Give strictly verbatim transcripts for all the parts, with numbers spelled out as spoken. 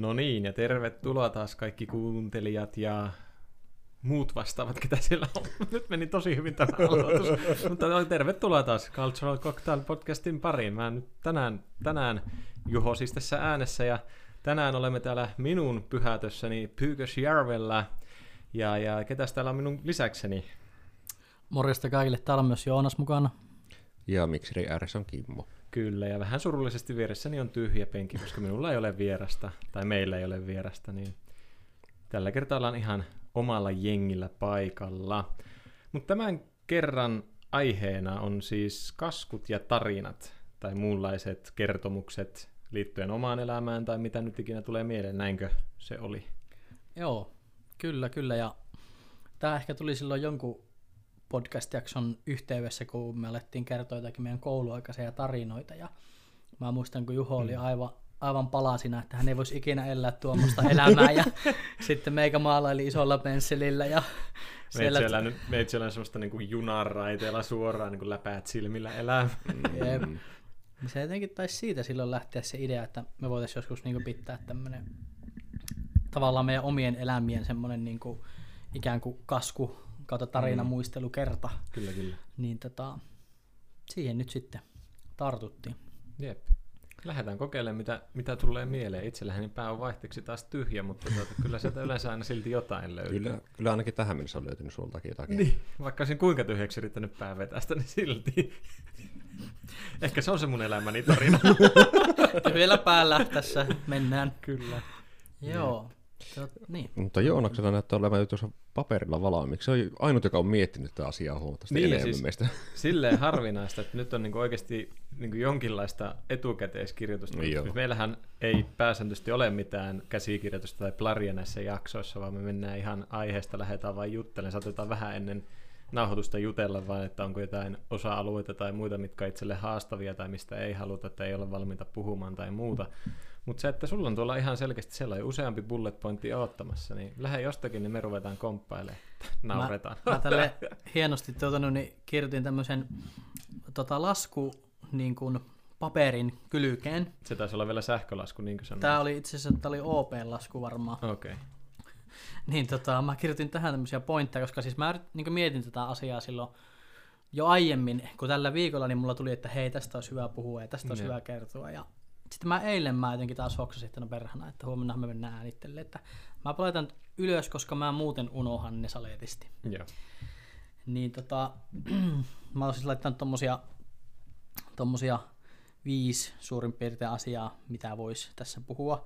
No niin, ja tervetuloa taas kaikki kuuntelijat ja muut vastaavat, ketä siellä on. Nyt meni tosi hyvin tämä aloitus, mutta tervetuloa taas Cultural Cocktail Podcastin pariin. Mä nyt tänään, tänään Juho siis tässä äänessä, ja tänään olemme täällä minun pyhätössäni Pyykösjärvellä, ja, ja ketäs täällä on minun lisäkseni? Morjesta kaikille, täällä on myös Joonas mukana. Ja mikseri ääressä on Kimmo. Kyllä, ja vähän surullisesti vieressäni on tyhjä penki, koska minulla ei ole vierasta, tai meillä ei ole vierasta, niin tällä kertaa ollaan ihan omalla jengillä paikalla. Mutta tämän kerran aiheena on siis kaskut ja tarinat, tai muunlaiset kertomukset liittyen omaan elämään, tai mitä nyt ikinä tulee mieleen, näinkö se oli? Joo, kyllä, kyllä, ja tämä ehkä tuli silloin jonkun podcast-jakson yhteydessä, kun me alettiin kertoa jotakin meidän kouluaikaisia tarinoita, ja mä muistan, kun Juho oli aivan, aivan palasina, että hän ei voisi ikinä elää tuommoista elämää, ja sitten meikä maalaili isolla pensselillä, ja siellä... Meitsellä on semmoista niin kuin junanraiteella suoraan, niin kuin läpäät silmillä elää. Jep. Se jotenkin taisi siitä silloin lähteä se idea, että me voitaisiin joskus niin kuin pitää tämmöinen tavallaan meidän omien elämien semmoinen niin kuin ikään kuin kasku kautta tarina muistelukerta. Kyllä, kyllä. Niin tota, siihen nyt sitten tartuttiin. Jep. Lähdetään kokeilemaan, mitä, mitä tulee mieleen. Itselläni pää on vaihteeksi taas tyhjä, mutta tuota, kyllä sieltä yleensä aina silti jotain löytyy. Kyllä, kyllä ainakin tähän mennessä on löytynyt sultakin jotakin. Niin, vaikka olisin kuinka tyhjäksi yrittänyt pää vetästä, niin silti. Ehkä se on se mun elämäni tarina. Tyhjällä päällä tässä mennään. Kyllä. Joo. Jep. Tot, niin. Mutta Joonaksella näyttää olevan tuossa paperilla valmiiksi. Se on ainut, joka on miettinyt tätä asiaa huomattavasti niin, enemmän siis meistä. Silleen harvinaista, että nyt on niinku oikeasti niinku jonkinlaista etukäteiskirjoitusta. Niin, meillähän ei pääsääntöisesti ole mitään käsikirjoitusta tai plaria näissä jaksoissa, vaan me mennään ihan aiheesta, lähdetään vain juttelemaan. Saatetaan vähän ennen nauhoitusta jutella, vaan että onko jotain osa-alueita tai muita, mitkä itselle haastavia tai mistä ei haluta, että ei ole valmiita puhumaan tai muuta. Mutta se, että sulla on tuolla ihan selkeästi sellainen useampi bullet pointti odottamassa, niin lähde jostakin, niin me ruvetaan komppailemaan, nauretaan. Mä, mä tälle hienosti tuotanut, niin kirjoitin tämmöisen tota, lasku niin kuin paperin kylkeen. Se taisi olla vielä sähkölasku, niin kuin sanoin. Tämä oli itse asiassa, tämä oli O P-lasku varmaan. Okei. Okay. Niin tota, mä kirjoitin tähän tämmöisiä pointteja, koska siis mä niin kuin mietin tätä asiaa silloin jo aiemmin, kun tällä viikolla, niin mulla tuli, että hei, tästä olisi hyvä puhua ja tästä olisi ne. hyvä kertoa ja... Sitten mä eilen mä jotenkin taas hoksasin, että no perhana, että huomenna me mennään äänitteelle, että mä laitan ylös, koska mä muuten unohan ne saleetisti. Joo. Niin tota, mä oon siis laittanut tommosia, tommosia viisi suurin piirtein asiaa, mitä voisi tässä puhua.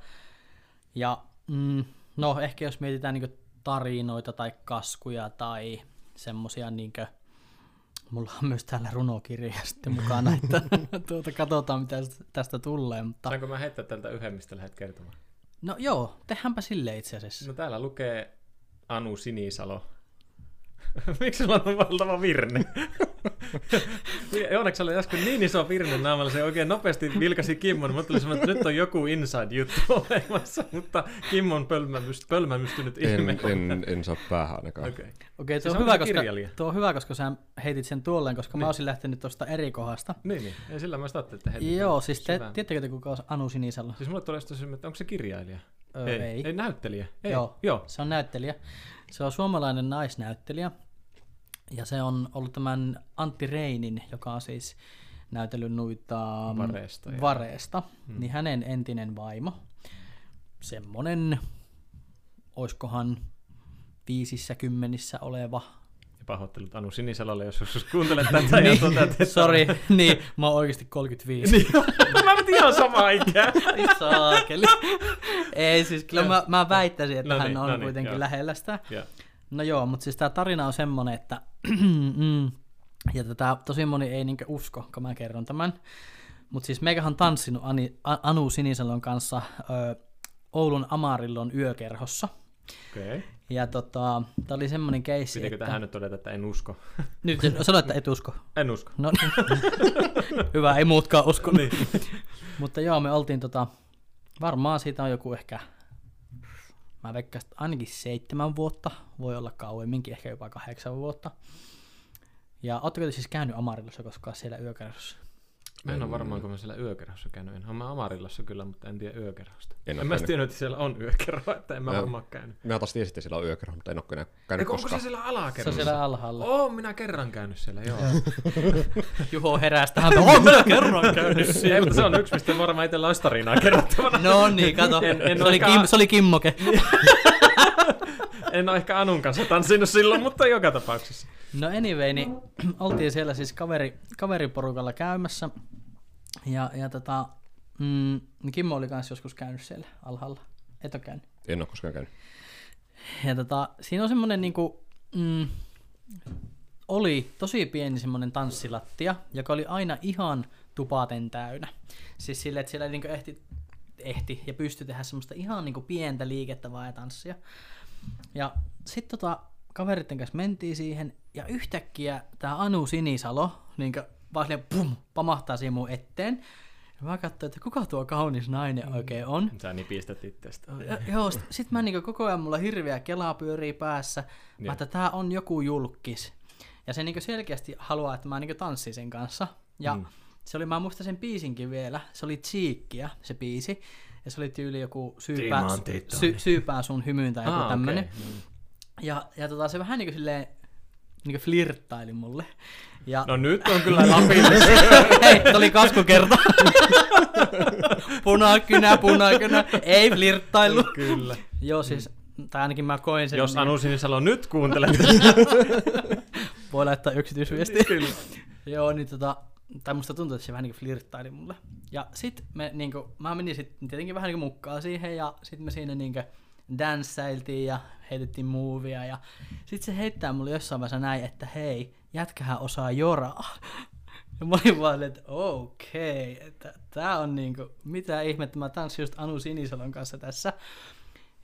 Ja mm, no ehkä jos mietitään niinku tarinoita tai kaskuja tai semmosia niinku, mulla on myös täällä runokirja sitten mukana, että tuota, katsotaan mitä tästä tulee. Mutta... Saanko mä heittää tältä yhden, mistä lähdet kertomaan? No joo, tehdäänpä sille itse asiassa. No täällä lukee Anu Sinisalo. Miksi sulla on valtava virne? Onneksi oli äsken niin iso virne naamalla, se oikein nopeasti vilkasi Kimmon. Mutta tuli sanoa, että nyt on joku inside-juttu olemassa, mutta Kimmon pölmämyst, pölmämystynyt ihme. En, en, en saa päähän ainakaan. Okei, okay. okay, tuo, siis tuo on hyvä, koska sä heitit sen tuolleen, koska niin. Mä olisin lähtenyt tuosta eri kohdasta. Niin, niin. Ja sillä mä sitä ajattelin, että heitin. Joo, siis te, tiedättekö te kuka on Anu Sinisalo? Siis mulle tulee sitten, että onko se kirjailija? Öö, ei. ei. Ei, näyttelijä. Ei. Joo, Joo, se on näyttelijä. Se on suomalainen naisnäyttelijä, ja se on ollut tämän Antti Reinin, joka on siis näytellyt noita Vareesta, vareesta hmm. niin hänen entinen vaimo, semmonen, oiskohan viisissä kymmenissä oleva. Ja pahoittelut Anu Sinisalolle, jos joskus kuuntelet tätä. niin, sori, niin, mä oon oikeasti kolmekymmentäviisi. Mä oon ihan sama ikää. Saakeli. Ei siis, kyllä mä, mä väittäisin, että no hän niin, on no kuitenkin niin, lähellä sitä. Ja. No joo, mutta siis tämä tarina on semmoinen, että ja tätä tosi moni ei niinkö usko, kun mä kerron tämän. Mutta siis meikähän on tanssinut Ani, Anu Sinisalon kanssa ö, Oulun Amarillon yökerhossa. Okay. Ja tota, tämä oli semmoinen keissi, että... Pitäkö tähän nyt todeta, että en usko? Nyt sano, että et usko. En usko. No, hyvä, ei muutkaan usko. Niin. Mutta joo, me oltiin tota, varmaan siitä on joku ehkä... Mä veikkaan ainakin seitsemän vuotta, voi olla kauemminkin, ehkä jopa kahdeksan vuotta. Ja ootteko te siis käynyt Amarillossa koskaan siellä yökerhossa? Mä en ole varmaan, kun mä siellä yökerhossa käynyt. Enhän mä Amarillossa kyllä, mutta en tiedä yökerhosta. En, en mä tiennyt, että siellä on yökerho, että en mä, mä varmaan käynyt. Mä taas tiesin, että siellä on yökerho, mutta en ole käynyt Eiku, koskaan. Onko se siellä alakerrassa? Se on siellä alhaalla. Oon minä kerran käynyt siellä, joo. Juho heräsi tähän, että oon minä kerran käynyt siellä. Ei, mutta se on yksi, mistä varmaan itsellä olisi tarinaa kerrottavana. No niin, kato. En, en se, oli ka... kim, se oli kimmoke. En ole ehkä Anun kanssa tanssinut silloin, mutta joka tapauksessa. No anyway, niin oltiin siellä siis kaveri, kaveriporukalla käymässä. Ja, ja tota, mm, Kimmo oli kanssa joskus käynyt siellä alhaalla. Et ole käynyt? En ole koskaan käynyt. Ja tota, siinä on semmoinen, niinku, mm, oli tosi pieni semmoinen tanssilattia, joka oli aina ihan tupaten täynnä. Siis silleen, että siellä niinku ehti, ehti ja pystyi tehdä semmoista ihan niinku pientä liikettä vaan ja tanssia. Ja sitten tota, kaveritten kanssa mentiin siihen, ja yhtäkkiä tämä Anu Sinisalo niin vaan silleen pum, pamahtaa siihen mun eteen. Ja mä katsoin, että kuka tuo kaunis nainen oikein on. Sä nipistät itsestä. Ja, joo, sit, sit mä niin koko ajan mulla hirveä kelaa pyörii päässä. Mä että tää on joku julkkis. Ja se niin selkeästi haluaa, että mä niin tanssin sen kanssa. Ja mm. se oli, mä muistan sen biisinkin vielä, se oli Cheekiä se biisi. Ja se oli tyyli joku syypää, sy, syypää sun hymyyn tai joku ah, tämmönen. Okay. Mm. Ja, ja tota, se vähän niin kuin silleen niin kuin flirttaili mulle. Ja... No nyt on kyllä lapillista. Hei, se oli kaskukerta. Punakynä, punakynä, ei flirttailu. Kyllä. Joo siis, tai ainakin mä koin sen. Jos Anu Sinisalo nyt kuuntelet. Voi laittaa yksityisviestiä. Kyllä. Joo, niin tota... Tai musta tuntuu, että se vähän niin kuin flirttaili mulle. Ja sit me niin kuin, mä menin sitten tietenkin vähän niin kuin mukaan siihen, ja sit me siinä niin kuin danssailtiin ja heitettiin muuvia, ja sit se heittää mulle jossain vaiheessa näin, että hei, jätkähän osaa joraa. Ja mä olin vaan, että okei, okay, että tää on niin kuin, mitä ihmettä, mä tanssin just Anu Sinisalon kanssa tässä.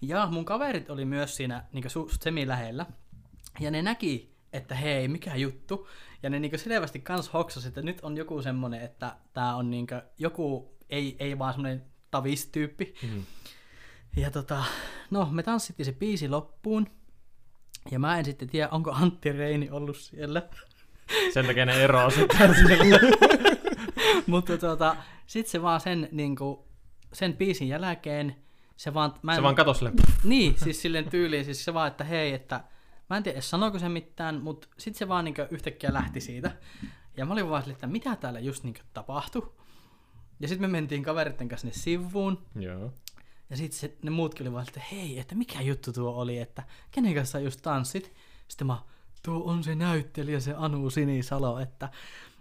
Ja mun kaverit oli myös siinä niin kuin su- semi lähellä, ja ne näki, että hei, mikä juttu. Ja ne niinku selvästi kans hoksas, että nyt on joku semmonen, että tää on niinku joku, ei, ei vaan semmonen tavistyyppi. Mm. Ja tota, no me tanssittiin se biisi loppuun. Ja mä en sitten tiedä, onko Antti Reini ollut siellä. Sen takia ne eroaa sitten siellä. Mutta tota, sit se vaan sen, niinku, sen biisin jälkeen, se vaan... Mä en... Se vaan katos silleen. Niin, siis silleen tyyliin, siis se vaan, että hei, että... Mä en tiedä edes sanoiko se mitään, mutta sit se vaan niinku yhtäkkiä lähti siitä. Ja mä olin vaan silleen, että mitä täällä just niinku tapahtui. Ja sit me mentiin kaveritten kanssa sinne sivuun. Joo. Ja sit se, ne muutkin oli vaan silleen, että hei, että mikä juttu tuo oli, että kenen kanssa just tanssit. Sitten mä, tuo on se näyttelijä, se Anu Sinisalo, että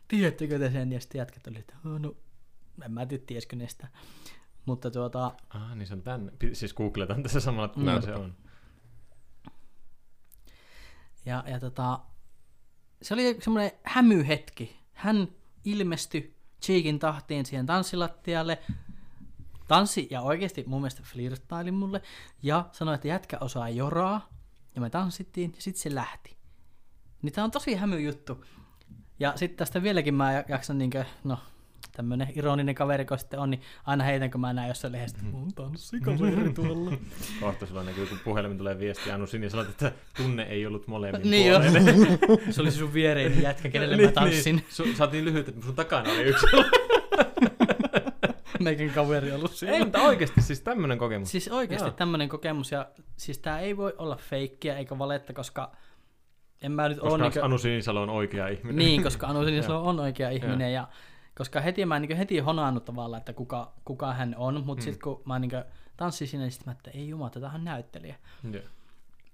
tiedättekö te sen? Ja sitten jätkät oli, että no, en mä tiedä, tiesikö ne sitä. Mutta tuota... Ah, niin se on tän. Siis googletan tässä samalla, että kuka se on. Ja, ja tota, se oli semmoinen hämyhetki. Hän ilmestyi Cheekin tahtiin siihen tanssilattialle. Tanssi ja oikeasti mun mielestä flirttaili mulle. Ja sanoi, että jätkä osaa joraa. Ja me tanssittiin ja sitten se lähti. Niin tää on tosi hämy juttu. Ja sitten tästä vieläkin mä jaksan niinkö, no... Tämmönen ironinen kaveri, kun sitten on, niin aina heitän, kun mä näen jossain lehdestä, mun tanssikaveri tuolla. Kohta sulla näkyy, kun puhelimen tulee viesti Anu Sinisalo, että tunne ei ollut molemmin niin puoleinen. Se oli sun viereinen jätkä, kenelle niin, mä tanssin. Niin. Su- sä oot niin lyhyt, että sun takana oli yksi. Meikin kaveri ollut siellä. Ei, mutta oikeasti siis tämmönen kokemus. Siis oikeasti tämmönen kokemus, ja siis tää ei voi olla feikkiä eikä valetta, koska... En mä nyt koska ole, niin, Anu Sinisalo on oikea ihminen. Niin, koska Anu Sinisalo on oikea ihminen, ja... Koska heti mä en niin heti honaannut tavallaan, että kuka, kuka hän on, mutta mm. sitten kun mä niin tanssin sinne, niin mä että ei jumala, tämähän on näyttelijä. Yeah.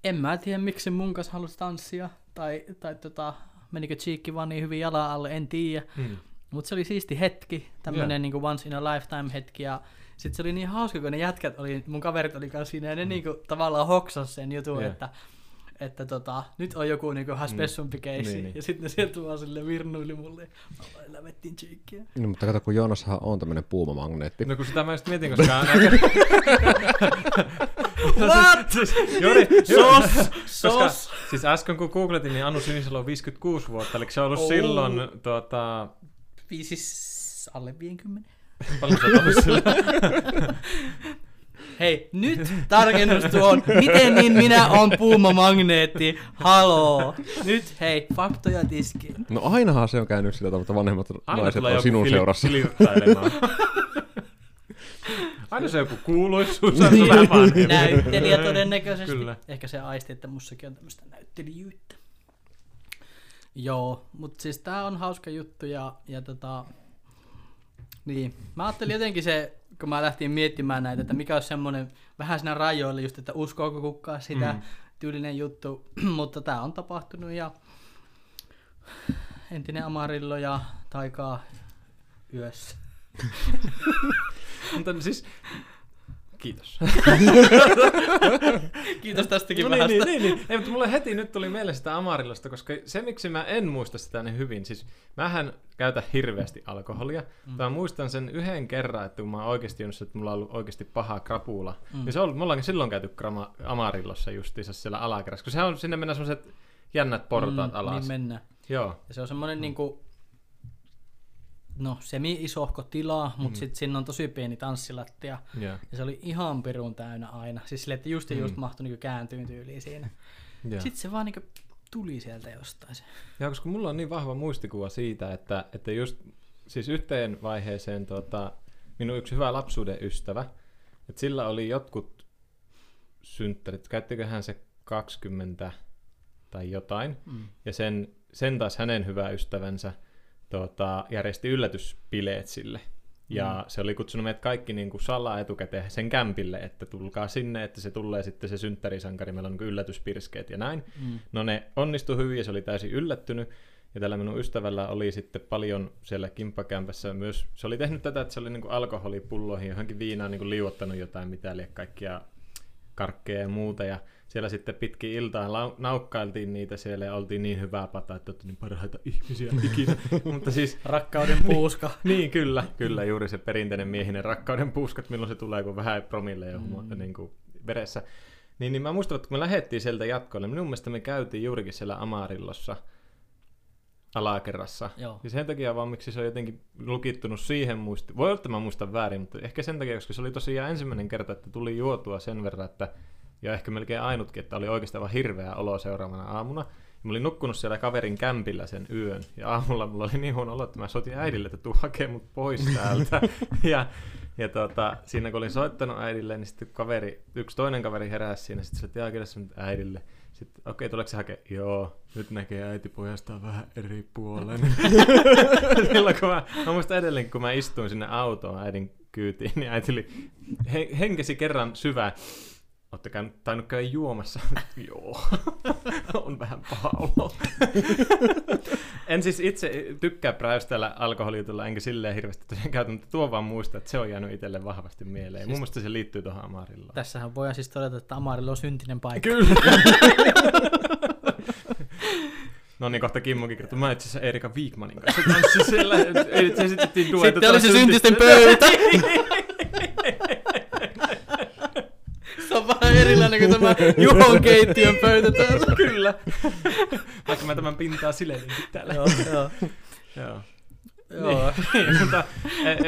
En mä tiedä, miksi mun kanssa halusi tanssia, tai, tai tota, menikö Cheekki vaan niin hyvin jalan alle, en tiedä. Mm. Mutta se oli siisti hetki, tämmönen yeah. niin once in a lifetime hetki, ja sitten se oli niin hauska, kun ne jätkät oli, mun kaverit oli kanssa siinä, ja ne mm. niin kuin, tavallaan hoksas sen jutun, yeah. että... että tota, nyt on joku niinku haspessumpi keissi, niin, niin. ja sitten ne sieltä vaan sille virnuili mulle, ja lävettiin Cheekiä. No mutta kato, kun Joonassahan on tämmönen puumamagneetti. No kun sitä mä just mietin, koska... What? Siis, Jori, sos, sos. Koska, siis äsken kun googletin, niin Anu Sinisalo on viisikymmentäkuusi vuotta, eli se on ollut oh. silloin tuota... Viisis alle viisikymmentä. Paljon sä oot ollut silloin? Hei, nyt tarkennus tuon, miten niin minä on puumamagneetti, haloo. Nyt hei, faktoja tiskiin. No ainahan se on käynyt sillä tavalla, että vanhemmat aina naiset on sinun fili- seurassa. Aina se joku kuuluisuus on vähän vanhemmin. Näyttelijä todennäköisesti. Kyllä. Ehkä se aisti, että mussakin on tämmöistä näyttelijyyttä. Joo, mutta siis tää on hauska juttu ja, ja tota... Niin, mä ajattelin jotenkin se, kun mä lähtin miettimään näitä, että mikä olisi semmoinen vähän siinä rajoilla just, että uskoako kukaan sitä mm. tyylinen juttu, mutta tää on tapahtunut ja entinen Amarillo ja taikaa yössä. Mutta siis, kiitos. Kiitos tästäkin no, vähästä. Niin, niin, niin. Ei, mutta mulle heti nyt tuli mieleen sitä Amarillosta, koska se miksi mä en muista sitä niin hyvin, siis mähän käytän hirveästi alkoholia, mm. tai muistan sen yhden kerran, että kun mä oon oikeasti jonossa, että mulla on ollut oikeasti paha krapula, mm. niin se on, me ollaan silloin käyty krama, Amarillossa justiinsa siellä alakerrassa, kun sehän on, sinne mennään sellaiset jännät portaat mm, alas. Niin mennään. Joo. Ja se on semmoinen mm. niinku... No, semi-isohko tila, mutta mm. sitten siinä on tosi pieni tanssilattia. Yeah. Ja se oli ihan pirun täynnä aina. Siis silleen, että just ja just mm. mahtui niinku kääntyyn tyyliin siinä. Yeah. Sitten se vaan niinku tuli sieltä jostain. Ja koska mulla on niin vahva muistikuva siitä, että, että just siis yhteen vaiheeseen tuota, minun yksi hyvä lapsuuden ystävä, että sillä oli jotkut synttärit, käyttiköhän se kaksikymmentä tai jotain. Mm. Ja sen, sen taas hänen hyvä ystävänsä Tuota, järjesti yllätyspileet sille. Ja mm. se oli kutsunut meidät kaikki niin kuin salaa etukäteen sen kämpille, että tulkaa sinne, että se tulee sitten se synttärisankari, meillä on niin kuin yllätyspirskeet ja näin. Mm. No ne onnistui hyvin ja se oli täysin yllättynyt. Ja tällä minun ystävällä oli sitten paljon siellä kimppakämpässä myös, se oli tehnyt tätä, että se oli niin kuin alkoholipulloihin, johonkin viinaan niin kuin liuottanut jotain mitä liian kaikkia karkkeja ja muuta. Ja siellä sitten pitkin iltaa lau- naukkailtiin niitä siellä ja oltiin niin hyvää pataa, että oltiin niin parhaita ihmisiä ikinä. Mutta siis, rakkauden puuska. Niin, kyllä. Kyllä, juuri se perinteinen miehinen rakkauden puuska, että milloin se tulee, kun vähän promille ja mm. niin kuin veressä. Niin, niin mä muistan, että kun me lähdettiin sieltä jatkoille, minun mielestä me käytiin juurikin siellä Amarillossa alakerrassa. Joo. Ja sen takia vaan, miksi se on jotenkin lukittunut siihen muistiin. Voi olla, että mä muistan väärin, mutta ehkä sen takia, koska se oli tosiaan ensimmäinen kerta, että tuli juotua sen verran, että ja ehkä melkein ainutkin, että oli oikeastaan vaan hirveä olo seuraavana aamuna. Ja mä olin nukkunut siellä kaverin kämpillä sen yön. Ja aamulla mulla oli niin huono olo, että mä soitin äidille, että tuu hakee mut pois täältä. ja ja tuota, siinä kun olin soittanut äidille, niin sitten kaveri, yksi toinen kaveri heräsi siinä. Sitten se tiedätkö äidille. Sitten okei, okay, tuleeko se hakee? Joo, nyt näkee äiti pojastaan vähän eri puolen. Silloin kun mä, mä muistan edelleen, kun mä istuin sinne autoon äidin kyytiin, niin äiti oli he, henkesi kerran syvään. Olette käynyt, tainnut käydä juomassa. Joo, on vähän paha olo. En siis itse tykkää präystäällä alkoholiutulla, enkä silleen hirveästi tosiaan käytä, mutta tuo vaan muista, että se on jäänyt itselle vahvasti mieleen. Siis mun mielestä se liittyy tuohon Amarillaan. Tässähän voidaan siis todeta, että Amarilla on syntinen paikka. Kyllä. No niin, kohta Kimmokin kertoo. Mä itse asiassa Erika Viikmanin kanssa tanssi siellä. Se sitten tuo, sitten oli se syntisten pöytä. On vähän erilainen kuin tämä Juhon keittiön pöytä täällä. Kyllä. Vaikka mä tämän pintaa sileenkin täällä. Joo, joo. Joo. Joo. Niin, mutta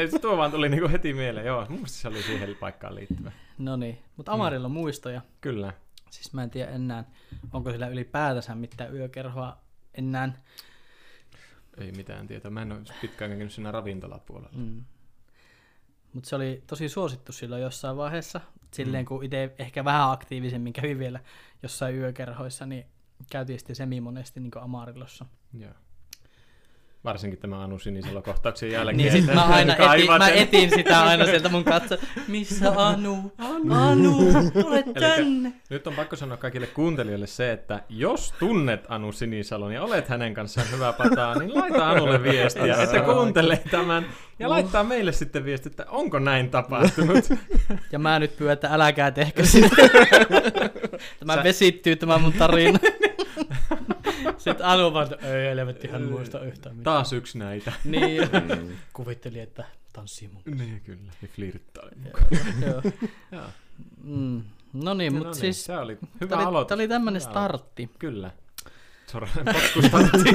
e, tuo vaan tuli niinku heti mieleen. Joo, musta se oli siihen paikkaan liittyvä. No niin, mutta Amarilla on muistoja. Kyllä. Siis mä en tiedä enää, onko sillä ylipäätänsä mitään yökerhoa enää. Ei mitään tietoa. Mä en ole pitkään käynyt siinä ravintolapuolella. Mm. Mutta se oli tosi suosittu silloin jossain vaiheessa. Silleen kun itse ehkä vähän aktiivisemmin kävi vielä jossain yökerhoissa, niin käytiin sitten semi-monesti niin kuin Amarillossa. Joo. Varsinkin tämä Anu Sinisalo kohtauksen jälkeen. Niin sit mä aina etin, mä etin sitä aina sieltä mun katsoa. Missä Anu? Anu, Anu tule tänne! Elikkä, nyt on pakko sanoa kaikille kuuntelijoille se, että jos tunnet Anu Sinisalon ja olet hänen kanssaan hyvä pataa, niin laita Anulle viestiä, että kuuntelee tämän. Ja laittaa meille sitten viestiä, että onko näin tapahtunut. Ja mä nyt pyydän, että äläkää tehkö sitä. Tämä Sä... vesittyy tämä mun tarina. Sitten Anu vaan, ei elevetti, hän muista yhtään mitään. Taas yksi näitä. Niin, kuvitteli, että tanssii mun kanssa. Niin, kyllä, ja flirttaa mun. No niin, mutta siis, tämä oli, oli tämmöinen startti. Kyllä. Sorainen potkustartti.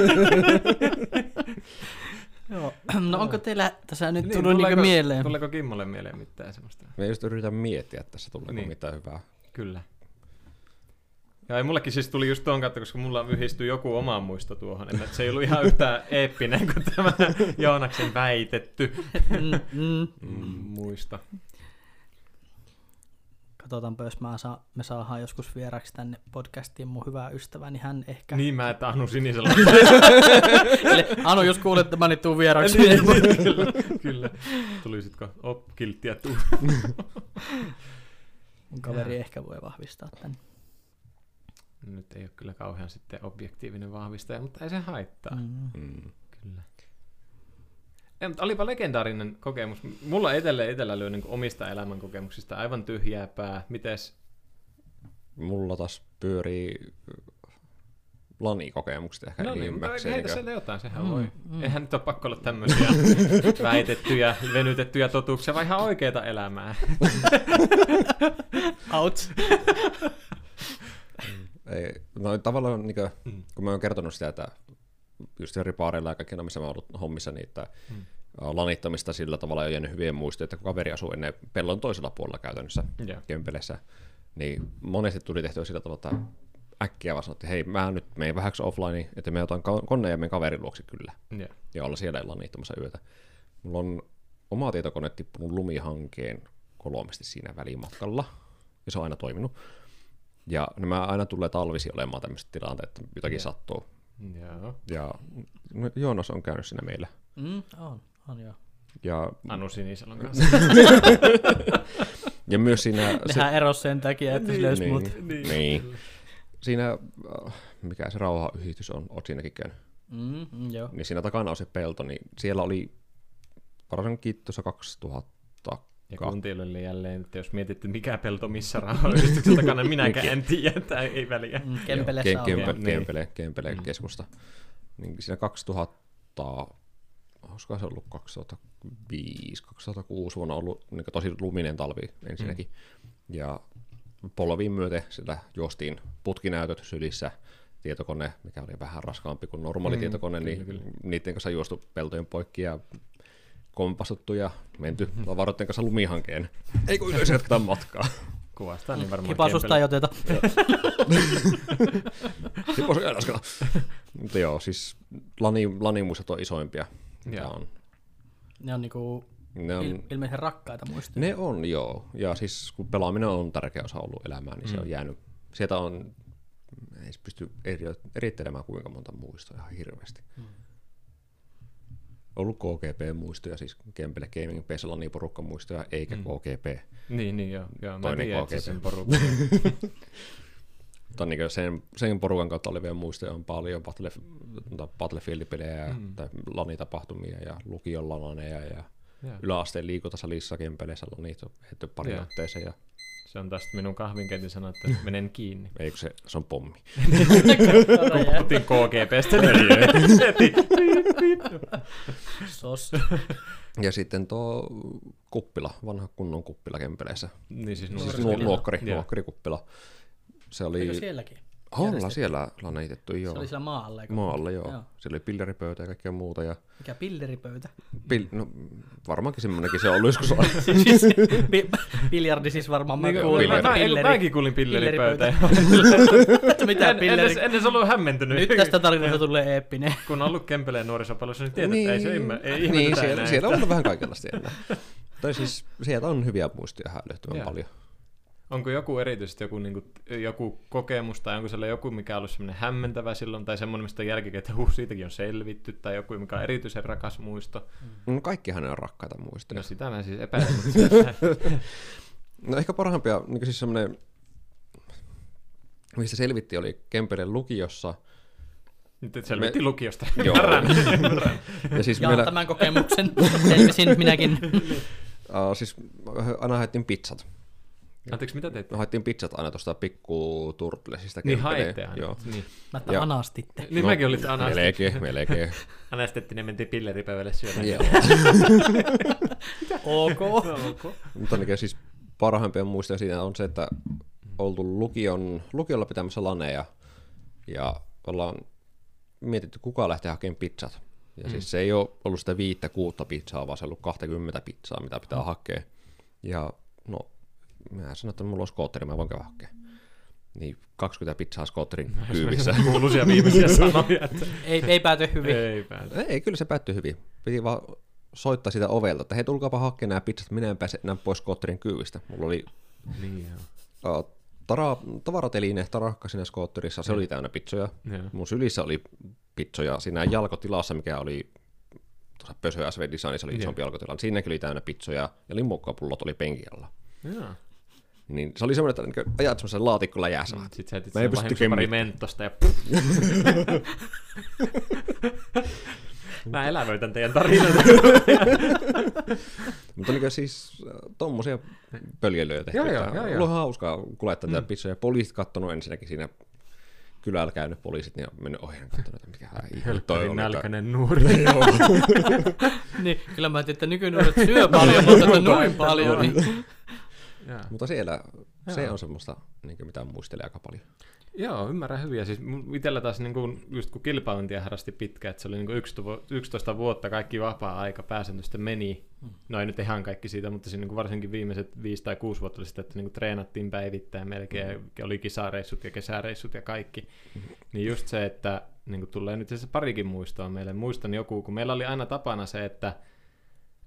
Joo. No onko teillä tässä nyt niin, tullut tuleeko, mieleen? Tuleeko Kimmolle mieleen mitään semmoista? Me just yritän miettiä tässä, tuleeko niin. mitään hyvää. Kyllä. Ja ei, mullekin siis tuli just tuon kautta, koska mulla yhdistyi joku oma muisto tuohon, että se ei ollut ihan yhtään eeppinen kuin tämä Joonaksen väitetty mm. Mm, muista. Katsotaanpa, jos mä saa, me saadaan joskus vieraksi tänne podcastiin mun hyvää ystävää, niin hän ehkä... Niin mä, että Anu Sinisalo. Eli Anu, jos kuulet tämän, niin tuu vieraksi. Kyllä, kyllä. Tulisitko? Op, kilttiä tuu. Mun kaveri ja. ehkä voi vahvistaa tän. Nyt ei ole kyllä kauhean sitten objektiivinen vahvistaja, mutta ei se haittaa. Mm. Mm. Kyllä. Ja, mutta olipa legendaarinen kokemus. Mulla itellä itellä lyö niin omista elämänkokemuksista aivan tyhjää pää. Mites? Mulla taas pyörii lanikokemukset ehkä no, enimmäkseen. No heitä siellä jotain, sehän mm, voi. Mm. Eihän nyt ole pakko olla tämmöisiä väitettyjä, venytettyjä totuuksia, vaan ihan oikeaa elämää. Out. Ei, no tavallaan, niin kuin, mm. kun mä oon kertonut sitä, että just eri baareilla ja kaikkina, missä mä oon ollut hommissa, niin että mm. lanittamista sillä tavalla ei ole jäänyt hyvien muistoja, että kun kaveri asuu ennen pellon toisella puolella käytännössä, yeah. Kempelessä, niin monesti tuli tehtyä sillä tavalla, että äkkiä vaan sanottiin, hei mä nyt menen vähäksi offline, että me otan koneen ja menen kaverin luokse kyllä, yeah. ja olla siellä lanittamassa yötä. Mulla on oma tietokone tippunut lumihankeen kolmesti siinä välimatkalla, ja se on aina toiminut. Ja nämä aina tulee talvisi olemaan tämmöiset tilanteet, että jotakin yeah. sattuu. Yeah. Ja no, Joonas on käynyt siinä meillä. Mm, on, on joo. Ja, Anu Sinisalon kanssa. ja myös siinä... Nehän se... erosi sen takia, että niin, se löysi niin, mut. Niin. niin. Siinä, mikä se rauhayhdistys on, oot siinäkin käynyt. Mm, mm, joo. Niin siinä takana on se pelto, niin siellä oli varsinkin tuossa kaksituhatta. Ja kuntiille jälleen, että jos mietitte, mikä pelto missä rahoituksessa takana, minäkään en tiedä, tai ei väliä. Mm, Kempele saa Kempele, Kempele keskusta. Niin siinä kaksituhatta, olisiko se ollut kaksituhattaviisi kaksituhattakuusi vuonna ollut niin tosi luminen talvi ensinnäkin. Mm. Ja polviin myöten sillä juostiin putkinäytöt sylissä, tietokone, mikä oli vähän raskaampi kuin normaali mm, tietokone, kyllä, niin niiden kanssa juostu peltojen poikki ja kompastuttu ja menty tavaroiden kanssa lumihankeen. Ei kun yleensä jatketaan matkaa. Kuvastaa niin varmaan Kempele. Ei oteta. Hipasusta ei lasketa. Mutta joo, siis lani, lanimuistot on isoimpia. On. Ne on niinku il, ilmeisen rakkaita muistoja. Ne on, joo. Ja siis kun pelaaminen on tärkeä osa ollut elämää, niin mm. se on jäänyt. Sieltä on, ei pysty eri, erittelemään kuinka monta muistoa ihan hirveästi. Mm. Ollut K G P-muistoja, siis Kempele Gaming P C:llä niin porukkamuistoja, eikä mm. K G P. Niin, niin joo. joo mä tiedän itse sen porukan. Mutta niin sen, sen porukan kautta olevia muistoja on paljon, battle, Battlefield-pelejä mm. tai lanitapahtumia ja lukiolla laneja ja yeah. yläasteen liikuntasalissa Kempeleessä lanit on heitty pari otteeseen. Yeah. Se on tästä minun kahvinkentin sana, että menen kiinni. Eikö se, se on pommi. Putin K G P:stä. Sos. Ja sitten tuo kuppila, vanha kunnon kuppila Kempeleissä. Niin siis nuokkari, nuokkarikuppila. Se oli... Eikö sielläkin? Olla siellä laneitettu, joo. Se oli siellä maalle. Maalle, joo. joo. Siellä oli pilleripöytä ja kaikkea muuta. Ja... Mikä pilleripöytä? Pil... No, varmaankin semmoinenkin se on ollut joskus. siis, biljardi siis varmaan mä kuulin. Mäkin kuulin pilleripöytä. Mitä pilleri? En edes ollut hämmentynyt. Nyt tästä tarinasta tulee eeppinen. Kun on ollut Kempeleen nuorisopalossa, niin tiedät, että ei se ihmetetä. Niin, siellä on ollut vähän kaikenlaista siellä. Tai siis sieltä on hyviä muistoja hälyttävän paljon. Onko joku erityisesti joku, niin kuin, joku kokemus, tai onko siellä joku, mikä on ollut semmoinen hämmentävä silloin, tai semmoinen, mistä on jälkikäteen, että huh, siitäkin on selvitty, tai joku, mikä on erityisen rakas muisto? No kaikkihan on rakkaita muistoja. No sitä mä siis epäilen. No ehkä parhaimpia, niin siis semmoinen, mistä selvitti, oli Kempeleen lukiossa. Nyt et selvitti me... lukiosta. Joo. ja siis Jaan meillä... tämän kokemuksen, selvisin minäkin. uh, siis aina haettiin pizzat. Anteeksi, mitä teitte? Haettiin pizzat aina tuosta pikku turtlesista. Niin haitte aina. Niin. Mä että anastitte. Niin no, mäkin olitte anastit. Melkein, melkein. Anastettiin ja mentiin pilleripöydälle syömään. Joo. ok. okay. Mutta niin, siis parhaimpia muistoja siinä on se, että oltu lukion, lukiolla pitämässä laneja ja ollaan mietitty, kuka lähtee hakemaan pizzat. Ja mm. siis se ei ole ollut sitä viittä kuutta pizzaa, vaan se on ollut kaksikymmentä pizzaa, mitä pitää mm. hakea. Ja no, mä sanoin, että mulla on skootteri, mä voin käydä hakea. Niin kaksikymmentä pizzaa skootterin kyyvissä. Kuuluisia viimeisiä sanoja. Että... Ei, ei pääty hyvin. Ei, pääty. ei, kyllä se päättyi hyvin. Piti vaan soittaa sitä ovelta, että hei, tulkaapa hakkeen nämä pizzat, minä en pääse enää pois skootterin kyvistä. Mulla oli niin, uh, tara, tavaratelineet tarakka siinä skootterissa, se ja. Oli täynnä pizzoja. Ja. Mun sylissä oli pizzoja siinä jalkotilassa, mikä oli tuossa Pösö S V-designissa, niin se oli isompi ja. Jalkotila. Siinäkin oli täynnä pizzoja ja limuokkapullot oli penkin alla. Ja. Niin se oli semmoinen, että ajat semmoisen laatikkolla jäässä. Sitten sä jätit sen vahingossa pari mentosta ja mä elävöitän teidän tarinoita. Mutta niin siis tommosia pöljelyjä tehty. Mulla on hauskaa kulettaa mm. tätä pizzoja. Poliisit kattonut ensinnäkin siinä kylällä käynyt poliisit, niin on mennyt ohi ja katsonut, että mikä ihme toi on. Nälkäinen nuori. Niin, kyllä mä ajattelin, että nykynuoret syö paljon, mutta noin paljon. Niin. Jaa. Mutta siellä se Jaa. On semmoista, niin mitä muistelee aika paljon. Joo, ymmärrän hyvin. Ja siis itsellä taas, niin kun, just kun kilpailuintia harrasti pitkään, että se oli niin yksitoista vuotta kaikki vapaa-aika pääsääntöisesti meni. Hmm. No ei nyt ihan kaikki siitä, mutta siinä, niin varsinkin viimeiset viisi tai kuusi vuotta oli sitä, että niin treenattiin päivittäin melkein, hmm. oli kisareissut ja kesäreissut ja kaikki. Hmm. Niin just se, että niin tulee nyt se parikin muistoa meille. Muistan joku, kun meillä oli aina tapana se, että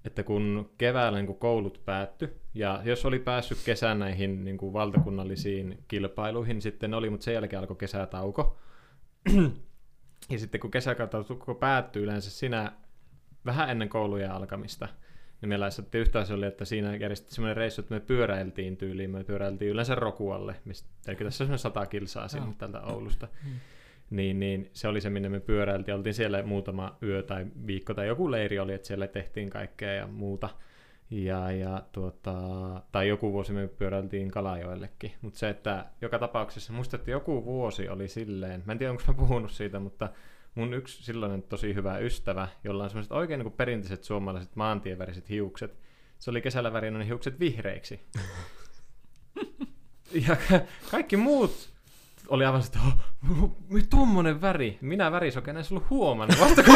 että kun keväällä niin kun koulut päättyi, ja jos oli päässyt kesän näihin niin kun valtakunnallisiin kilpailuihin, niin sitten oli, mutta sen jälkeen alkoi kesätauko. Ja sitten kun kesätauko päättyi yleensä sinä vähän ennen koulujen alkamista, niin meillä sitten yhtään se oli, että siinä järjestettiin sellainen reissu, että me pyöräiltiin tyyliin, me pyöräiltiin yleensä Rokualle, mistä, eli tässä on sata kilsaa sinne tältä Oulusta. Niin, niin se oli se, minne me pyöräiltiin. Oltiin siellä muutama yö tai viikko tai joku leiri oli, että siellä tehtiin kaikkea ja muuta. Ja, ja, tuota, tai joku vuosi me pyöräiltiin Kalajoellekin. Mutta se, että joka tapauksessa muistan, että joku vuosi oli silleen, mä en tiedä, onko mä puhunut siitä, mutta mun yksi silloinen tosi hyvä ystävä, jolla on sellaiset oikein niin kuin perinteiset suomalaiset maantieväriset hiukset, se oli kesällä värinnyt ne hiukset vihreiksi. Ja kaikki muut... Oli aivan sitä, oh, tuommoinen väri. Minä värisokeena en se ollut huomannut. Vasta kun...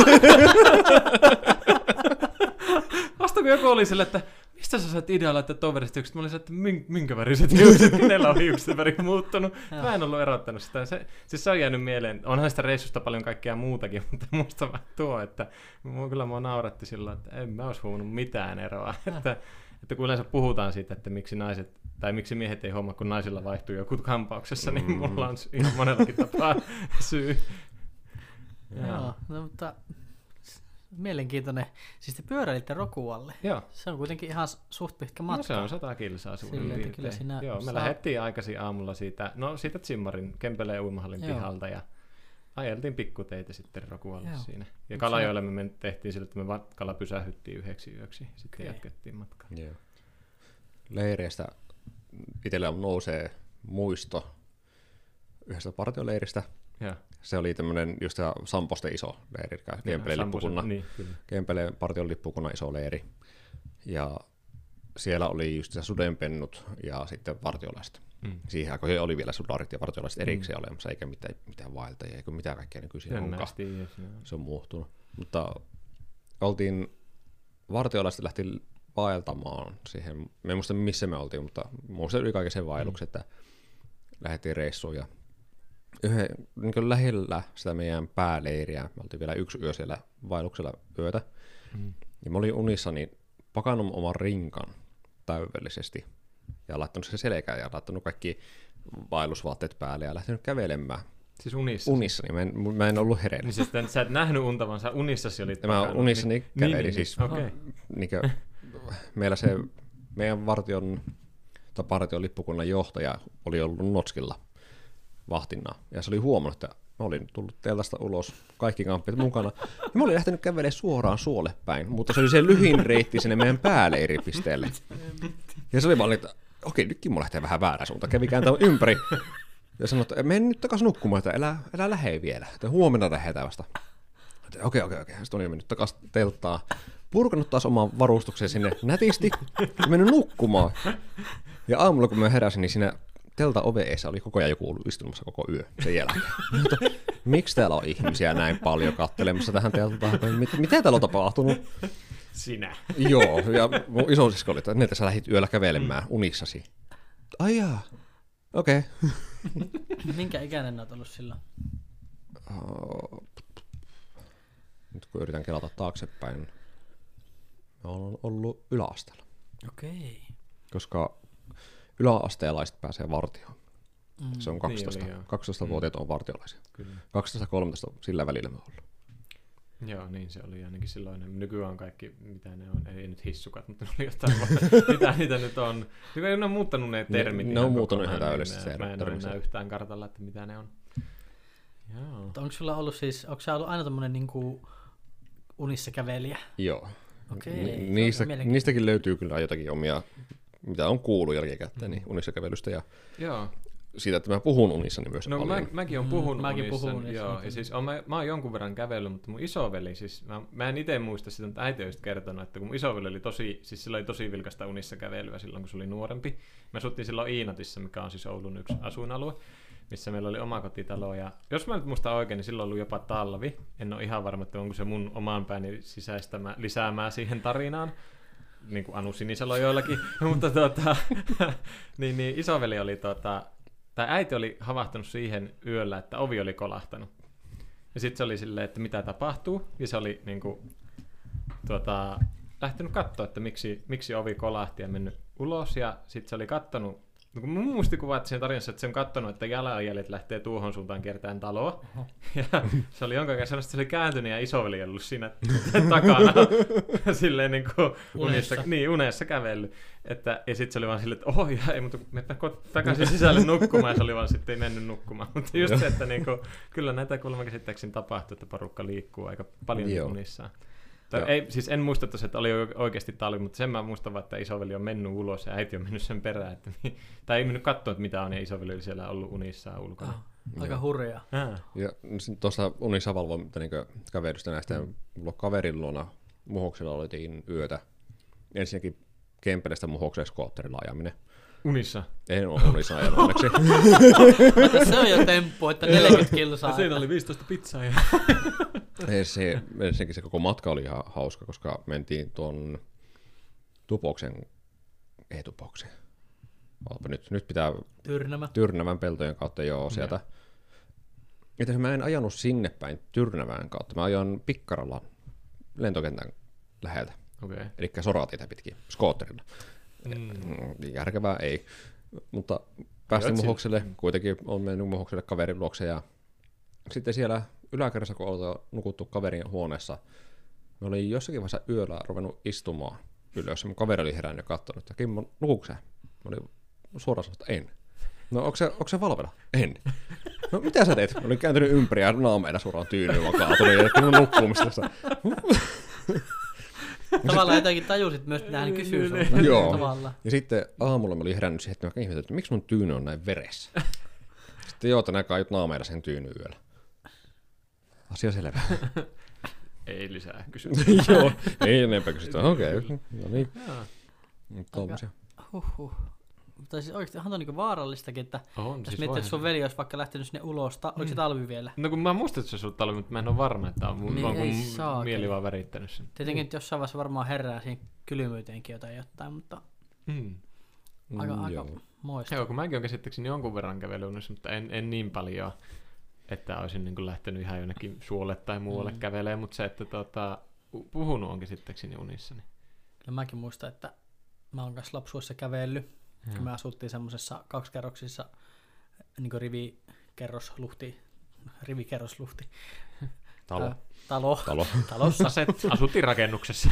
Vasta kun joku oli sille, että mistä sä saat idealla, että toverista hiukset? Mä olin sille, että minkä väriset hiukset? Kenellä on hiukset väri muuttunut? Mä en ollut erottanut sitä. Se, siis se on jäänyt mieleen. Onhan sitä reissusta paljon kaikkea muutakin, mutta musta vaan tuo, että kyllä mua nauratti silloin, että en mä olisi huomannut mitään eroa. Että, että kun yleensä puhutaan siitä, että miksi naiset tai miksi miehet ei homma, kun naisilla vaihtuu joku kampauksessa, niin mulla on ihan monellakin tapaa syy. Joo, no, mutta mielenkiintoinen. Siis te pyöräilitte Rokualle. Joo. Se on kuitenkin ihan suht pitkä matka. No se on sata kilsaa suurin piirtein. Joo, me saa... lähdettiin aikaisin aamulla siitä, no siitä Tsimmarin, Kempeleen uimahallin Joo. pihalta ja ajeltiin pikkuteitä sitten Rokualle Joo. siinä. Ja Kalajoille me tehtiin sillä, että me matkalla pysähdyttiin yhdeksi yöksi ja sitten okay. jatkettiin matkaa. Joo. Leireistä itsellä nousee muisto yhdestä partioleiristä. Ja. Se oli tämmöinen just tämä Samposten iso leiri, Kempeleen lippukunnan, niin, Kempeleen partion lippukunnan iso leiri. Ja siellä oli just se sudenpennut ja sitten partiolaiset. Mm. Siihen aikaan oli vielä sudarit ja vartiolaiset erikseen mm. olemassa, eikä mitään, mitään vaeltajia, eikä mitään kaikkea nykyisin onkaan. Se on muuttunut. Mutta oltiin, vartiolaiset lähti vaeltamaan siihen, me en muista missä me oltiin, mutta muistan yli kaiken sen vaelluksen, mm. että lähdettiin reissuun ja yhden, niin kuin lähellä sitä meidän pääleiriä, me oltiin vielä yksi yö siellä vaelluksella yötä, mm. ja mä olin unissani pakannut oman rinkan täydellisesti. Ja laittanut se selkään ja laittanut kaikki vaellusvaatteet päälle ja lähtenyt kävelemään. Siis unissa? Unissa, niin mä en, mä en ollut hereillä. Niin siis sä et nähnyt unta, vaan sä unissasi olit pakannut. Mä unissani niin, kävelin niin, niin, siis. Okay. Niin, meillä se meidän vartion, tai partion lippukunnan johtaja oli ollut Notskilla vahtina. Ja se oli huomannut, että mä olin tullut teltasta ulos, kaikki kamppeet mukana. Ja mä olin lähtenyt kävelemään suoraan suolle päin, mutta se oli se lyhin reitti sinne meidän pääleiripisteelle. Ja se oli vaan, että okei, nytkin mun lähtee vähän väärään suuntaan, kävi kääntämään ympäri. Ja sanoi, että mene nyt takaisin nukkumaan, että elä, elä lähe vielä, että huomenna lähetään vasta. Okei, okei, okei. Okay. Sitten oli mennyt takaisin telttaan, purkanut taas oman varustuksen sinne nätisti ja mennyt nukkumaan. Ja aamulla kun mä heräsin, niin siinä teltan oven eessä oli koko ajan joku ollut istumassa koko yö sen jälkeen. Miksi täällä on ihmisiä näin paljon kattelemassa tähän teltaan? Mit, mitä täällä on tapahtunut? Sinä. Joo, ja mun isonsisko oli, että ne tässä lähdit yöllä kävelemään mm. unissasi. Ai jaa, okei. Okay. Minkä ikäinen olet ollut silloin? Oh, nyt kun yritän kelata taaksepäin, olen ollut yläasteella. Okei. Okay. Koska yläasteelaiset pääsee vartioon. Mm, Se on kaksitoista. Niin, kaksitoistavuotiaat mm. on vartiolaisia. kaksitoista kolmetoista sillä välillä me ollaan. Joo, niin se oli ainakin silloin. Nykyään kaikki, mitä ne on, ei nyt hissukat, mutta ne oli jotain, mitä niitä nyt on. Ne on muuttanut ne termit. Ne, ne on muuttanut ihan täydellisesti. Mä en ole enää yhtään kartalla, että mitä ne on. Onko sulla ollut siis, onko sä ollut aina tommonen niinku unissa kävelijä? Joo. Okei. Ni- niistä, niistäkin löytyy kyllä jotakin omia, mitä on kuullut jälkikäteen, niin unissa kävelystä ja... Joo. Siitä, että mä puhun unissani myös no, paljon. Mä, mäkin olen puhunut mm, unissani. Joo, ja siis, on, mä, mä oon jonkun verran kävellyt, mutta mun isoveli, siis, mä, mä en itse muista sitä, mutta äiti on just kertonut, että kun mun isoveli oli tosi, siis sillä oli tosi vilkasta unissa kävelyä silloin, kun se oli nuorempi. Mä asuttiin silloin Iinatissa, mikä on siis Oulun yksi asuinalue, missä meillä oli oma kotitalo. Ja jos mä nyt muistan oikein, niin silloin oli jopa talvi. En ole ihan varma, että onko se mun omaan pääni sisäistämä lisäämää siihen tarinaan. Niin kuin Anu Sinisalo joillakin. mutta tuota, niin, niin isoveli oli tuota... Tai äiti oli havahtunut siihen yöllä, että ovi oli kolahtanut. Ja sitten se oli silleen, että mitä tapahtuu. Ja se oli niinku, tuota, lähtenyt katsoa, että miksi, miksi ovi kolahti ja mennyt ulos. Ja sitten se oli katsonut, niin kun mun muistikuva, että siinä tarinassa, että se on katsonut, että jalanjäljet lähtee tuohon suuntaan kiertäen taloa. Oho. Ja se oli jonka kanssa, että se oli kääntynyt ja isoveli ollut siinä takana. Silleen niin kuin unessa, unessa. Niin, unessa kävellyt. Että, ja sitten se oli vaan silleen, että oho, ja ei, mutta mennään takaisin sisälle nukkumaan. Ja se oli vaan sitten, ei mennyt nukkumaan. Mutta just se, että niin kuin, kyllä näitä kuulemma käsittääkseni tapahtuu, että porukka liikkuu aika paljon Joo. unissaan. Ei, siis en muista tosiaan, että oli oikeasti talvi, mutta sen mä muistan, että isoveli on mennyt ulos ja äiti on mennyt sen perään. Että, tai ei mennyt katsoa, että mitä on, ja isoveli oli siellä ollut unissaan ulkona. Oh, aika hurjaa. Tuosta unisavalvonta niin kävelystä näistä, mm. mulla kaverin luona Muhoksella olitiin yötä. Ensinnäkin Kempelestä Muhokseen skootterilla ajaminen. Unissa? En ole unissa ajanut onneksi. Se on jo temppu, että neljäkymmentä kilsaa. Siinä oli viisitoista pizzaa. Ja... se, ensinnäkin se koko matka oli ihan hauska, koska mentiin tuon Tupoksen, ei Tupoksen, nyt, nyt pitää Tyrnävä. Tyrnävän peltojen kautta, joo, sieltä. Itse mä en ajanut sinne päin Tyrnävän kautta, mä ajan Pikkaralan lentokentän läheltä, okay. Eli Soratietä pitkin, skootterilla. Mm. Järkevää ei, mutta päästiin Muhokselle, kuitenkin on mennyt Muhokselle kaverin luokse ja sitten siellä yläkerrassa, kun oltiin nukuttu kaverin huoneessa, me olin jossakin vaiheessa yöllä ruvennut istumaan ylös. Mun kaveri oli herännyt ja katsonut, että Kimmo, nukuuko sä? Mä olin suoraan sanonut, että en. No, onko se, onko se valvella? En. No, mitä sä teet? Mä olin kääntynyt ympäri ja naameina suoraan tyynyyn, vaan kaatunut ja jätkin mun nukkumista. Tavallaan jotenkin tajusit myös, että näin kysyy sinulta. Joo. Tavallaan. Ja sitten aamulla mä olin herännyt siihen, että mä ihmettelin, että miksi mun tyyny on näin veressä? Sitten joo, tänään kaajut naameina sen tyynyn yöllä. Asia selvä. Ei lisää kysymyksiä. Joo, ei enempää kysytään. Okei, okay. No niin. Tuommoisia. Huhhuh. Mutta siis oikeasti onhan tuo niinku vaarallistakin, että on, jos siis miettii, jos sun veli olisi vaikka lähtenyt sinne ulos, ta- oliko mm. se talvi vielä? No kun mä muistan, että se on talvi, mutta mä en ole varma, että on mun, niin vaan kun saa, mieli kyllä. Vaan värittänyt sen. Tietenkin mm. jossain vaiheessa varmaan herää siihen kylmyyteenkin jotain jotain, mutta mm. aika, mm, aika moista. Joo, kun mäkin olen käsittääkseni jonkun verran kävelyunissa, mutta en, en niin paljon, että olisin niin kuin lähtenyt ihan jonnekin suolle tai muualle mm. kävelemään, mutta se, että tuota, puhunut on käsittääkseni unissani. Kyllä mäkin muistan, että mä oon kanssa lapsuudessa kävellyt. Kun hmm. me asuttiin semmoisessa kaksikerroksissa niin kuin rivikerrosluhti, rivikerrosluhti. Talo. Ä, talo. Talo. Talossa. Asuttiin rakennuksessa.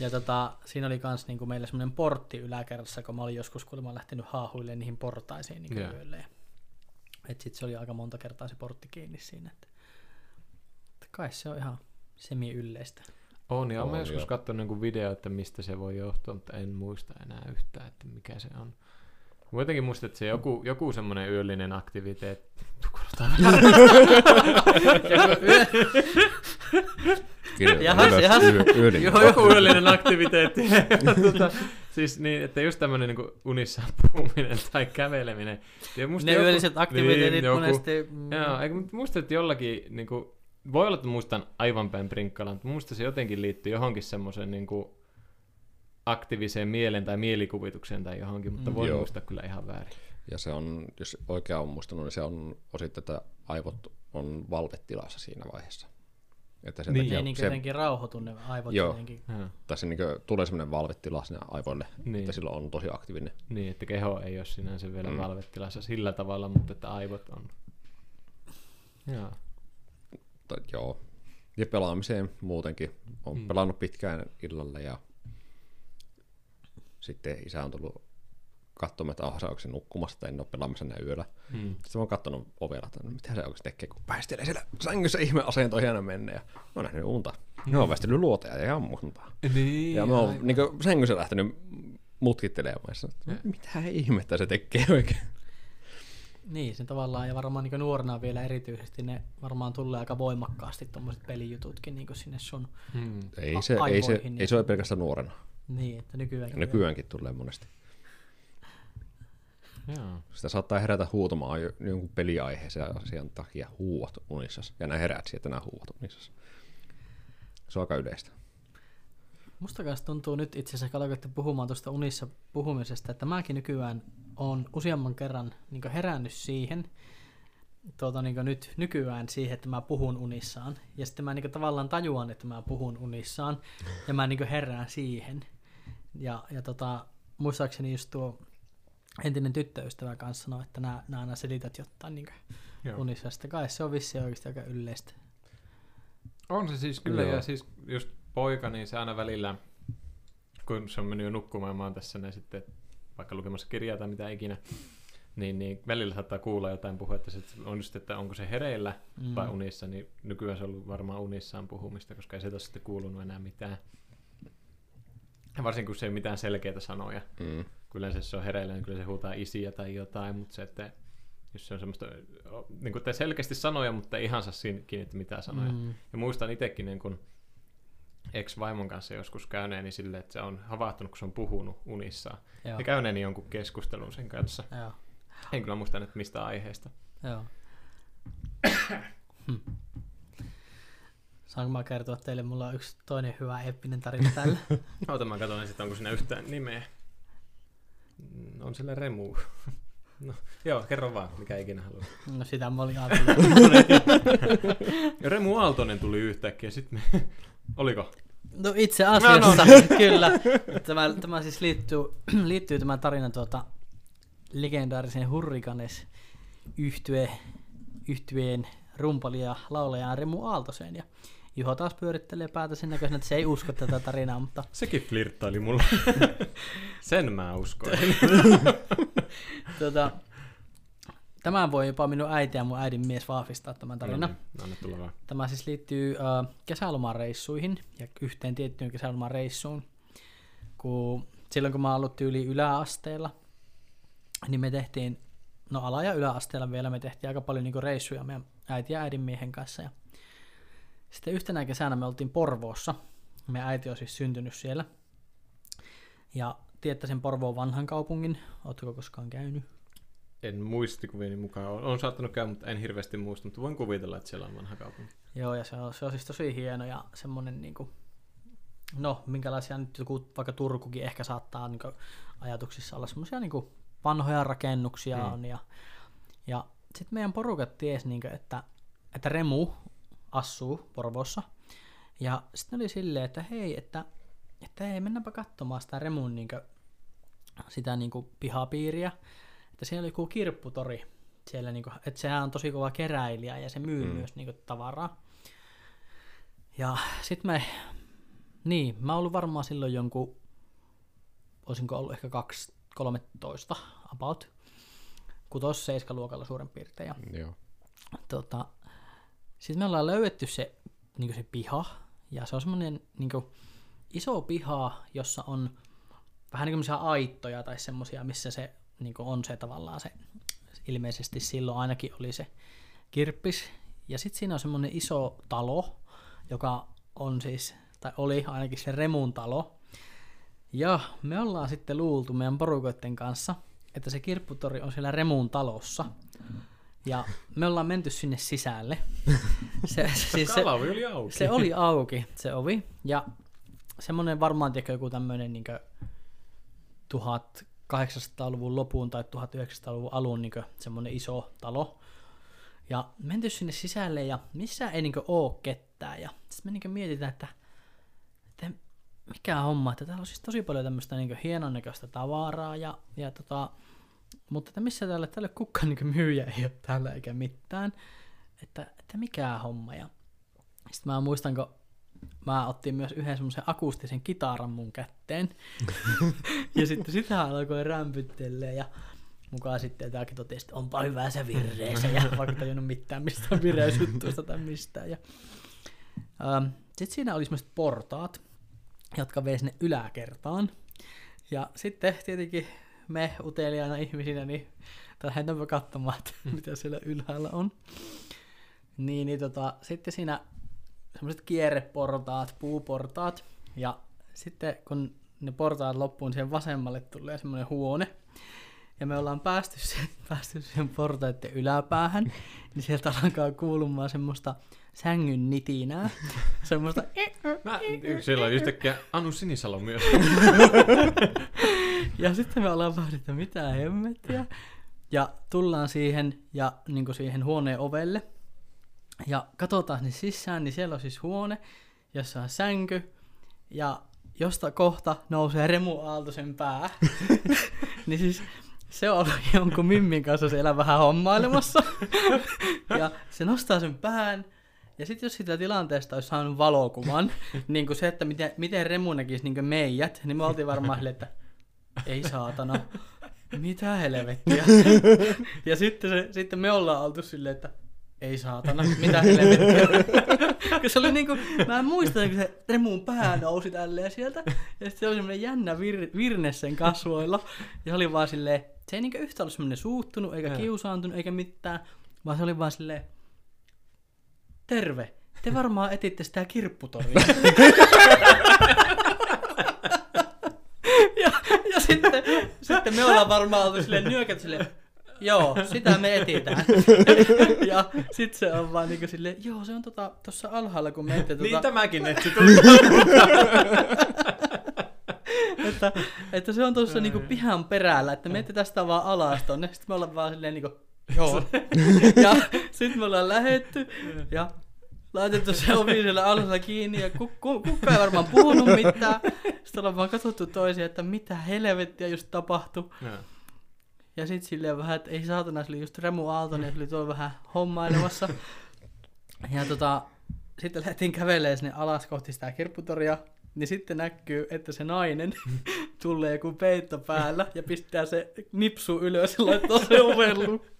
Ja tota, siinä oli kans niin kuin meillä semmoinen portti yläkerrassa, kun mä olin joskus kuulemma lähtenyt haahuille niihin portaisiin niin yeah. yölle. Et sit se oli aika monta kertaa se portti kiinni siinä. Että, että kai se on ihan semi-yleistä. On, ja olen joskus katsonut niinku video, että mistä se voi johtua, mutta en muista enää yhtään, että mikä se on. Mä jotenkin muistan, että se joku, joku semmoinen yöllinen aktiviteetti. Tukulotaan. Jahas, jahas. Joku yöllinen aktiviteetti. tuota, siis niin, että just tämmöinen niin unissa puhuminen tai käveleminen. Ja ne joku, yölliset aktiviteetit niin, monesti. Mm. Joo, eikä musta, että jollakin, niin kuin, voi olla, että muistan aivan päin prinkkalan, mutta musta se jotenkin liittyy johonkin semmoiseen niin aktiiviseen mieleen tai mielikuvitukseen tai johonkin, mutta voi mm, muistaa kyllä ihan väärin. Ja se on, jos oikein on muistanut, niin se on osittain, että aivot on valvetilassa siinä vaiheessa. Että sen niin, takia, niin se jotenkin rauhoitu ne aivot. Joo, jotenkin. Tai se niin kuin, tulee sellainen valvetila sinne aivoille, niin, että silloin on tosi aktiivinen. Niin, että keho ei ole sinänsä vielä mm. valvetilassa sillä tavalla, mutta että aivot on. Joo. Tai, joo. Ja pelaamiseen muutenkin. Olen mm. pelannut pitkään illalla ja sitten isä on tullut katsomaan, että ah, onko se nukkumassa tai en ole pelaamassa näin yöllä. Hmm. Sitten mä oon katsonut ovella, että mitä se oikeasti tekee, kun väistelee siellä sängyssä ihmeasentoja aina mennä. Ja mä oon nähnyt unta. Hmm. Mä oon väistellyt luoteja ja ammuntaa. Niin, ja mä oon niin kuin, sängyssä lähtenyt mutkittelemaan. Sanoin, mitä ihmettä se tekee oikein. Niin, se tavallaan, ja varmaan niin nuorena vielä erityisesti ne varmaan tulee aika voimakkaasti tuommoiset pelijututkin niin sinne sun hmm. ei se, aivoihin. Ei se, niin, ei se ole pelkästään nuorena. Niin, että nykyäänkin. Nykyäänkin tulee monesti. Jaa. Sitä saattaa herätä huutamaan jonkun peliaiheeseen asian takia huuat unissasi. Ja nää heräät sieltä nää huuat unissasi. Se on aika yleistä. Musta kanssa tuntuu nyt itse asiassa, kun aloitte puhumaan tuosta unissa puhumisesta, että mäkin nykyään olen useamman kerran niin herännyt siihen, tuota, niin nyt nykyään siihen, että mä puhun unissaan. Ja sitten mä niin tavallaan tajuan, että mä puhun unissaan. Ja mä niin herään siihen. Ja, ja tota, muistaakseni just tuo entinen tyttöystävä kanssa sanoi, että nää, nää aina selität jotain niin unissa. Sitten kai se on vissiin oikeasti aika yleistä. On se siis kyllä. Joo. Ja siis just poika, niin se aina välillä, kun se on mennyt jo nukkumaan, mä oon tässä näin sitten vaikka lukemassa kirjaa tai mitä ikinä, niin, niin välillä saattaa kuulla jotain puhua, että, se on just, että onko se hereillä mm. vai unissa, niin nykyään se on ollut varmaan unissaan puhumista, koska ei se tosiaan kuulunut enää mitään. Varsinkin kun se ei ole mitään selkeitä sanoja. Mm. Kyllä se on hereillä, niin kyllä se huutaa isiä tai jotain, mutta se, että jos se on semmoista, niin kuin selkeästi sanoja, mutta ei ihan saa siinäkin, että mitään sanoja. Mm. Ja muistan itsekin niin kun ex-vaimon kanssa joskus käyneeni silleen, että se on havahtunut, kun se on puhunut unissaan. Joo. Ja käyneeni jonkun keskustelun sen kanssa. Joo. En kyllä muista nyt mistä aiheesta. Joo. hmm. Saanko mä kertoa teille, mulla on yksi toinen hyvä eeppinen tarina täällä. Ota mä katson, että onko siinä yhtään nimeä. On siellä Remu. No, joo, kerro vaan, mikä ikinä haluaa. No sitä mä olin ajatellut. Remu Aaltonen tuli yhtäkkiä, sit me... Oliko? No itse asiassa, no, kyllä. Tämä, tämä siis liittyy, liittyy tämä tarina tuota legendaarisen Hurrikanes yhtye, yhtyeen rumpali ja laulajaan Remu Aaltoseen. Ja Juho taas pyörittelee päätä sen näköisenä, että se ei usko tätä tarinaa, mutta... Sekin flirttaili mulla. Sen mä uskoin. tota, tämän voi jopa minun äiti ja mun äidin mies vahvistaa tämän tarinan. No niin, tämä siis liittyy uh, kesälomareissuihin ja yhteen tiettyyn kesälomareissuun. Kun silloin kun mä oon ollut tyyli yläasteella, niin me tehtiin, no ala- ja yläasteella vielä me tehtiin aika paljon niinku reissuja meidän äiti ja äidin miehen kanssa. Ja sitten yhtenä kesänä me oltiin Porvoossa. Meidän äiti on siis syntynyt siellä. Ja tiedätte sen Porvoon vanhan kaupungin. Ootko koskaan käynyt? En muistikuvieni mukaan. Olen saattanut käydä, mutta en hirveästi muista. Mutta voin kuvitella, että siellä on vanha kaupunki. Joo, ja se on, se on siis tosi hieno ja semmoinen, niin kuin, no minkälaisia nyt joku, vaikka Turkukin ehkä saattaa niin kuin, ajatuksissa olla semmoisia niin kuin, vanhoja rakennuksia mm. on. Ja, ja sitten meidän porukat tiesi, niin kuin, että, että Remu asuu Porvoossa. Ja sitten oli silleen, että hei, että, että hei, mennäänpä katsomaan sitä Remun niinkö, sitä niinkö, pihapiiriä. Että siellä oli joku kirpputori. Siellä, niinkö, että sehän on tosi kova keräilijä ja se myy mm. myös niinkö, tavaraa. Ja sit me, niin, mä oon ollut varmaan silloin jonkun, olisinko ollut ehkä kaksi kolmetoista about, kuusi seitsemän luokalla suurin piirtein. Joo. Tota, sitten me ollaan löydetty se, niin se piha, ja se on semmoinen niin iso piha, jossa on vähän niin kuin aittoja tai semmoisia, missä se niin on se tavallaan se, ilmeisesti silloin ainakin oli se kirppis. Ja sitten siinä on semmoinen iso talo, joka on siis, tai oli ainakin se Remun talo. Ja me ollaan sitten luultu meidän porukoiden kanssa, että se kirpputori on siellä Remun talossa. Ja me ollaan menty sinne sisälle. Se, siis se, oli auki. se oli auki, se ovi. Ja semmoinen varmaan tiedätkö joku tämmöinen niin tuhatkahdeksansataaluvun lopun tai tuhatyhdeksänsataaluvun alun niin semmoinen iso talo. Ja menty sinne sisälle ja missään ei niin oo ketään. Ja sitten me niin mietitään, että, että mikä homma, että täällä on siis tosi paljon tämmöistä niin hienon näköistä tavaraa ja, ja tota... Mutta että missä täällä, täällä kukaan niin myyjä ei ole täällä eikä mitään, että, että mikä homma. Ja sitten mä muistan, kun mä otin myös yhden semmoisen akustisen kitaran mun kätteen, ja sitten sitä alkoi rämpyttelee, ja mukaan sitten tämäkin totesi, että onpa hyvä se virreessä, ja vaikka tajunnut mitään mistään vireysjuttuista tai mistään. Ja... Ähm, sitten siinä oli semmoiset portaat, jotka vei sinne yläkertaan, ja sitten tietenkin me uteliaina ihmisinä, niin lähdenpä katsomaan, että mitä siellä ylhäällä on. Niin, niin tota, sitten siinä semmoiset kierreportaat, puuportaat, ja sitten kun ne portaat loppuun, siihen vasemmalle tulee semmoinen huone, ja me ollaan päästy siihen, päästy siihen portaiden yläpäähän, niin sieltä alkaa kuulumaan semmoista sängyn nitinää. Semmoista... Mä, siellä on yhtäkkiä Anu Sinisalo myös. Ja sitten me ollaan vaan, että mitä hemmettiä. Ja tullaan siihen, ja, niin siihen huoneen ovelle. Ja katsotaan sinne sisään, niin siellä on siis huone, jossa on sänky. Ja josta kohta nousee Remu Aaltosen pää. Niin siis se on jonkun mimmin kanssa siellä vähän hommailemassa. Ja se nostaa sen pään. Ja sitten jos sitä tilanteesta olisi saanut valokuvan, niin kuin se, että miten, miten Remu näkisi niin meijät, niin me oltiin varmaan sille, että ei saatana, mitä helvettiä. Ja sitten, se, sitten me ollaan oltu silleen, että ei saatana, mitä helvettiä. Se oli niin kuin, mä en muista, kun se Remun pää nousi tälleen sieltä, ja sitten se oli semmoinen jännä vir- virne sen kasvoilla, ja se oli vaan silleen, se ei niin yhtä ollut semmoinen suuttunut, eikä kiusaantunut, eikä mitään, vaan se oli vaan silleen, terve, te varmaan etitte sitä kirpputoria. ja ja sitten, sitten me ollaan varmaan oltu silleen nyökätty silleen, joo, sitä me etitään. ja sit se on vaan niinku silleen, joo, se on tota, tossa alhaalla, kun me ette tota... Niin tämäkin etsi että, että se on tossa niinku pihan perällä, että me ette tästä vaan alas tonne. Sitten me ollaan vaan silleen niinku... Joo. Ja sit me ollaan lähetty ja laitettu se ovi siellä alhaalla kiinni ja kuk- kukka ei varmaan puhunut mitään. Sitten ollaan vaan katsottu toisiaan, että mitä helvettiä just tapahtui. Ja, ja sit silleen vähän, että ei saatana, se oli just Remu Aaltonen, se oli tuolla vähän hommailemassa. Ja tota, sitten lähdettiin kävelemään sinne alas kohti sitä kirpputoria. Niin sitten näkyy, että se nainen tulee joku peitto päällä ja pistää se nipsu ylös ja laittaa se oven lukkoon.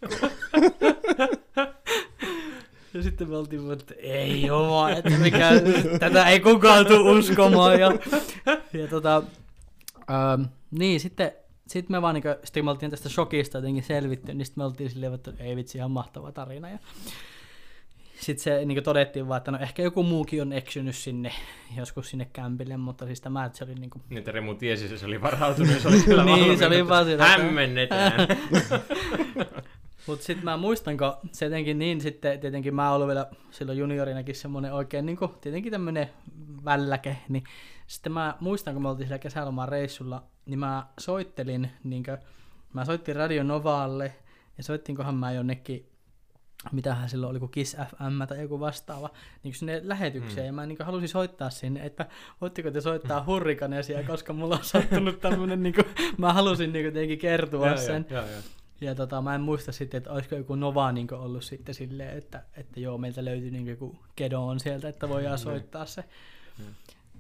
Ja sitten me oltiin, että ei oma, että mikä, tätä ei kukaan tule uskomaan. Ja, ja tota, ähm, niin sitten, sit me vaan, niin kuin, sitten me oltiin tästä shokista jotenkin selvitty, niin sitten me oltiin silleen, että ei vitsi, ihan mahtava tarina. Ja... Sitten se niin todettiin vaan, että no ehkä joku muukin on eksynyt sinne, joskus sinne kämpille, mutta siis tämä, että se oli niin kuin... Niin, että Remu tiesi, se, se oli varautunut, se oli kyllä niin, valmiin, se oli vaan hämmennetään. Mutta sitten mä muistanko, se jotenkin niin sitten, tietenkin mä olin vielä silloin juniorinakin semmoinen oikein, niin kuin, tietenkin tämmöinen välläke, niin sitten mä muistan, kun me oltiin siellä kesälomaan reissulla, niin mä soittelin, niin kuin, mä soittin Radio Novalle, ja soittinkohan mä jonnekin, mitähän silloin oli, kun Kiss F M tai joku vastaava, niin sinne lähetykseen, mm. ja mä niin halusin soittaa sinne, että voitteko te soittaa Hurrikanesia, koska mulla on sattunut tämmönen, niin kuin, mä halusin niin jotenkin kertoa ja, sen. Ja, ja, ja. ja tota, mä en muista sitten, että olisiko joku Nova niin ollut sitten silleen, että, että joo, meiltä löytyi niin joku kedo on sieltä, että voidaan soittaa se. Ja.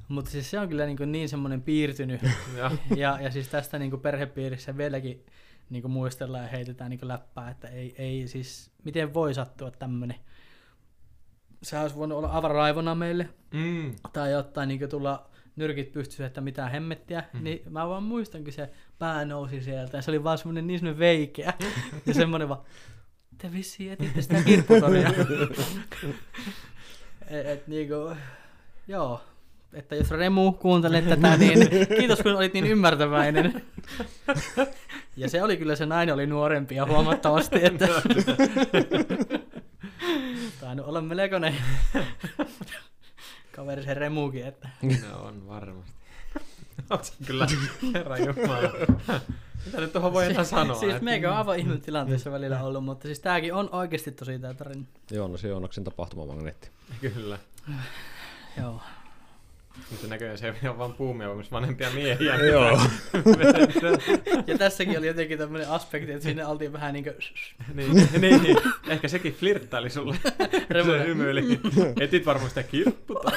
Mutta siis se on kyllä niin, niin semmoinen piirtynyt, ja. Ja, ja siis tästä niin perhepiirissä vieläkin, niinku muistellaan ja heitetään niinku läppää, että ei, ei siis, miten voi sattua tämmönen. Sehän olisi voinut olla avaraivona meille, mm. tai jotain niinku tulla nyrkit pystyssä, että mitään hemmettiä, mm. niin mä vaan muistankin se pää nousi sieltä, ja se oli vaan semmonen niin semmonen veikeä, ja semmonen vaan, te vissiin etitte sitä kirpputoria. et, et niinku, Joo, että jos Remu kuuntelet tätä, niin kiitos kun olit niin ymmärtäväinen. Ja se oli kyllä, se nainen oli nuorempia huomattavasti, että tainnut olla melekonen kaveri se Remukin. Että... No on varmasti. Oot kyllä, herra jumala. Mitä nyt tuohon voi enää si- sanoa? Siis että... meikä on aivan ihmetilanteessa välillä ollut, mutta siis tääkin on oikeasti tosi tää tarina. Joo, no se on onneksi tapahtumamagneetti. Kyllä. Joo. Mutta näköjään se on vaan puumia, vaan vanhempia miehiä. Joo. Ja tässäkin oli jotenkin tämmöinen aspekti, että siinä oltiin vähän niin kuin... niin, niin, niin. Ehkä sekin flirttaili sulle. Se hymyili. Etit varmaan sitä kirpputa.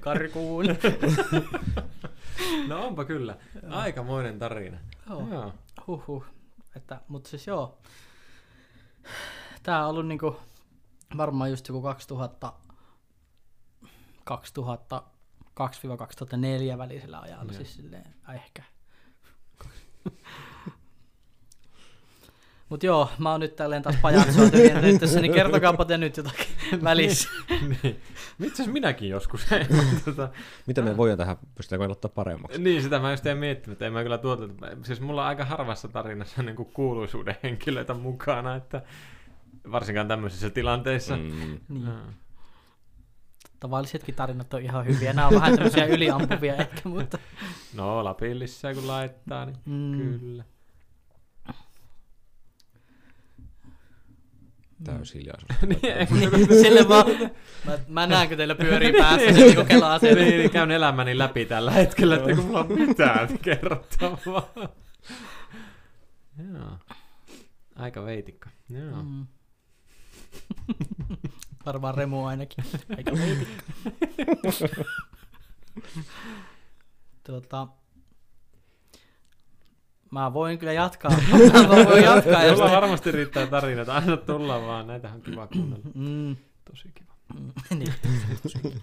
Karkuun. No onpa kyllä. Aikamoinen tarina. Joo. Joo. Huhhuh. Että, mutta siis joo. Tää on ollut niinku varmaan just joku kaksituhatta... kaksituhatta... kaksi-kaksituhattaneljä välisellä ajalla, ja. Siis silleen, ehkä. Mut joo, mä oon nyt tälleen taas pajatsoa tyhjentänyt tässä, niin kertokaapa te nyt jotakin välissä. Niin. Itse asiassa minäkin joskus. tota, Mitä me voidaan tähän, pystytäänkö aloittaa paremmaksi? Niin, sitä mä just en miettinyt, että en mä kyllä tuotu. Siis mulla on aika harvassa tarinassa niin kuin kuuluisuuden henkilöitä mukana, että varsinkaan tämmöisissä tilanteissa. Mm. Niin. Ja. Tavallisetkin tarinat on ihan hyviä. Nämä on vähän tämmöisiä yliampuvia ehkä, mutta... No, Lapinlisää kun laittaa, niin mm. kyllä. Täys hiljaisuus. Niin, vaan... Mä, mä näenkö teillä pyörii päässä, niin kun kelaa sen. Niin, käyn elämäni läpi tällä hetkellä, että kun mulla on mitään kerrottavaa. Joo. Aika veitikka. Joo. Mm. Varmaan Remu ainakin. Aika veitikka. Tuota, mä voin kyllä jatkaa. Mä voin jatkaa. Jolla jos varmasti riittää tarinoita. Aina tullaan vaan. Näitähän on kiva kuunnella. Mm. Tosi kiva. Niin, tosi kiva.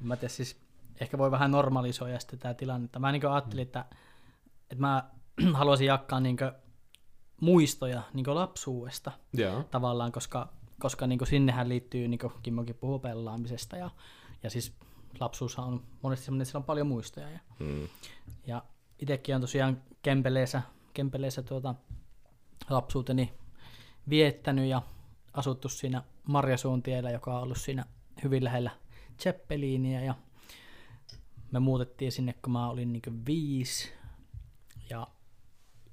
Mä tiedän, siis ehkä voi vähän normalisoida sitten tää tilannetta. Mä niin ajattelin, että, että mä haluaisin jakaa niin muistoja niin lapsuudesta. Jaa. Tavallaan, koska koska niin kuin sinnehän liittyy, niin kuin Kimmokin puhuu, pelaamisesta, ja, ja siis lapsuushan on monesti sellainen, että siellä on paljon muistoja. Ja, mm. ja itsekin on tosiaan Kempeleessä, Kempeleessä tuota, lapsuuteni viettänyt ja asuttu siinä Marjasuontiellä, joka on ollut siinä hyvin lähellä Tseppeliiniä. Ja me muutettiin sinne, kun mä olin niin kuin viisi ja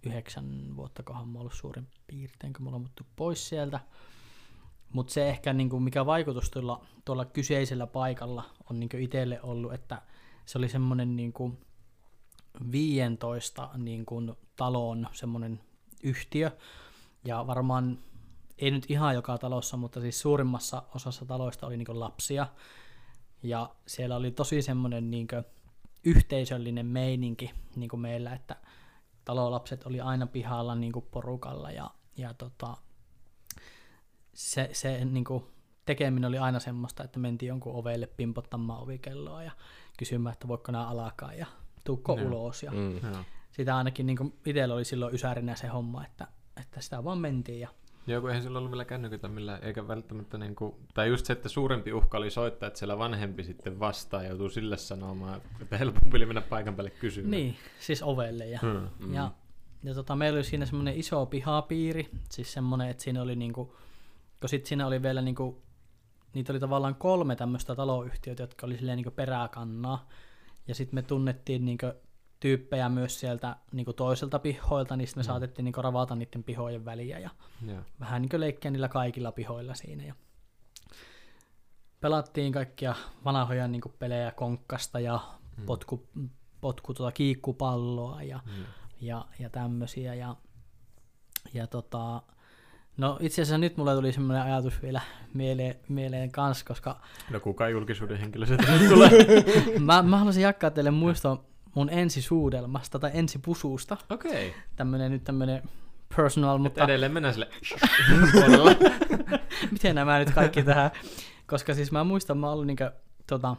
yhdeksän vuotta kohan mä ollut suurin piirtein, kun mä olin muuttu pois sieltä. Mutta se ehkä, niinku, mikä vaikutus tuolla, tuolla kyseisellä paikalla on niinku itselle ollut, että se oli semmoinen niinku viisitoista niinku talon semmoinen yhtiö. Ja varmaan, ei nyt ihan joka talossa, mutta siis suurimmassa osassa taloista oli niinku lapsia. Ja siellä oli tosi semmoinen niinku yhteisöllinen meininki niinku meillä, että talolapset oli aina pihalla niinku porukalla ja, ja tota... Se, se niin kuin, tekeminen oli aina semmoista, että mentiin jonkun ovelle pimpottamaan ovikelloa ja kysymään, että voiko nämä alkaa ja tuukko no. ulos. Ja mm. Sitä ainakin niin kuin, itsellä oli silloin ysärinä se homma, että, että sitä vaan mentiin. Ja... Joo, kun eihän silloin ollut vielä kännyköitä millään, eikä välttämättä, niin kuin, tai just se, että suurempi uhka oli soittaa, että siellä vanhempi sitten vastaa, joutuu sille sanomaan, että helpompi oli mennä paikan päälle kysymään. Niin, siis ovelle. Ja, mm. Mm. ja, ja tota, meillä oli siinä semmoinen iso pihapiiri, siis semmoinen, että siinä oli niin kuin, kun sitten siinä oli vielä, niinku, niitä oli tavallaan kolme tämmöistä taloyhtiötä, jotka oli silleen niinku peräkannaa. Ja sitten me tunnettiin niinku tyyppejä myös sieltä niinku toiselta pihoilta, niin sitten me mm. saatettiin niinku ravata niiden pihojen väliä. Ja yeah. Vähän niinku leikkiä niillä kaikilla pihoilla siinä. Ja pelattiin kaikkia vanhoja niinku pelejä konkkasta ja mm. potku, potku, tota, kiikkupalloa ja, mm. ja, ja tämmöisiä. Ja, ja tota... No itse asiassa nyt mulle tuli semmoinen ajatus vielä mieleen, mieleen kanssa, koska... No kukaan julkisuuden henkilö se tulee. mä, mä haluaisin jakaa teille muistoa mun ensisuudelmasta tai ensipusuusta. Okei. Okay. Tämmönen nyt tämmönen personal, mutta... Että edelleen mennään sille... Miten nämä nyt kaikki tähän? Koska siis mä muistan, mä oon ollut niinkö, tota,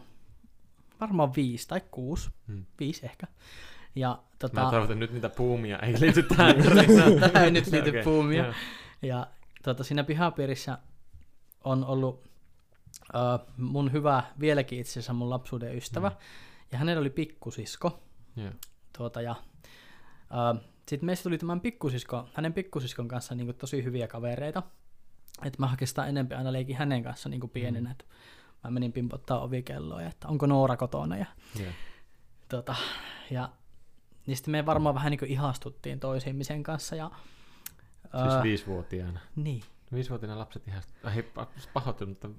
varmaan viisi tai kuusi, hmm. viisi ehkä. Ja, tota... Mä tarvitan nyt niitä puumia, ei liity tähän. Tähän ei nyt liity okay. puumia. Yeah. Ja tuota, siinä pihapiirissä on ollut uh, mun hyvä, vieläkin itse asiassa mun lapsuuden ystävä, mm. ja hänellä oli pikkusisko. Yeah. Tuota, ja, uh, sitten meistä tuli tämän pikkusisko, hänen pikkusiskon kanssa niin kuin tosi hyviä kavereita. Että mä oikeastaan enemmän aina leikin hänen kanssa niin kuin pienenä. Mm. Mä menin pimpottaa ovikelloa, että onko Noora kotona. Ja, yeah. tuota, ja, niin sitten me varmaan vähän niin kuin ihastuttiin toisiimme sen kanssa. Ja, siis uh, viisivuotiaana? Niin. Viisivuotiaana lapset ihastuvat. Ai pahoittu, mutta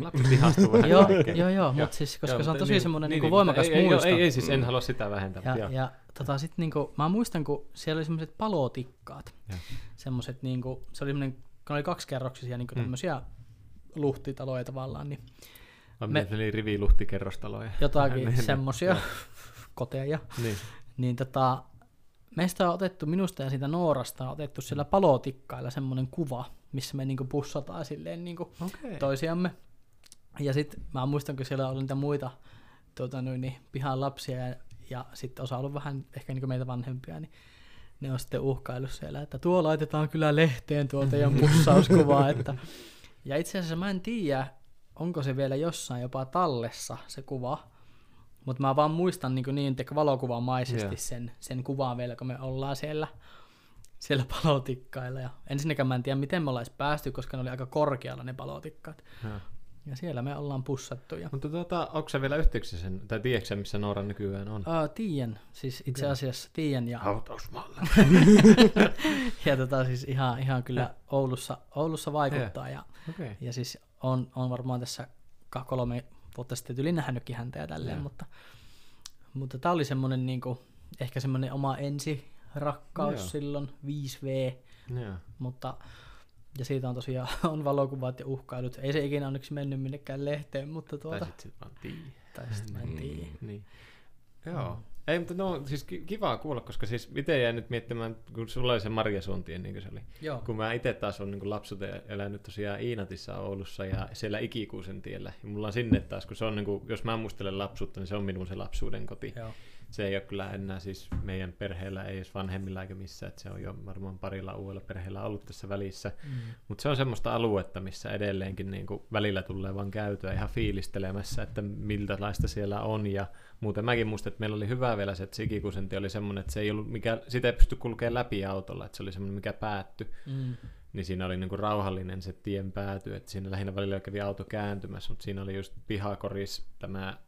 lapset ihastuvat vähän joo, kaikkeen. Joo, joo, mutta siis, koska joo, se on tosi niin, semmoinen niin, niin, voimakas ei, muisto. Ei, ei, ei siis en halua sitä vähentää. Ja, ja, ja tota, sit, niin kuin, mä muistan, kun siellä oli semmoiset palotikkaat. Semmoiset, niin kuin, se oli semmoinen, kun oli kaksikerroksisia niin kuin mm. tämmöisiä luhtitaloja tavallaan. Niin on me, me, riviluhtikerrostaloja. Jotakin äh, semmoisia koteja. Niin. Niin, tota, meistä on otettu, minusta ja siitä Noorasta on otettu siellä palotikkailla semmoinen kuva, missä me niinku pussataan silleen niinku okay. toisiamme. Ja sit mä muistan, kun siellä oli niitä muita tuota, niin, pihan lapsia ja, ja sit osa ollut vähän ehkä niinku meitä vanhempia, niin ne on sitten uhkaillut siellä, että tuo laitetaan kyllä lehteen tuo teidän pussauskuvaa. Että. Ja itse asiassa mä en tiedä, onko se vielä jossain jopa tallessa se kuva. Mutta mä vaan muistan niin, niin valokuvamaisesti yeah. sen, sen kuvan vielä, kun me ollaan siellä, siellä palotikkailla. Ja ensinnäkään mä en tiedä, miten me ollaan päästy, koska ne oli aika korkealla ne palotikkaat. Yeah. Ja siellä me ollaan pussattu. Ja... Mutta tuota, onko sä vielä yhteyksissä sen, tai tiedätkö sä, missä Noora nykyään on? Uh, tiedän, siis itse asiassa tiedän. Ja... Hautausmaalla. ja tota, siis ihan, ihan kyllä yeah. Oulussa, Oulussa vaikuttaa. Yeah. Ja, okay. ja siis on, on varmaan tässä kolme... Vuotta sitten yli nähnytkin häntä ja tälleen, yeah. mutta, mutta tämä oli semmoinen niinku, ehkä semmoinen oma ensirakkaus yeah. silloin, viisi vuotta, yeah. mutta ja siitä on tosiaan on valokuvat ja uhkailut. Ei se ikinä onneksi mennyt minnekään lehteen, mutta tuota... Tai sitten sit vaan tiiä. Tai sitten vaan tiiä. Niin. Joo. Ei, mutta no siis kivaa kuulla, koska siis itse jäin nyt miettimään, kun sulla oli se Marjasuontien, niin kuin se oli. Joo. Kun mä itse taas olen niin lapsuuteen elänyt tosiaan Iinatissa Oulussa ja siellä Ikikuusentiellä. Ja mulla on sinne taas, kun se on, niin kuin, jos mä muistelen lapsuutta, niin se on minun se lapsuuden koti. Joo. Se ei ole kyllä enää siis meidän perheellä, ei edes vanhemmilla eikä missään, että se on jo varmaan parilla uudella perheellä ollut tässä välissä. Mm. Mutta se on semmoista aluetta, missä edelleenkin niinku välillä tulee vaan käytyä ihan fiilistelemässä, että miltä laista siellä on. Ja muuten mäkin muistan, että meillä oli hyvä vielä se, että Ikikuusentie oli semmoinen, että se ei ollut mikä, sitä ei pysty kulkemaan läpi autolla, että se oli semmoinen, mikä päättyi. Mm. Niin siinä oli niinku rauhallinen se tien pääty, että siinä lähinnä välillä kävi auto kääntymässä, mutta siinä oli just pihakoris tämä...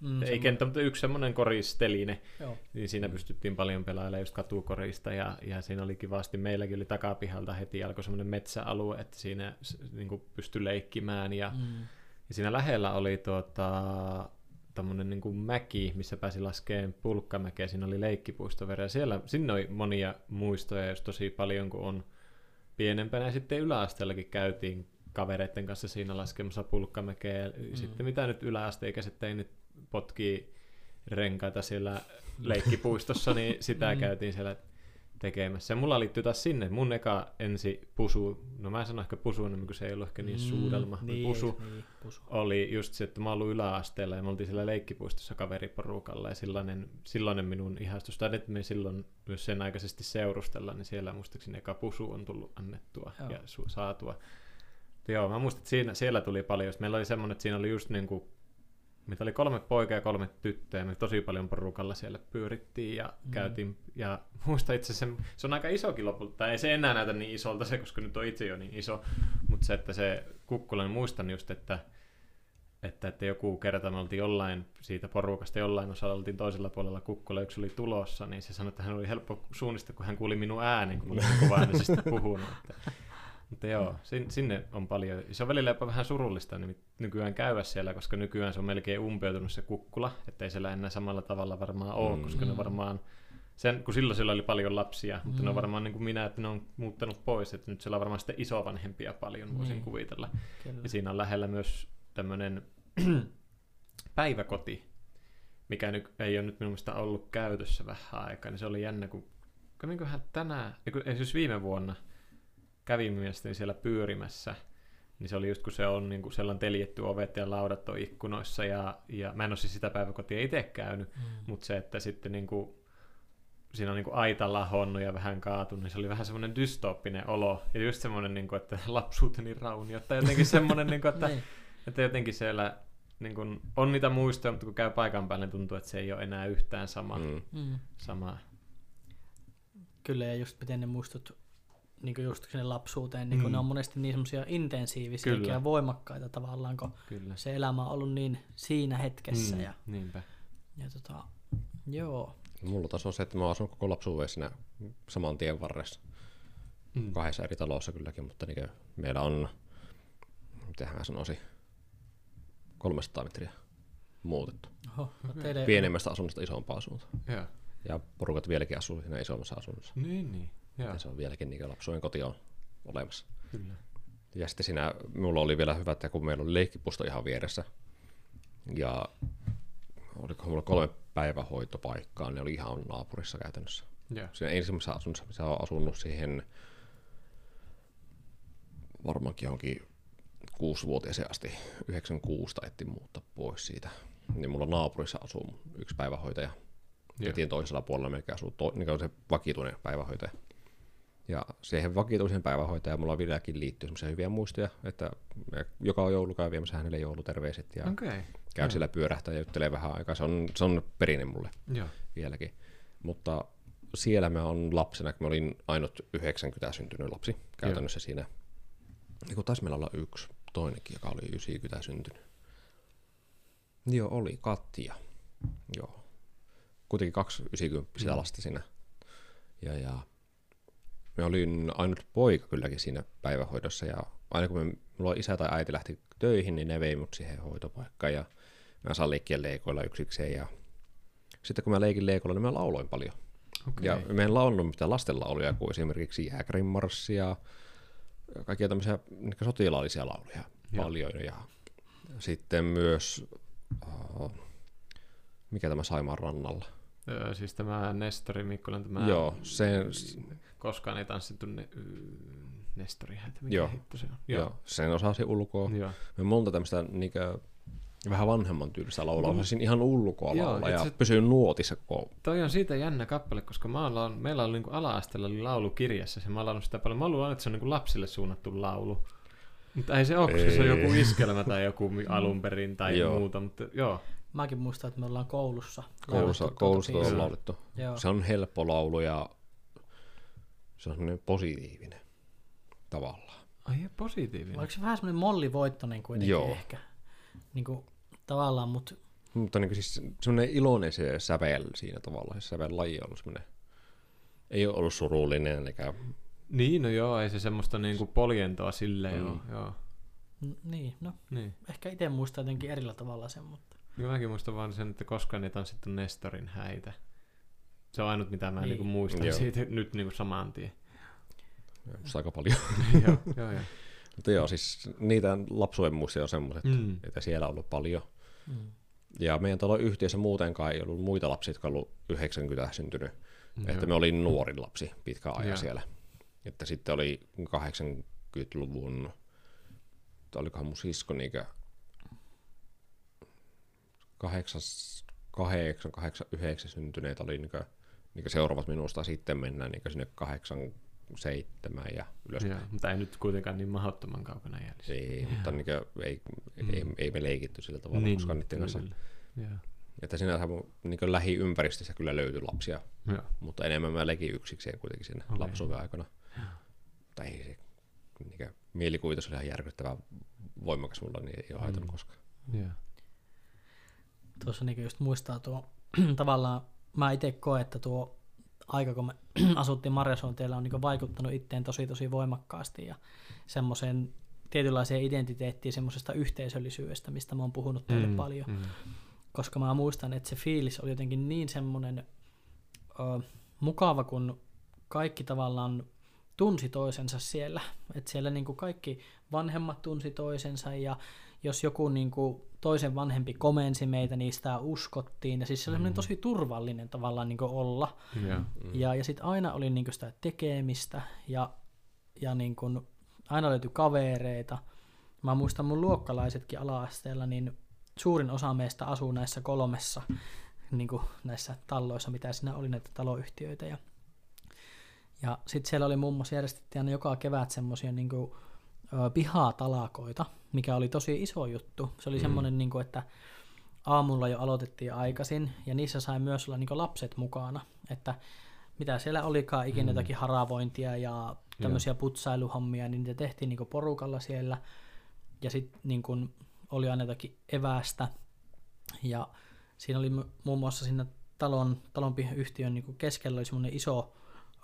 Mm, ei kenttä, mutta yksi semmoinen koristeline, joo. niin siinä pystyttiin paljon pelailemaan just katukorista ja, ja siinä oli kivasti, meilläkin oli takapihalta heti alkoi semmoinen metsäalue, että siinä niin kuin pystyi leikkimään ja, mm. ja siinä lähellä oli tuota, tommoinen niin kuin mäki, missä pääsi laskeen pulkkamäkeä, siinä oli leikkipuistovere ja siellä, siinä oli monia muistoja just tosi paljon, kun on pienempänä ja sitten yläasteellakin käytiin kavereiden kanssa siinä laskemassa pulkkamäkeä, mm. sitten mitä nyt yläasteikäiset ei nyt potkii renkaita siellä leikkipuistossa, niin sitä mm. käytiin siellä tekemässä. Ja mulla liittyy taas sinne. Mun eka ensi pusu, no mä en sano ehkä pusu, niin kun se ei ollut ehkä niin suudelma, mm, niin, pusu, niin, pusu oli just se, että mä olin yläasteella ja me oltiin siellä leikkipuistossa kaveriporukalla ja sillainen, sillainen minun ihastus, tai että me silloin myös sen aikaisesti seurustellaan, niin siellä muistaakseni eka pusu on tullut annettua joo. ja su- saatua. Joo, mä muistan, että siinä, siellä tuli paljon, jos meillä oli semmoinen, että siinä oli just niin kuin meitä oli kolme poikaa ja kolme tyttöä, ja me tosi paljon porukalla siellä pyörittiin ja mm. käytiin. Ja muista itse se, se on aika isokin lopulta, ei se enää näytä niin isolta se, koska nyt on itse jo niin iso. Mutta se, että se kukkula, niin muistan just, että, että, että joku kerta me oltiin jollain siitä porukasta, jollain osalla oltiin toisella puolella kukkula, yksi oli tulossa, niin se sanoi, että hän oli helppo suunnistaa, kun hän kuuli minun äänen, kun olin kuva-äänisestä puhunut. Että. Mutta joo, sinne on paljon. Se on välillä jopa vähän surullista niin nykyään käydä siellä, koska nykyään se on melkein umpeutunut se kukkula, ettei siellä enää samalla tavalla varmaan ole, mm. koska ne varmaan, sen, kun silloin siellä oli paljon lapsia, mutta mm. ne on varmaan niin kuin minä, että ne on muuttanut pois, että nyt siellä on varmaan sitten isovanhempia paljon, voisin mm. kuvitella. Kyllä. Ja siinä on lähellä myös tämmöinen päiväkoti, mikä nyt, ei ole nyt minun mielestä ollut käytössä vähän aikaa, niin se oli jännä, kun, kun minköhän tänään, esimerkiksi viime vuonna, kävin mielestäni siellä pyörimässä, niin se oli just kun se on, niin kun siellä on teljetty ovet ja laudat on ikkunoissa, ja, ja mä en ole siis sitä päiväkotia itse käynyt, mm. mutta se, että sitten niin kun, siinä on niin kun aita lahonnut ja vähän kaatunut, niin se oli vähän semmoinen dystooppinen olo, ja just semmoinen, niin kun, että lapsuuteni rauniota, jotenkin semmoinen, niin kun, että Että jotenkin siellä niin kun, on niitä muistoja, mutta kun käy paikan päälle, niin tuntuu, että se ei ole enää yhtään sama. Mm. Mm. Samaa. Kyllä, ja just miten ne muistut niin kuin just sinne lapsuuteen, niin mm. ne on monesti niin semmoisia intensiivisiä kyllä. ja voimakkaita tavallaan, kun kyllä. se elämä on ollut niin siinä hetkessä. Mm. Ja, niinpä. Ja tota, joo. Mulla taas on se, että mä asun koko lapsuuden siinä saman tien varressa. Mm. Kahdessa eri talossa kylläkin, mutta niin meillä on, mitähän mä sanoisin, kolmesataa metriä muutettu. Oho, no teille... Pienemmästä asunnosta isompaa asuntoa. Yeah. Ja porukat vieläkin asuu siinä isommassa asunnossa. Niin, niin. Ja se on vieläkin niin lapsuuden koti on olemassa. Kyllä. Ja sitten siinä minulla oli vielä hyvä, että kun meillä oli leikkipuisto ihan vieressä, ja oliko minulla kolme päivähoitopaikkaa, ne oli ihan naapurissa käytännössä. Ja. Siinä ensimmäisessä asunnossa, missä olen asunut siihen varmaankin johonkin kuusivuotiaaseen asti, yhdeksänkymmentäkuusi taittiin muuttaa pois siitä. Niin mulla naapurissa asuu yksi päivähoitaja. Ketien toisella puolella melkein asuu to, niin on se vakituinen päivähoitaja. Ja siihen vakituisen päivähoitajan mulla vieläkin liittyy semmoisia hyviä muistoja, että joka joulu käy viemässä hänelle jouluterveiset ja okay. käyn sillä pyörähtää ja juttelee vähän aikaa. Se on, se on perinne mulle ja. Vieläkin. Mutta siellä mä oon lapsena, kun mä olin ainut yhdeksänkymmentä syntynyt lapsi käytännössä ja. Siinä. Niin taisi meillä olla yksi toinenkin, joka oli yhdeksänkymmentä syntynyt. Joo, oli Katja. Joo. Kuitenkin kaksi yhdeksänkymmentä lasta siinä. Ja, ja me olin ainut poika kylläkin siinä päivähoidossa ja aina kun me, mulla isä tai äiti lähti töihin, niin ne vei mut siihen hoitopaikkaan ja mä saan leikkiä leikoilla yksikseen ja sitten kun mä leikin leikoilla, niin mä lauloin paljon. Okay. Ja mä en laulunut mitä lastella oli, kuin esimerkiksi jääkärinmarssia ja kaikkia tämmöisiä sotilaallisia lauluja ja. Paljon ja sitten myös uh, mikä tämä Saimaan rannalla? Öö, siis tämä Nestori Mikkolan, tämä joo, sen... koskaan ei tanssittu ne... Nestori, että mikä joo, hitto se on. Joo, joo sen osasi ulkoa. Joo. Me monta tämmöistä niinkö, vähän vanhemman tyylistä laulaa, mm. osasin ihan ulkoa laulaa ja sit... pysyin nuotissa koko. Toi on siitä jännä kappale, koska mä oon laulun, meillä oli niinku ala-asteella oli laulukirjassa se, mä oon laulun sitä paljon. Mä luulen, että se on niinku lapsille suunnattu laulu. Mutta ei se ole, koska se on joku iskelmä tai joku alunperin tai joo. muuta, mutta joo. Mäkin muistan, että me ollaan koulussa. Koulussa, koulussa on laulettu. Joo. Se on helppo laulu ja se on semmoinen positiivinen tavallaan. Ai positiivinen? Oliko se vähän semmoinen mollivoittoinen kuitenkin joo. ehkä? Niin kuin, tavallaan, mut... Mutta niin kuin siis semmoinen iloinen se sävel siinä tavallaan. Se sävel laji on ollut semmoinen, ei ole ollut surullinen eikä... Niin, no joo, ei se semmoista niin kuin poljentoa silleen mm. ole. Joo. N- niin, no niin. Ehkä itse muistan jotenkin erillä tavalla sen, mutta... Mäkin muistan vaan sen, että koskaan ei tanssittu Nestorin häitä. Se on ainut, mitä mä niin. niin muistan joo. siitä nyt niin saman tien. Musta aika paljon. joo, joo, joo. Mutta joo, siis niitä lapsuuden muistoja on semmoiset, mm. että siellä on ollut paljon. Mm. Ja meidän talon yhtiössä muutenkaan ei ollut muita lapsia, jotka on ollut yhdeksänkymmentä syntynyt. Mm, että joo. me olin nuori lapsi pitkään ajan siellä. Että sitten oli kahdeksankymmentäluvun, olikohan mun sisko niinkö... kahdeksankymmentäkahdeksan kahdeksankymmentäyhdeksän syntyneitä oli niinkö, niinkö seuraavat minusta sitten mennään niinkö sinne kahdeksankymmentäseitsemän ja ylöspäin. Joo, mutta ei nyt kuitenkaan niin mahdottoman kaukana jäljessä. Ei, mutta niinkö, ei, mm. ei, ei me leikitty sillä tavalla niin, koskaan niiden kanssa. Että sinänsä niinkö lähiympäristössä kyllä löytyi lapsia, ja. Mutta enemmän mä leikin yksikseen kuitenkin siinä okay. lapsuuden aikana. Ja. Tai se niinkö, mielikuvitus oli ihan järkyttävän voimakas mulla, niin ei ole mm. haitanut koskaan. Ja. Tuossa niin just muistaa tuo, tavallaan mä itse koen, että tuo aika, kun me asuttiin Marjasuontiellä, on niin vaikuttanut itteen tosi tosi voimakkaasti ja semmoiseen tietynlaiseen identiteettiin, semmoisesta yhteisöllisyydestä, mistä mä oon puhunut teille mm, paljon, mm. koska mä muistan, että se fiilis oli jotenkin niin semmoinen ö, mukava, kun kaikki tavallaan tunsi toisensa siellä, että siellä niin kaikki vanhemmat tunsi toisensa ja jos joku niin kuin toisen vanhempi komensi meitä, niin sitä uskottiin. Ja siis se oli mm. tosi turvallinen tavallaan niin kuin olla. Yeah. Mm. Ja, ja sitten aina oli niin kuin sitä tekemistä ja, ja niin kuin aina löytyi kavereita. Mä muistan mun luokkalaisetkin ala-asteella, niin suurin osa meistä asuu näissä kolmessa niin kuin näissä talloissa, mitä siinä oli näitä taloyhtiöitä. Ja, ja sitten siellä oli muun muassa järjestettiin aina joka kevät semmoisia... Niin pihatalakoita, mikä oli tosi iso juttu. Se oli mm. semmoinen, niin kuin, että aamulla jo aloitettiin aikaisin, ja niissä sai myös olla niin kuin lapset mukana, että mitä siellä olikaan, ikinä mm. jotakin haravointia ja tämmöisiä putsailuhommia, niin niitä tehtiin niin kuin porukalla siellä, ja sitten niin kuin oli aina jotakin evästä, ja siinä oli muun muassa siinä talon, talon yhtiön niin kuin keskellä oli semmoinen iso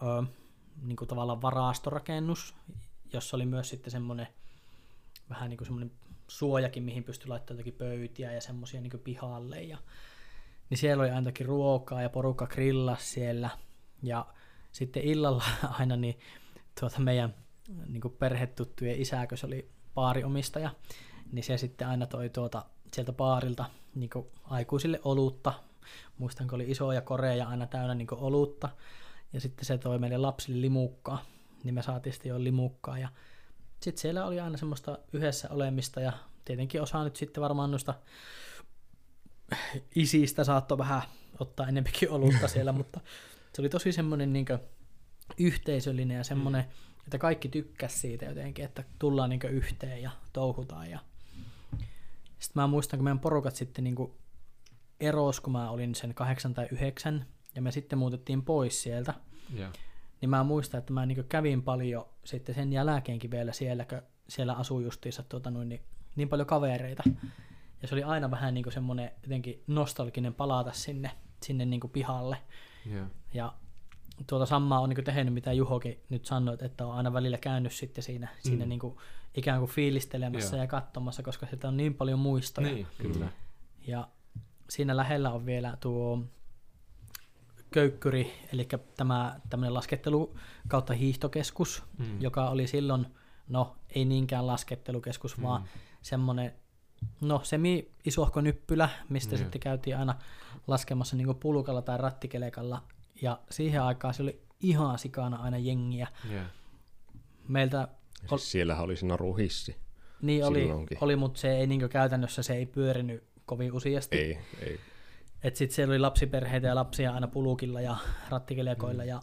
ö, niin kuin tavallaan varastorakennus, jossa oli myös sitten semmoinen vähän niin kuin semmoinen suojakin, mihin pystyi laittamaan jotakin pöytiä ja semmoisia niin kuin pihalle. Ja, niin siellä oli ainakin ruokaa ja porukka grillasi siellä. Ja sitten illalla aina niin tuota meidän niin kuin perhetuttujen isä, kun se oli baariomistaja, niin se sitten aina toi tuota, sieltä baarilta niin kuin aikuisille olutta. Muistan, kun oli isoja koreja aina täynnä niin kuin olutta. Ja sitten se toi meille lapsille limukkaa. Niin me saatiin sitten jo limukkaa. Ja sitten siellä oli aina semmoista yhdessä olemista, ja tietenkin osa nyt sitten varmaan noista isistä saattoi vähän ottaa enempikin olutta siellä, mutta se oli tosi semmoinen niin kuin yhteisöllinen ja semmoinen, että kaikki tykkäsi siitä jotenkin, että tullaan niin kuin yhteen ja touhutaan. Ja sitten mä muistan, kun meidän porukat sitten niin kuin erosi, kun mä olin sen kahdeksan tai yhdeksän, ja me sitten muutettiin pois sieltä. Yeah. Niin mä muistan, että mä niin kuin kävin paljon sitten sen jälkeenkin vielä siellä, kun siellä asui justiinsa tuota, niin, niin paljon kavereita. Ja se oli aina vähän niin kuin semmoinen jotenkin nostalginen palata sinne, sinne niin kuin pihalle. Yeah. Ja tuota samaa on niin kuin tehnyt, mitä Juhokin nyt sanoi, että on aina välillä käynyt sitten siinä, mm. siinä niin kuin ikään kuin fiilistelemässä yeah. ja katsomassa, koska sieltä on niin paljon muistoja. Niin, kyllä. Ja siinä lähellä on vielä tuo Köykkyri, eli tämä tämmöinen laskettelu kautta hiihtokeskus, mm. joka oli silloin, no ei niinkään laskettelukeskus, mm. vaan semmoinen, no semi-isohko nyppylä, mistä mm. sitten käytiin aina laskemassa niin kuin pulkalla tai rattikelekalla, ja siihen aikaan se oli ihan sikana aina jengiä. Yeah. Meiltä ol... Siellähän oli siinä ruhissi. Niin oli, oli, mutta se ei niin kuin käytännössä se ei pyörinyt kovin useasti. Ei, ei. Että sitten siellä oli lapsiperheitä ja lapsia aina pulukilla ja rattikelekoilla mm. ja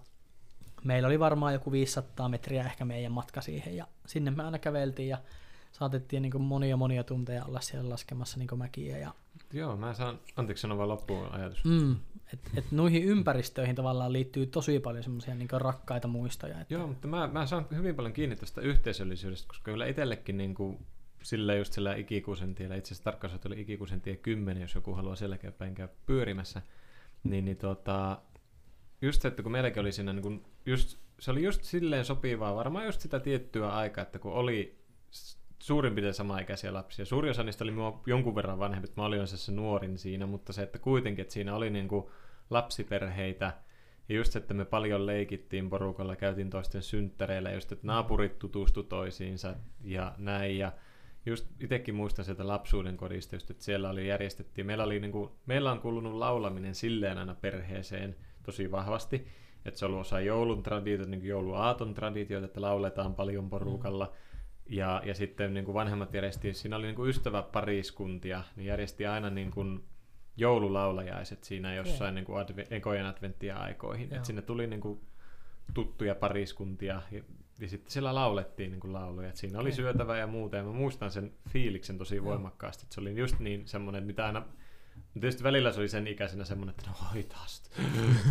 meillä oli varmaan joku viisisataa metriä ehkä meidän matka siihen, ja sinne me aina käveltiin ja saatettiin niin kuin monia monia tunteja olla siellä laskemassa niin kuin mäkiä. Ja... Joo, mä saan, anteeksi sanoa vaan loppuun ajatus. Mm, että et noihin ympäristöihin tavallaan liittyy tosi paljon semmoisia niin kuin rakkaita muistoja. Että... Joo, mutta mä, mä saan hyvin paljon kiinni tästä yhteisöllisyydestä, koska kyllä itsellekin niin kuin... Sillä just sillä Ikikuusentiellä, itse asiassa tarkkaan se oli Ikikuusentie kymmenen, jos joku haluaa selkeä päin käydä pyörimässä, niin, niin tota, just se, että kun meilläkin oli siinä, niin kun just, se oli just silleen sopivaa, varmaan just sitä tiettyä aikaa, että kun oli suurin piirtein samaikäisiä lapsia, suurin osa niistä oli minua jonkun verran vanhempi, mä olin se nuorin siinä, mutta se, että kuitenkin, että siinä oli niin kuin lapsiperheitä, ja just se, että me paljon leikittiin porukalla, käytiin toisten synttäreillä, just että naapurit tutustu toisiinsa ja näin, ja just itsekin muistan sieltä lapsuuden kodista, just, että siellä oli järjestettiin, meillä, oli niin kuin, meillä on kuulunut laulaminen silleen aina perheeseen tosi vahvasti, että se on ollut osa joulun traditioita, niin kuin jouluaaton traditioita, että lauletaan paljon porukalla, ja, ja sitten niin kuin vanhemmat järjesti, siinä oli niin kuin ystäväpariskuntia, niin järjesti aina niin kuin joululaulajaiset siinä jossain niin kuin adve, ekojen adventtia aikoihin, että sinne tuli niin kuin tuttuja pariskuntia, ja, ja sitten siellä laulettiin niin kuin lauluja, että siinä oli syötävää ja muuta, ja mä muistan sen fiiliksen tosi voimakkaasti, että se oli just niin semmoinen, mitä aina, tietysti välillä se oli sen ikäisenä semmoinen, että no hoitaasti,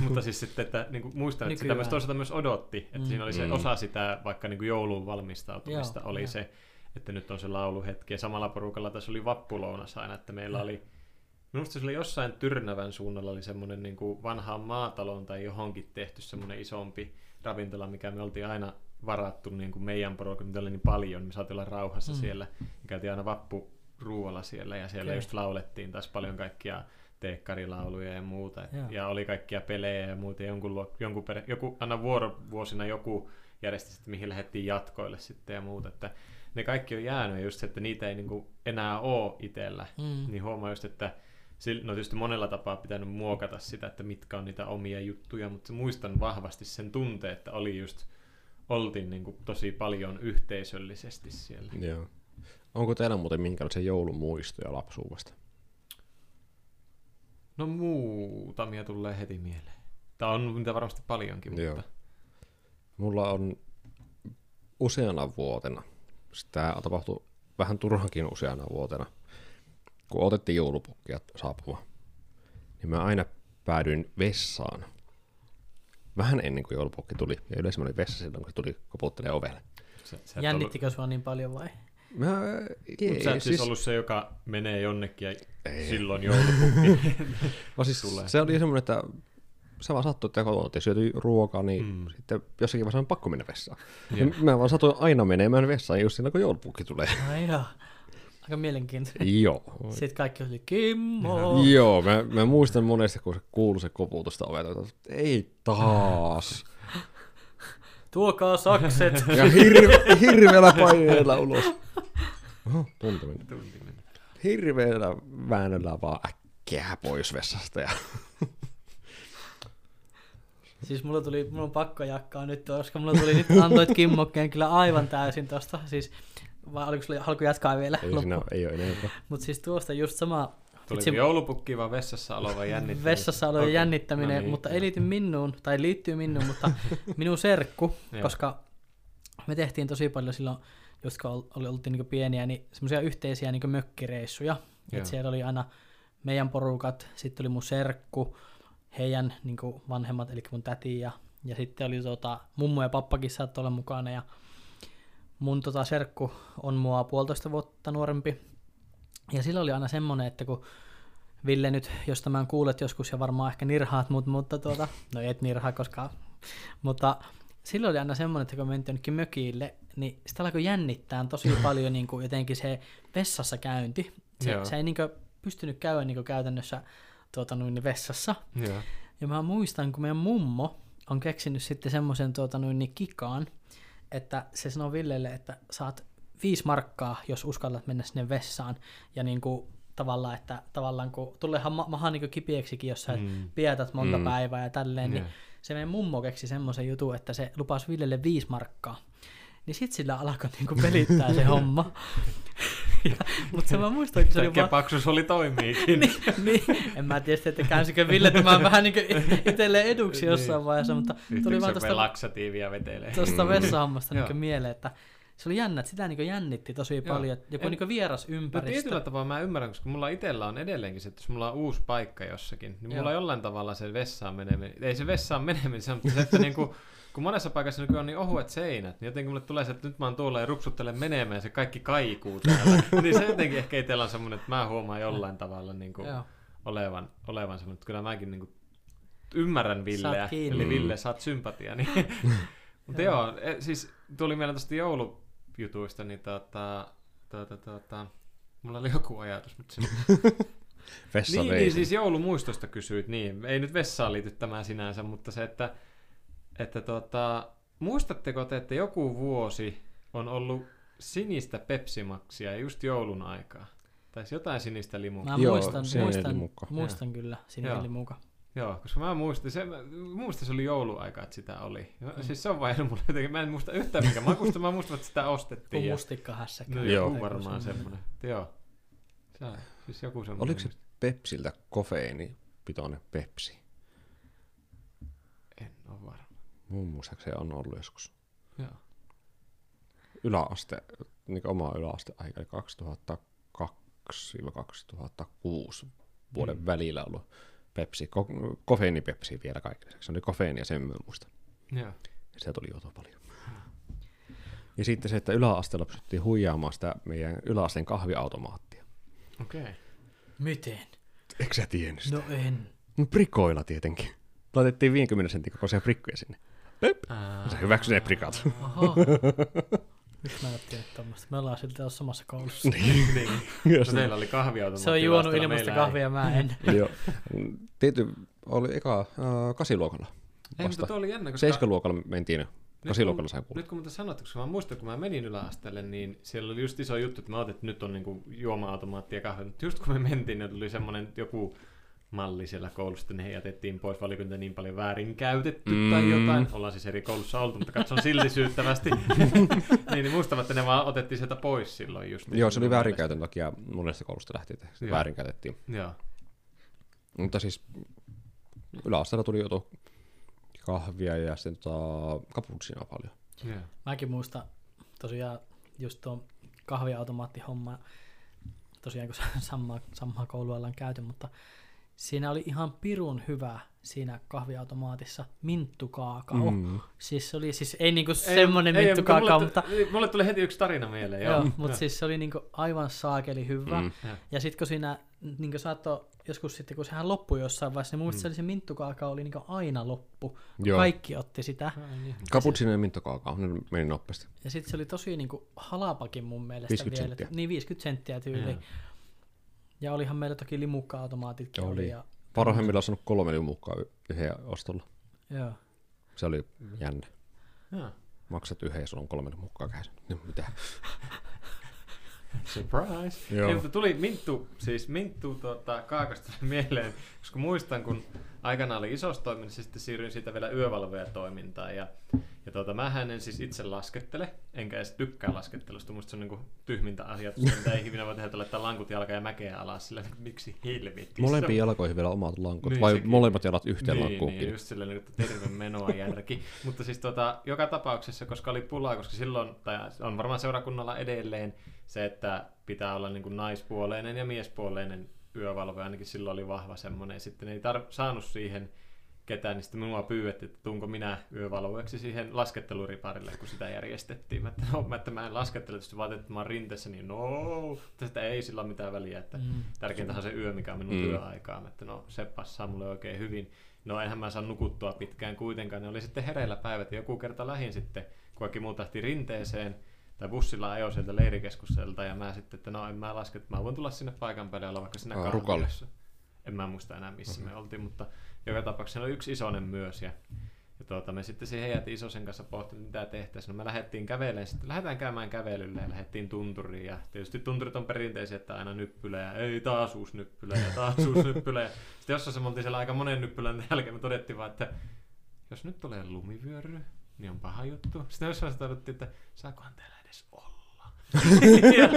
mutta siis sitten, että niin kuin muistan, että sitä myös toisaalta myös odotti, että mm. siinä oli se osa sitä, vaikka niin kuin jouluun valmistautumista joo, oli joo. se, että nyt on se lauluhetki, ja samalla porukalla tässä oli vappulounas aina, että meillä oli, minusta se oli jossain Tyrnävän suunnalla oli semmoinen niin kuin vanhaan maataloon tai johonkin tehty semmoinen isompi ravintola, mikä me oltiin aina varattu niin kuin meidän porukka, mitä oli niin paljon, me saatiin olla rauhassa mm. siellä, ja käytiin aina vappuruualla siellä, ja siellä okay. just laulettiin taas paljon kaikkia teekkarilauluja ja muuta, et, yeah. ja oli kaikkia pelejä ja muuta, ja jonkun, jonkun per, joku, aina vuorovuosina joku järjesti sitten, mihin lähdettiin jatkoille sitten ja muuta, että ne kaikki on jäänyt, ja just se, että niitä ei niin kuin enää ole itsellä, mm. niin huomaa just, että no tietysti monella tapaa pitänyt muokata sitä, että mitkä on niitä omia juttuja, mutta muistan vahvasti sen tunteen, että oli just, oltiin niin kuin tosi paljon yhteisöllisesti siellä. Joo. Onko teillä muuten minkälaisia joulumuistoja lapsuudesta? No muutamia tulee heti mieleen. Tää on niitä varmasti paljonkin, mutta... Joo. Mulla on useana vuotena sitä tapahtui vähän turhankin useana vuotena. Kun otettiin joulupukkia saapumaan, niin mä aina päädyin vessaan. Vähän ennen kuin joulupukki tuli, ja yleensä mä olin vessassa silloin, kun se tuli koputtelemaan ovelle. Jännittikö se vaan niin paljon vai? Mä, ei, sä et siis ollut se, joka menee jonnekin ja ei. Silloin joulupukki no siis tulee. Se oli semmoinen, että se vaan sattui, että kun oltiin syöty ruokaa, niin mm. sitten jossakin vaiheessa on pakko mennä vessaan. Ja mä vaan satuin aina menemään vessaan just siinä, kun joulupukki tulee. Aina. Aika mielenkiintoista. Joo. Sitten kaikki oli Kimmo. Joo, mä, mä muistan monesti, kun se kuului se koputusta ovelta, että ei taas. Tuokaa sakset. Ja hirve, hirveällä paineella ulos. Oho, tunti mennä. Tunti mennä. Hirveällä väännöllä vaan äkkiä pois vessasta. Ja siis mulla tuli, mulla on pakko jakkaa nyt, koska mulla tuli nyt antoit kimmokkeen kyllä aivan täysin tosta. Siis, vai oliko sulla, haluatko jatkaa vielä? Ei, siinä, ei ole enempää. Mutta siis tuosta just sama. Tuli itse joulupukki vaan vessassa oleva jännittäminen. Vessassa oleva okay. jännittäminen, no niin, mutta ei liity minuun, tai liittyy minuun, mutta minun serkku, koska me tehtiin tosi paljon silloin, just kun oltiin niin pieniä, niin semmoisia yhteisiä niin mökkireissuja. Et siellä oli aina meidän porukat, sitten oli mun serkku, heidän niin vanhemmat, eli mun täti, ja, ja sitten oli tota, mummo ja pappakin saattoi olla mukana, ja mun tota, serkku on mua puolitoista vuotta nuorempi, ja sillä oli aina semmoinen, että kun Ville nyt, jos tämän kuulet joskus, ja varmaan ehkä nirhaat mut, mutta tuota, no et nirhaa koskaan, mutta sillä oli aina semmoinen, että kun mentiin jonnekin mökille, niin sitä alkoi jännittää tosi paljon niin kuin jotenkin se vessassa käynti. Se, se ei niin kuin pystynyt käydä niin kuin käytännössä tuota, noin, vessassa. Ja. ja mä muistan, kun meidän mummo on keksinyt sitten semmoisen tuota, noin, kikaan, että se sanoo Villelle, että saat viisi markkaa, jos uskallat mennä sinne vessaan. Ja niin kuin tavallaan, että tavallaan kun tuleehan ma- maha niin kuin kipiäksikin, jos sä mm. pietät monta mm. päivää ja tälleen, yeah. niin se meidän mummo keksi semmoisen jutun, että se lupasi Villelle viisi markkaa. Niin sit sillä alkoi niinku pelittää se homma. Mutta se mä muistan, että se oli vaan paksuus oli toimiikin. niin, niin. En mä tiedä, että käänsikö Ville tämän vähän niinku itselleen eduksi jossain vaiheessa, mutta tuli vaan tosta laksatiivia vetelee. Tosta vessahommasta niinku mieleen, että se oli jännä, että sitä niinku jännitti tosi paljon. Joku en, niinku vieras ympäristö. No tietyllä tavalla mä ymmärrän, koska mulla itsellä on edelleenkin se, että jos mulla on uusi paikka jossakin, niin mulla jollain tavalla se vessaan meneminen, ei se vessaan meneminen, se on se, että niinku kun monessa paikassa nykyään on niin ohuet seinät, niin jotenkin mulle tulee se, että nyt mä oon tuolla ja rupsuttelen menemään ja se kaikki kaikuu täällä. niin se jotenkin ehkä itsellä on semmoinen, että mä huomaan jollain tavalla niin kuin olevan, olevan semmoinen, että kyllä mäkin niin kuin ymmärrän Villeä, eli Ville, saat sympatiani. Mutta joo. joo, siis tuli meillä tosta joulujutuista, niin tota, tota, tota, mulla oli joku ajatus nyt semmoinen. niin, niin, siis joulumuistosta kysyit, niin ei nyt vessaan liity tämä sinänsä, mutta se, että Että tota, muistatteko te, että joku vuosi on ollut sinistä pepsimaksia just joulun aikaa? Tai jotain sinistä limukaa. Mä muistan, Joo, muistan, muistan kyllä sininen limuka. Joo, koska mä muistin, se, muistin, se oli jouluaika, että sitä oli. Mm. Siis se on vaihdellut mulle jotenkin, mä en muista yhtään minkä makusta, mä muistan, että sitä ostettiin. Kun mustikkahässäkään. No, joo, varmaan semmoinen. Joo, se on, siis joku semmoinen. Oliko se Pepsiltä kofeiinipitoinen Pepsi? En ole varma. Mun muistaakseni on ollut joskus. Joo. Yläaste, niin oma yläasteaika kaksituhattakaksi kaksituhattakuusi vuoden mm. välillä ollut Pepsi, ko- kofeiinipepsi vielä kaikilliseksi. Se oli kofeiini ja sen mä muistan. Joo. Ja sitä tuli joutua paljon. Ja sitten se, että yläasteella pystyttiin huijaamaan sitä meidän yläasteen kahviautomaattia. Okei. Okay. Miten? Eikö sä tiennyt sitä? No en. No prikoilla tietenkin. Laitettiin viisikymmentä sentin kokoisia prikkuja sinne. Se hyväksyi ne prikat. Miksi mä en ole tiedä tuommoista? Me ollaan silti ollut samassa koulussa. niin, niin. No, teillä oli kahviautomaatti. Se on juonut ilmasta kahvia, mä en. Joo. Tietty oli eka äh, kasiluokalla. Ei, mutta tuo oli jännä, koska seiskaluokalla mentiin. Kasiluokalla sai kuulla. Nyt kun, kun te sanoit, koska mä muistan, kun mä menin yläasteelle, niin siellä oli just iso juttu, että mä ajattelin, että nyt on niinku juoma-automaatti ja kahvia. Mutta just kun me mentiin, niin tuli semmoinen joku malli siellä koulusta, niin he jätettiin pois, valiko niin paljon väärinkäytetty mm. tai jotain. Ollaan siis eri koulussa oltu, mutta katson silti syyttävästi. niin, niin muistavat, että ne vaan otettiin sieltä pois silloin just. Joo, se oli väärinkäytön takia monesta koulusta lähti, että se väärinkäytettiin. Joo. Mutta siis yläasteella tuli jotain kahvia ja sitten tota, kaputsinoa paljon. Joo. Mäkin muistan tosiaan just tuo kahviautomaattihomma, tosiaan kun samaa, samaa koulua ollaan käyty, mutta siinä oli ihan pirun hyvä siinä kahviautomaatissa minttukaakao. Mm. Siis se oli siis ei niinku semmoinen minttukaakao, mutta... Mulle, mulle tuli heti yksi tarina mieleen. Joo, joo mutta siis se oli niinku aivan saakeli hyvä. Mm. Ja sitten kun siinä niinku saattoi, joskus sitten kun sehän loppui jossain vaiheessa, niin mun mielestä mm. se minttukaakao oli niinku aina loppu. Joo. Kaikki otti sitä. Cappuccino ja minttukaakao, ne meni nopeasti. Ja sitten se oli tosi niinku halapakin mun mielestä viisikymmentä vielä. Senttiä. Niin viisikymmentä senttiä tyyliin. Ja olihan meillä toki limukka-automaatitkin. Oli. Ja... Parhaimmillaan on saanut kolme limukkaa yhden ostolla. Joo. Se oli jännä. Joo. Maksat yhden ja sulla on kolme limukkaa käydä. No mitä? Surprise! Joo. Ei, mutta tuli minttu, siis minttu tuota, kaakasta mieleen, koska muistan kun aikanaan oli isossa toiminnassa, sitten siirryin siitä vielä yövalvojatoimintaan. Ja, ja tuota, mähän en siis itse laskettele, enkä edes tykkää laskettelusta. Musta se on niinku tyhmintä ajatus, mitä ei hivinä voi tehdä, että laittaa lankut jalkaan ja mäkeä alas. Sillä miksi helvetissä? Molempiin jalkoihin vielä omat lankut, niin, vai sekin. Molemmat jalat yhteen niin, lankkuunkin? Niin, just silleen, että terve menoa järki. Mutta siis tuota, joka tapauksessa, koska oli pulaa, koska silloin, tai on varmaan seurakunnalla edelleen, se, että pitää olla niinku naispuoleinen ja miespuoleinen yövalvoja, ainakin silloin oli vahva semmoinen. Sitten ei tar- saanut siihen ketään, niin sitten minua pyydettiin, että tuunko minä yövalvojaksi siihen lasketteluriparille, kun sitä järjestettiin. Mä, että, no, mä, että mä en laskettele, että vaan että mä oon rinteessä, niin no, mutta ei sillä ole mitään väliä. Että mm. tärkeintähän on se yö, mikä on minun mm. työaikaa. Mä, että no, se passaa mulle oikein hyvin. No, enhän mä saa nukuttua pitkään kuitenkaan. Ne oli sitten hereillä päivät ja joku kerta lähin sitten, kun kaikki muu tahti rinteeseen, tai bussilla ajoi sieltä leirikeskukselta ja mä sitten, että no en mä laske, että mä voin tulla sinne paikan päälle olla vaikka siinä kahviossa. En mä muista enää missä okay. me oltiin, mutta joka tapauksessa oli yksi isonen myös ja, ja tuota, me sitten siihen jätin isosen kanssa pohtimaan, mitä tehtäisiin. No me lähdettiin kävelemään, sitten lähdetään käymään kävelylle ja lähdettiin tunturiin ja tietysti tunturit on perinteisiä, että aina nyppylä ja ei taas uusi nyppylä ja taas uusi nyppylä ja sitten jossain me oltiin siellä aika monen nyppylän jälkeen me todettiin vaan, että jos nyt tulee lumivyöry, niin on paha juttu. Sitten jossain todettiin, että saakohan teillä olla. ja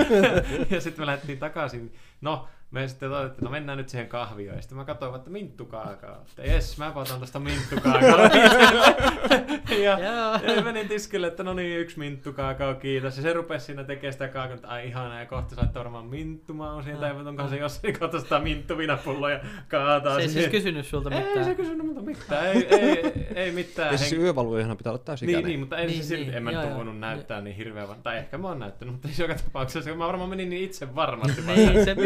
ja sitten me lähdettiin takaisin. No, me sitten todettiin, että no mennään nyt siihen kahvioon. Ja sitten mä katsoin, että minttukaakaa. Että jes, mä otan tosta minttukaakaa. ja, ja menin tiskille, että no niin, yksi minttukaakaa, kiitos. Ja se rupesi siinä tekemään sitä kaakaa, että ai ihanaa, ja kohta saitte varmaan minttumaan siihen. Tai onkohan se jossain kohta sitä minttuvinapulloa ja kaataa. Se ei siihen. Siis kysynyt sulta mitään. Ei, ei se kysynyt multa mitään. ei, ei, ei mitään. Ja siis Henk... yövalvojana pitää olla täysikäinen. Niin, niin, mutta en, niin, siis, niin, en mä nyt voinut näyttää niin hirveän vaan. Tai ehkä mä oon näyttänyt, mutta joka tapauksessa mä varmaan menin niin itse varmasti.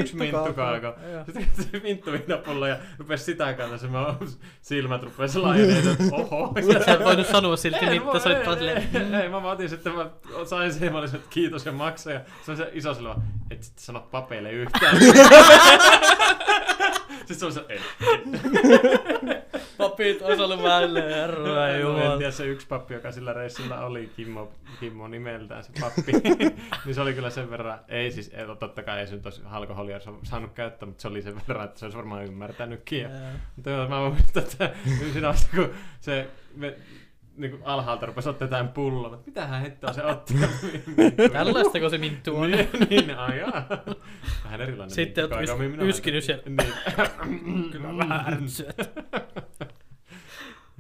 Yksi minttukaako. Sitten se minttuvinapullo ja rupesi sitä kanssa. Mä silmät rupesi laajeneen. Oho. Sä et voinut sanoa silti mitään. Sä olit silleen. Ei, mä otin sitten. Mä sain sen. Mä olin että kiitos ja maksa. Ja se on se iso silmä. Et sitten sano papeille yhtään. Sitten se on se. Ei. Papit ois ollut välillä. Herra Jumala. En tiedä se yksi pappi, joka sillä reissillä oli. Kimmo, Kimmo nimeltään se pappi. Niin se oli kyllä sen verran. Ei siis, totta kai ei se nyt olisi alkoholia saanut käyttää, mutta se oli sen verran, että se olisi varmaan ymmärtänytkin. Yeah. Mutta mä muistan, että siinä vasta, kun se me, niin kuin alhaalta rupesi ottamaan pullon, että mitähän hettaa se ottaa. Tällaistako se minttu on? Niin, niin aijaa. Vähän erilainen. Sitten olet ys- yskinyt siellä. Niin. Kyllä vähän ärsyä.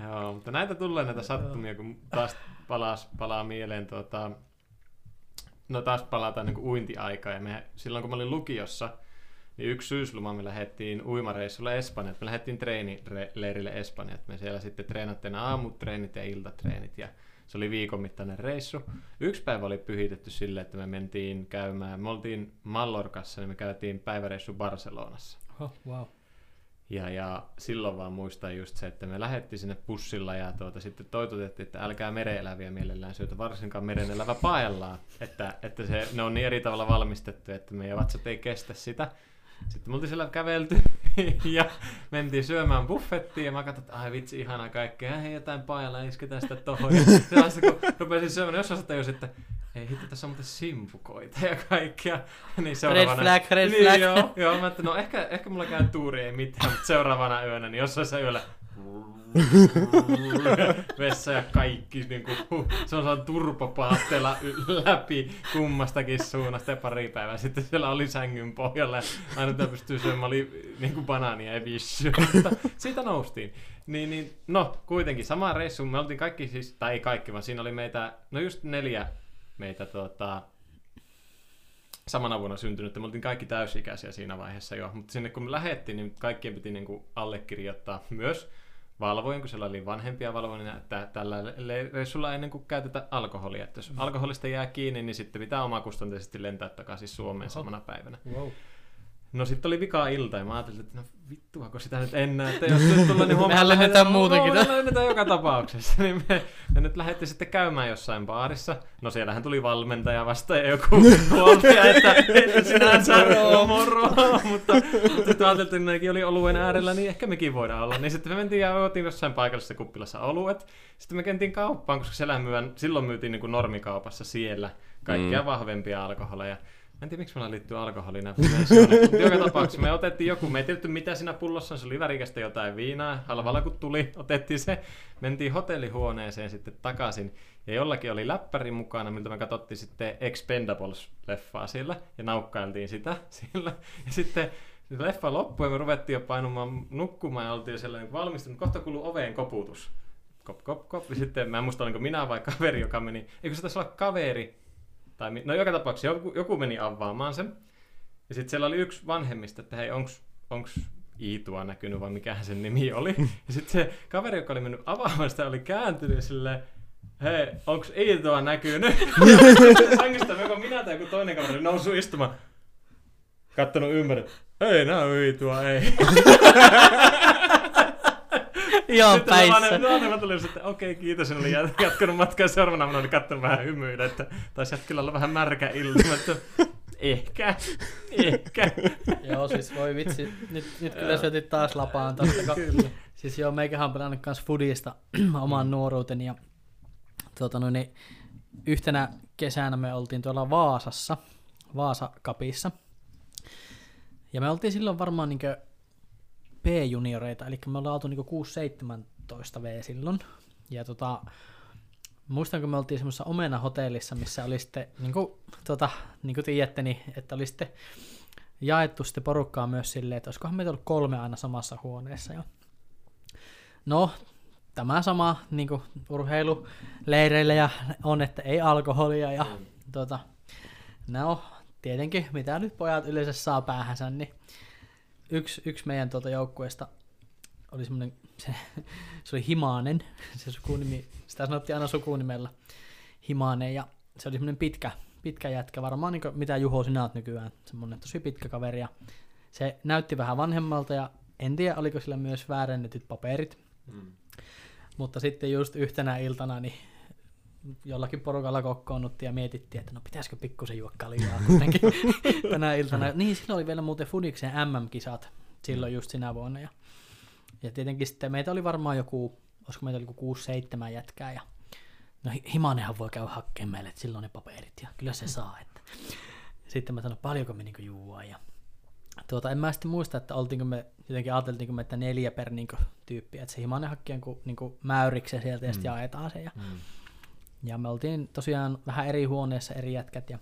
Joo, mutta näitä tulee näitä sattumia, kun taas palas, palaa mieleen tuota... No taas palataan niin uintiaikaan ja me, silloin kun mä olin lukiossa, niin yksi syysloma me lähdettiin uimareissulle Espanjaan. Me lähdettiin treenileirille Espanjaan. Me siellä sitten treenattiin aamutreenit ja iltatreenit ja se oli viikon mittainen reissu. Yksi päivä oli pyhitetty sille, että me mentiin käymään, me oltiin Mallorcassa, niin me käytiin päiväreissu Barcelonassa. Oh, wow. Ja, ja silloin vaan muistan just se, että me lähdettiin sinne bussilla ja tuota, sitten toitotettiin, että älkää mereneläviä mielellään syötä, varsinkaan merenelävä paellaan. Että, että se, ne on niin eri tavalla valmistettu, että meidän vatsat ei kestä sitä. Sitten me oltiin siellä kävelty ja mentiin syömään buffettiin ja mä katsoin, että ai vitsi, ihanaa kaikkea, hei jotain paella, isketään sitä tohon. Ja sellaista kun rupesin syömään, jos osa tajusin, että ei hitto, tässä on muuten simpukoita ja kaikkea. Niin seuraavana... Red flag, red flag. Niin, joo, joo, mä ajattelin, no ehkä, ehkä mulla käy tuuri, ei mitään, mutta seuraavana yönä, niin jossain se yöllä... vessa ja kaikki niin kuin, se on sellainen turpopaatteella läpi kummastakin suunnasta ja pari päivää sitten siellä oli sängyn pohjalla ja aina pystyy syömään niin banaania ja vissyä, mutta siitä noustiin niin, niin, no kuitenkin sama reissu me oltiin kaikki siis, tai ei kaikki vaan siinä oli meitä, no just neljä meitä tuota, samana vuonna syntynyt, me oltiin kaikki täysikäisiä siinä vaiheessa jo, mutta sinne kun me lähdettiin, niin kaikkien piti niin kuin allekirjoittaa myös valvojen, kun siellä oli vanhempia valvojina, että tällä reissulla ennen kuin käytetä alkoholia. Että jos alkoholista jää kiinni, niin sitten pitää omakustanteisesti lentää takaisin Suomeen Oho. samana päivänä. Wow. No sitten oli vika ilta ja mä ajattelin, että no vittuako sitä nyt enää, että jos nyt tuollainen huomaa, mehän lähdetään no, muutenkin. Me lähdetään joka tapauksessa, niin me, me nyt lähdettiin sitten käymään jossain baarissa. No siellähän tuli valmentaja vasta ja joku huoltaja, että sinänsä moro, moro. mutta, mutta sitten ajateltiin, että nekin oli oluen äärellä, niin ehkä mekin voidaan olla. Niin sitten me mentiin ja otin jossain paikallisessa kuppilassa oluet. Sitten me kentiin kauppaan, koska siellä myön, silloin myytiin niin kuin normikaupassa siellä kaikkea mm. vahvempia alkoholeja. En tiedä, miksi meillä liittyy alkoholina. Joka tapauksessa me otettiin joku, me ei tiedetty mitä siinä pullossa, se oli värikästä jotain viinaa, halvalla kun tuli, otettiin se, mentiin hotellihuoneeseen sitten takaisin, ja jollakin oli läppäri mukana, miltä me katsottiin sitten Expendables-leffaa sillä, ja naukkailtiin sitä sillä, ja sitten leffa loppui, ja me ruvettiin jo painumaan nukkumaan, ja oltiin jo siellä valmistunut, kohta kuului oveen koputus. Kop, kop, kop, ja sitten mä en muista, olinko minä vai kaveri, joka meni, eikö se taisi olla kaveri, tai, no joka tapauksessa joku, joku meni avaamaan sen, ja sitten siellä oli yksi vanhemmista, että hei, onks, onks Iitua näkynyt vai mikähän sen nimi oli. Ja sitten se kaveri, joka oli mennyt avaamaan sitä, oli kääntynyt silleen, hei, onks Iitua näkynyt? Sängistä joko minä tai joku toinen kaveri nousu istumaan, kattonut ympäri, ei näy Iitua, ei. Joo, sitten päissä. Sitten mä tulin, että okei, okay, kiitos, en oli jatkanut matkaa seuraavana, mä olin katsonut vähän hymyillä, että taisi kyllä olla vähän märkä ilma, että ehkä, ehkä. Joo, siis voi vitsi, nyt, nyt kyllä syötit taas lapaan tosta. Siis joo, meikähän on pelannut kans foodista oman nuoruuteni, ja tuota, no, niin, yhtenä kesänä me oltiin tuolla Vaasassa, Vaasa Kapissa, ja me oltiin silloin varmaan niinkö B-junioreita, eli me ollaan oltu niinku kuusi seitsemäntoista vuotta silloin, ja tota, muistan, kun me oltiin semmoisessa omenahotellissa, missä oli sitten, niin kuin, tota, niin kuin tiedätte, niin, että oli sitten jaettu sitten porukkaa myös silleen, että olisikohan meitä ollut kolme aina samassa huoneessa. Ja no, tämä sama niin kuin urheiluleireillä ja on, että ei alkoholia, ja tota, no, tietenkin, mitä nyt pojat yleensä saa päähänsä, niin Yksi, yksi meidän tuolta joukkueesta oli semmoinen, se, se oli Himanen, se sukunimi, sitä sanottiin aina sukunimellä, Himanen, ja se oli semmoinen pitkä, pitkä jätkä, varmaan niin kuin, mitä Juho sinä olet nykyään, semmoinen tosi pitkä kaveri, ja se näytti vähän vanhemmalta, ja en tiedä, oliko sillä myös väärennetyt paperit, mm. mutta sitten just yhtenä iltana, niin jollakin porukalla kokoonnuttiin ja mietittiin, että no pitäisikö pikkusen juoda kaljaa kuitenkin tänä iltana. Niin, silloin oli vielä muuten Funixin M M-kisat silloin just sinä vuonna. Ja, ja tietenkin sitten meitä oli varmaan joku, olisiko meitä oli kuusi seitsemän jätkää. Ja, no Himanenhan voi käydä hakkeen meille, että silloin ne paperit ja kyllä se saa. Että. Sitten mä sanoin, paljonko me niinku juua. Ja, tuota, en mä sitten muista, että oltiinko me, jotenkin ajateltiinko me, että neljä per niinku, tyyppiä. Että se Himanen hakki jonkun niinku, mäyriksen sieltä ja sitten mm. jaetaan sen. Ja, mm. Ja me oltiin tosiaan vähän eri huoneessa eri jätkät, ja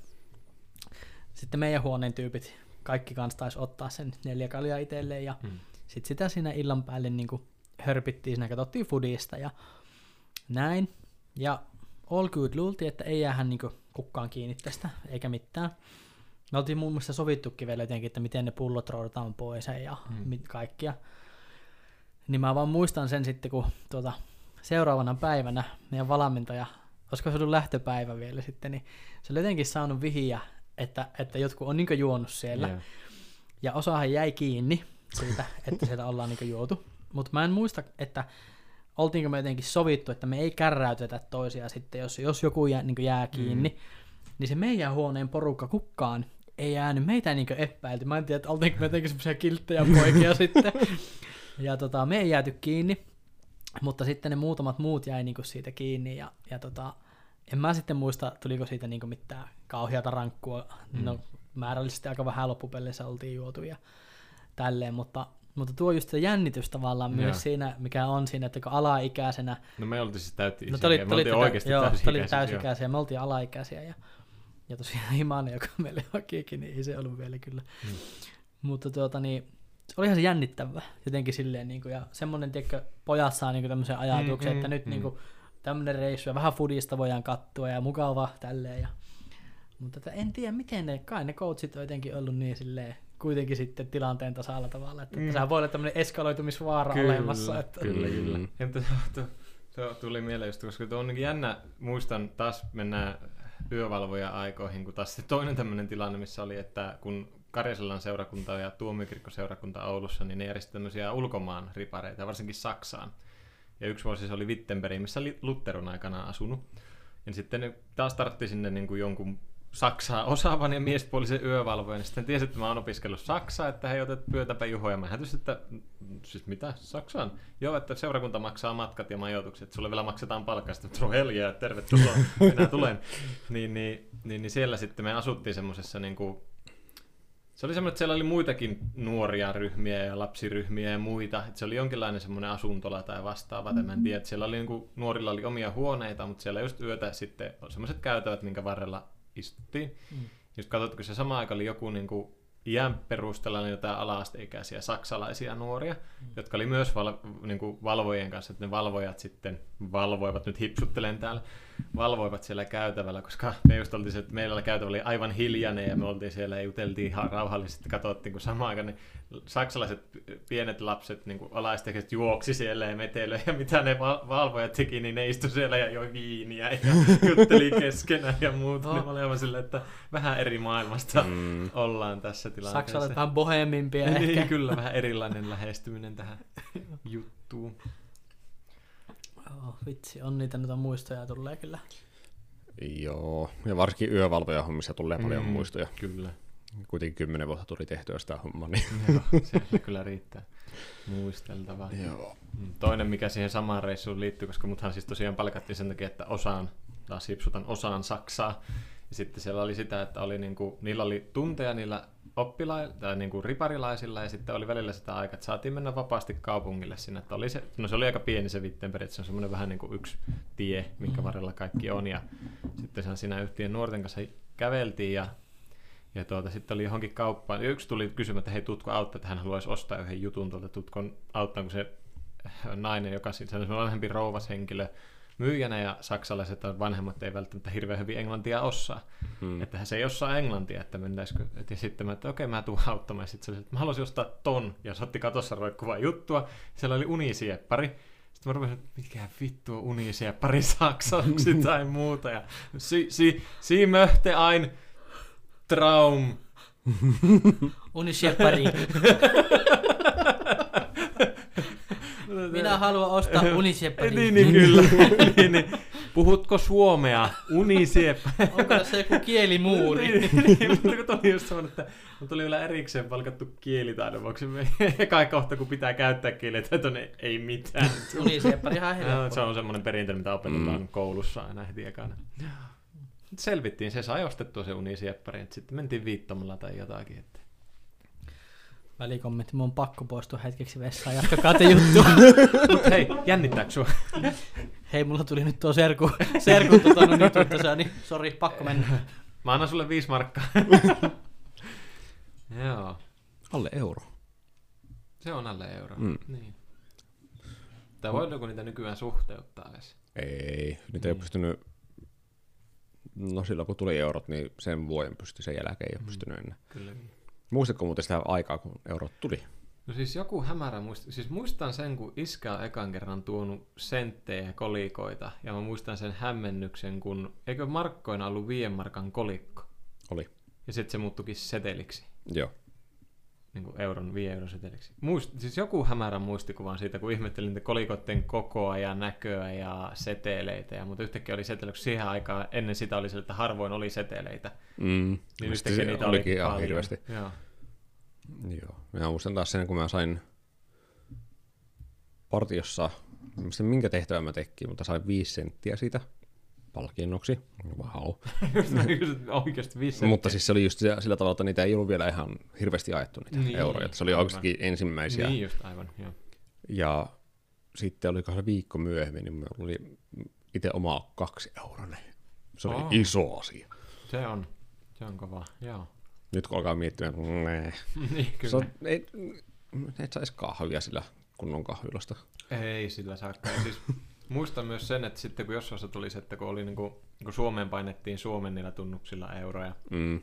sitten meidän huoneen tyypit, kaikki kans taisi ottaa sen neljä kaljaa itselleen, ja mm. sitten sitä siinä illan päälle niin kuin hörpittiin, siinä katsottiin foodista ja näin. Ja all good, luultiin, että ei jäähän niin kuin kukaan kiinni tästä, eikä mitään. Me oltiin muun muassa sovittukin vielä jotenkin, että miten ne pullot roudataan pois ja mm. kaikkia. Niin mä vaan muistan sen sitten, kun tuota, seuraavana päivänä meidän valmentaja, olisiko se ollut lähtöpäivä vielä sitten, niin se oli jotenkin saanut vihiä, että, että jotkut on niin juonut siellä. Yeah. Ja osahan jäi kiinni siitä, että siellä ollaan niin juotu. Mutta mä en muista, että oltiinko me jotenkin sovittu, että me ei kärräytetä toisia sitten, jos, jos joku jää, niin jää kiinni. Mm. Niin se meidän huoneen porukka kukaan ei jäänyt meitä niin epäilty. Mä en tiedä, että oltiinko me jotenkin semmoisia kilttejä poikia sitten. Ja tota, me ei jääty kiinni. Mutta sitten ne muutamat muut jäi niinku siitä kiinni, ja, ja tota, en mä sitten muista, tuliko siitä niinku mitään kauheata rankkua. Mm. No, määrällisesti aika vähän loppupeleissä oltiin juotu ja tälleen, mutta, mutta tuo just se jännitys tavallaan yeah. myös siinä, mikä on siinä, että kun alaikäisenä... No me oltiin siis täysi-ikäisiä, no, me oltiin oikeasti täysi-ikäisiä. Joo, täysi-ikäisiä, me oltiin alaikäisiä, ja, ja tosiaan Himanen, joka meille hakiikin, niin ei se ollut vielä kyllä. Mm. Mutta tuota niin... Olihan se jännittävää jotenkin silleen, niin kuin, ja semmoinen, tiedätkö, pojat saa niin kuin tämmöisen ajatuksen, mm, että mm, nyt mm. niin kuin, tämmöinen reissu ja vähän foodista voidaan katsoa ja mukava tälleen. Ja Mutta en tiedä miten ne, kai ne coachit on jotenkin ollut niin silleen, kuitenkin sitten tilanteen tasalla tavalla, että mm. sehän voi olla tämmöinen eskaloitumisvaara kyllä, olemassa. Että... Kyllä, kyllä. Entä tuo, tuo tuli mieleen just, koska tuo on jännä, muistan taas mennään yövalvoja aikoihin, kun taas toinen tämmöinen tilanne, missä oli, että kun Karjasellan seurakunta ja Tuomio kirkko seurakunta Oulussa, niin ne järjestivät tämmöisiä ulkomaan ripareita, varsinkin Saksaan. Ja yksi vuosi se oli Wittenberg, missä oli Lutherun aikana asunut. Ja sitten ne taas tartti sinne niin kuin jonkun Saksaa osaavan ja miespuolisen yövalvojan. Sitten tiesi, että mä oon opiskellut Saksaa, että hei, otet pyötäpä Juho. Ja mä hätys, että siis mitä? Saksaan? Joo, että seurakunta maksaa matkat ja majoitukset. Sulle vielä maksetaan palkasta. Tule heljää, tervetuloa, minä tulen. Niin, niin, niin, niin siellä sitten me asuttiin semmoisessa niin kuin se oli semmoinen, että siellä oli muitakin nuoria ryhmiä ja lapsiryhmiä ja muita. Että se oli jonkinlainen semmoinen asuntola tai vastaava. Mä en tiedä, että siellä oli, niin kuin, nuorilla oli omia huoneita, mutta siellä just yötä sitten oli semmoiset käytävät, minkä varrella istuttiin. Mm. Jos katsot, kun se sama aika oli joku niin kuin, iän perusteella niin jotain ala-asteikäisiä saksalaisia nuoria, mm. jotka oli myös val, niin kuin, valvojien kanssa. Että ne valvojat sitten valvoivat, nyt hipsuttelen täällä, valvoivat siellä käytävällä, koska me just oltiin se, että meillä käytävällä oli aivan hiljainen ja me oltiin siellä ja juteltiin ihan rauhallisesti, katsottiin kun samaan aikaan ne saksalaiset pienet lapset, niin kuin alaisteikäiset juoksi siellä ja metelöi ja mitä ne val- valvojat teki, niin ne istu siellä ja joi viiniä ja jutteli keskenään ja muut. Oh. Ne olevan sillä, että vähän eri maailmasta mm. ollaan tässä tilanteessa. Saksalaiset vähän bohemimpia ehkä. Niin, kyllä vähän erilainen lähestyminen tähän juttuun. Oh, vitsi, on niitä noita muistoja tulee kyllä. Joo, ja varsinkin yövalvoja hommissa tulee mm, paljon muistoja. Kyllä. Kuitenkin kymmenen vuotta tuli tehtyä sitä hommaa. Niin. Joo, siellä kyllä riittää muisteltavaa. Joo. Toinen, mikä siihen samaan reissuun liittyy, koska muthan siis tosiaan palkattiin sen takia, että osaan, taas hipsutan osaan Saksaa. Ja sitten siellä oli sitä, että oli niinku, niillä oli tunteja niillä oppilailla tai niinku riparilaisilla ja sitten oli välillä sitä aikaa, että saatiin mennä vapaasti kaupungille sinne. Että oli se, no se oli aika pieni se Wittenberg, että se on semmoinen vähän niinku yksi tie, minkä varrella kaikki on. Ja sitten siinä yhtien nuorten kanssa käveltiin ja, ja tuota, sitten oli johonkin kauppaan. Yksi tuli kysymään, että hei Tutko auttaa, että hän haluaisi ostaa yhden jutun tuolta Tutkon auttaa, kun se nainen, joka se on vanhempi rouvashenkilö, myyjänä ja saksalaiset vanhemmat ei välttämättä hirveän hyvin englantia osaa. Hmm. Että se ei osaa englantia, että mennäisikö. Ja sitten mä, että okei, mä tuun auttamaan. Ja sitten se, että mä haluaisin ostaa ton. Ja se otti katossa roikkuvaa juttua. Siellä oli unisieppari. Sitten mä rupesin, että mikä vittu on unisieppari saksaksi tai muuta. Ja si, si, si möhte ein Traum. Unisieppari. Minä haluan ostaa unisieppari. Niin, niin kyllä. Niin, niin. Puhutko suomea? Unisieppa. Onko tässä joku kielimuuri? Niin, niin, mutta kun tuli just semmoinen, että tuli vielä erikseen palkattu kielitaidon vuoksi. Eka kohta, kun pitää käyttää kieliä, että ei mitään. Unisieppari ihan helppo. Se on semmoinen perintö, mitä opetetaan mm. koulussa aina heti ekana. Selvittiin, se sai ostettua se unisieppari. Sitten mentiin viittomalla tai jotakin, että välikommentti, mun on pakko poistua hetkeksi vessaan, jatkakaa te juttua. Mut hei, jännittääks sua? Hei, mulla tuli nyt tuo serku, serku tuota, no nyt, että se on niin, sori, pakko mennä. Mä annan sulle viisi markkaa. Joo. Alle euro. Se on alle euro, mm. niin. Tai voidaanko niitä nykyään suhteuttaa edes? Ei, niitä ei ole pystynyt, no silloin kun tuli eurot, niin sen vuoden pystyi, sen jälkeen ei ole pystynyt enää. Kyllä. Muistatko muuten sitä aikaa, kun eurot tuli? No siis joku hämärä muistaa. Siis muistan sen, kun iskä on ekan kerran tuonut senttejä ja kolikoita. Ja mä muistan sen hämmennyksen, kun eikö markkoina ollut viiden markan kolikko? Oli. Ja sitten se muuttukin seteliksi. Joo. Niin kuin euron, viiden euron seteliksi. Muist, siis joku hämärä muistikuva siitä, kun ihmettelin niitä kolikoiden kokoa ja näköä ja seteleitä. Ja, mutta yhtäkkiä oli seteleitä, kun siihen aikaan ennen sitä oli sillä, että harvoin oli seteleitä. Mm. Niin yhtäkkiä niitä olikin ihan paljon. Hirveästi. Joo. Joo. Mä muistan taas sen, kun mä sain partiossa, mistä minkä tehtävän mä tekin, mutta sain viisi senttiä siitä palkinnoksi. Wow. Oikeasti viisi senttiä. Mutta siis se oli just sillä tavalla, että niitä ei ollut vielä ihan hirveästi ajettu niitä niin, euroja. Se oli oikeasti ensimmäisiä. Niin just, aivan. Joo. Ja sitten oli kahden viikko myöhemmin, niin minulla oli itse oma kaksi euronen. Se oli oh. iso asia. Se on, se on kova, joo. Nyt kun alkaa miettimään, nee. Niin, kyllä. On, ei, et saisi kahvia sillä kunnon kahvilasta. Ei sillä saakka. Siis, Muistan myös sen, että sitten kun jossain tuli, että kun, oli, niin kuin, kun Suomeen painettiin Suomen niillä tunnuksilla euroja, mm.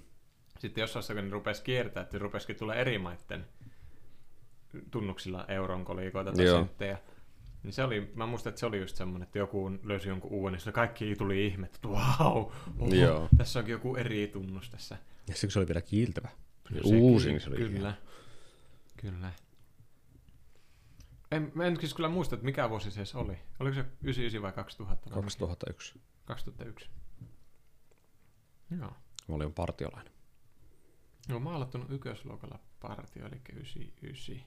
sitten jossain kun ne rupesi kiertää, että rupesikin tulla eri maitten tunnuksilla euron kolikoita tai senttejä. Niin se oli, mä muistan, että se oli just semmoinen, että joku löysi jonkun uuden, niin kaikki tuli ihme, että wow, oho, tässä onkin joku eri tunnus tässä. Ja sitten se oli vielä kiiltävä. Uusin se oli. Kyllä, kiiltävä. Kyllä. En, mä en siis kyllä muista, että mikä vuosi se oli. Oliko se yhdeksänkymmentäyhdeksän vai kaksituhatta? kaksituhattayksi. kaksituhattayksi. Joo. Mä olin partiolainen. Joo, mä oon aloittanut ykkösluokalla partio, eli yhdeksänkymmentäyhdeksän.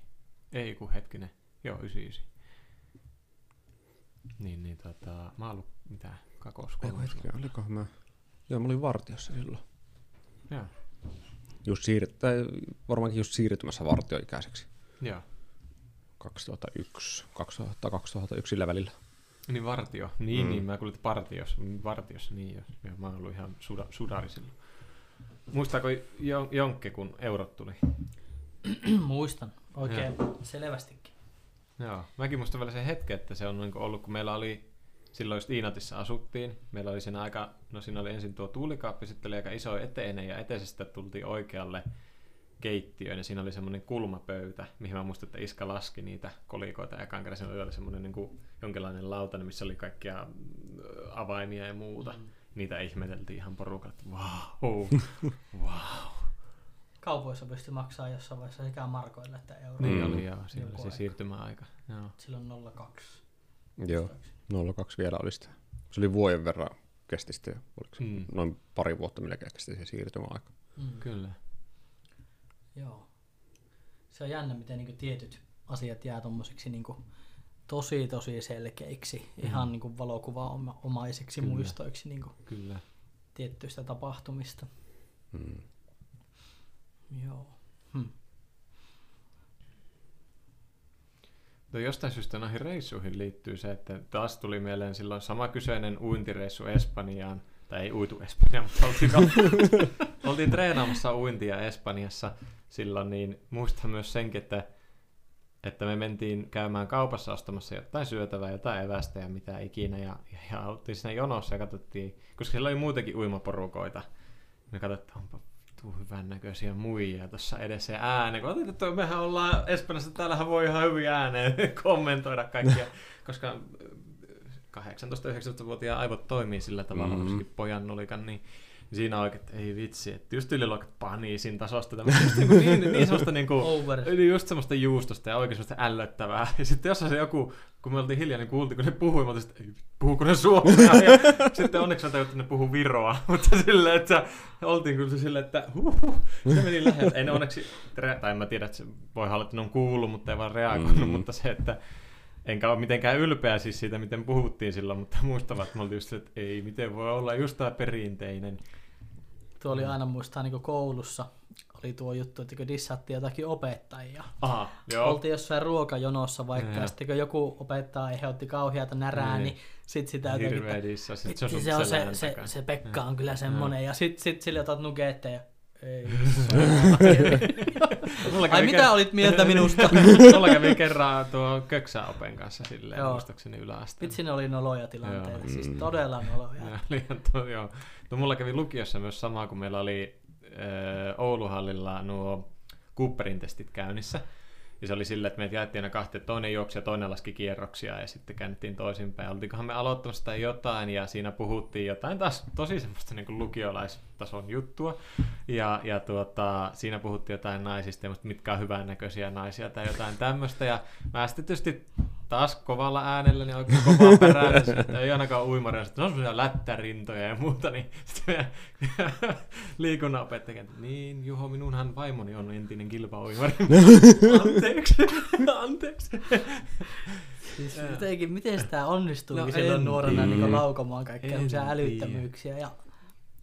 Ei kun hetkinen. Joo, yhdeksänkymmentäyhdeksän. Niin, niin tota, mä oon ollut mitään kakoskolmosluokalla. Olikohan mä? Joo, mä olin vartiossa silloin. Joo. Just siirt- tai varmaankin just siirtymässä vartioikäiseksi. Joo. kaksituhattayksi, kaksituhatta, kaksituhattayksi sillä välillä. Niin vartio, niin, mm. niin mä kuulin, että partiossa, vartiossa, niin jo. Ja mä oon ollut ihan suda, sudari silloin. Muistaako Jonkke, kun eurot tuli? Muistan, oikein ja. Selvästikin. Joo, mäkin muistan vielä sen hetken, että se on ollut, kun meillä oli, silloin just Iinatissa asuttiin, meillä oli siinä aika, no siinä oli ensin tuo tuulikaappi, sitten oli aika iso eteinen ja eteisestä tultiin oikealle keittiöön ja siinä oli semmoinen kulmapöytä, mihin mä muistan, että iskä laski niitä kolikoita ja kankera, siinä oli semmoinen niin kuin jonkinlainen lautanen, missä oli kaikkia avaimia ja muuta. Mm. Niitä ihmeteltiin ihan porukat, että wow, wow. Kaupoissa pystyi maksaa jossain vaiheessa sekä markoilla että euroilla. Niin oli joo, siinä oli se siirtymäaika. Joo. Silloin nolla kaksi. Joo, nolla kaksi vielä oli sitä. Se oli vuoden verran kesti sitä, oliko se mm. noin pari vuotta melkein kesti se siirtymäaika. Mm. Kyllä. Joo. Se on jännä, miten niinku tietyt asiat jää tommosiksi niinku tosi tosi selkeiksi, mm. ihan niinku valokuvaomaiseksi Kyllä. muistoiksi niinku Kyllä. tiettyistä tapahtumista. Mm. Joo. Hmm. Jostain syystä noihin reissuihin liittyy se, että taas tuli mieleen silloin sama kyseinen uintireissu Espanjaan, tai ei uitu Espanjaan, mutta oltiin, oltiin treenaamassa uintia Espanjassa silloin, niin muistan myös senkin, että, että me mentiin käymään kaupassa ostamassa jotain syötävää, jotain evästä ja mitä ikinä, ja, ja oltiin siinä jonossa ja katsottiin, koska siellä oli muutenkin uimaporukoita, me katsottiin, onpa tuu hyvän näköisiä muijia tuossa edessä ja ääne. Kun että mehän ollaan Espanjassa, täällähän voi ihan hyvin ääneen kommentoida kaikkia, koska kahdeksantoista-yhdeksäntoista-vuotiaan aivot toimii sillä tavalla, mm-hmm. myöskin pojan nulikan, niin siinä oikein, että ei vitsi, että just yliluokat paniisin tasosta, just niin, niin, niin semmoista, niin kuin, just semmoista juustosta ja oikein semmoista ällöttävää. Ja sitten jossain se joku, kun me oltiin hiljaa, niin kuultiin, kun ne puhui, mä oltiin, että puhuuko ne suomea? Ja sitten onneksi mä tajuttiin, että ne puhuu viroa, mutta silleen, että oltiin kyllä silleen, että huuhu, se meni lähelle. Ei ne onneksi, tai en mä tiedä, että se voi olla, että ne on kuullut, mutta ei vaan reagoinut, mm-hmm. mutta se, että enkä ole mitenkään ylpeä siis siitä, miten puhuttiin silloin, mutta muistavat, että me oltiin just, että ei, miten voi olla just tämä perinteinen. Tuo oli aina muistaa niin koulussa, oli tuo juttu, että kun dissattiin jotakin opettajia. Aha, joo. Oltiin jossain ruokajonossa vaikka, ja, ja sitten kun joku opettaja aiheutti kauheata närää, niin, niin sitten sitä jotenkin, että sit se, se, on se, se, se Pekka on kyllä semmoinen, ja, ja sitten sit sille otat nugetteja. Ei, ai mitä kerran... olit mieltä minusta? Mulla kävi kerran tuo köksäopen kanssa silleen, muistaakseni yläasteella. Vitsi ne oli noloja tilanteita, siis todella noloja. Joo, no, mulla kävi lukiossa myös sama, kun meillä oli ö, Ouluhallilla nuo Cooperin testit käynnissä. Ja se oli sillä, että meitä jaettiin aina kahteen, toinen juoksi ja toinen laski kierroksia ja sitten käännettiin toisinpäin. Oltiinkohan me aloittamassa jotain ja siinä puhuttiin jotain taas tosi semmoista niin kuin lukiolaistason juttua. Ja, ja tuota, siinä puhuttiin jotain naisista ja mitkä on hyvännäköisiä naisia tai jotain tämmöistä. Ja mä sitten tietysti taas kovalla äänellä, niin oikein kovaa perään, ja ei ainakaan uimaria, että se on sellaisia lättärintoja ja muuta, niin sitten meidän liikunnanopettaja, että niin Juho, minunhan vaimoni on entinen kilpauimari. Anteeksi, anteeksi. Siis jotenkin, miten sitä onnistuukin no, silloin nuorena niin laukomaan kaikkea älyttömyyksiä ja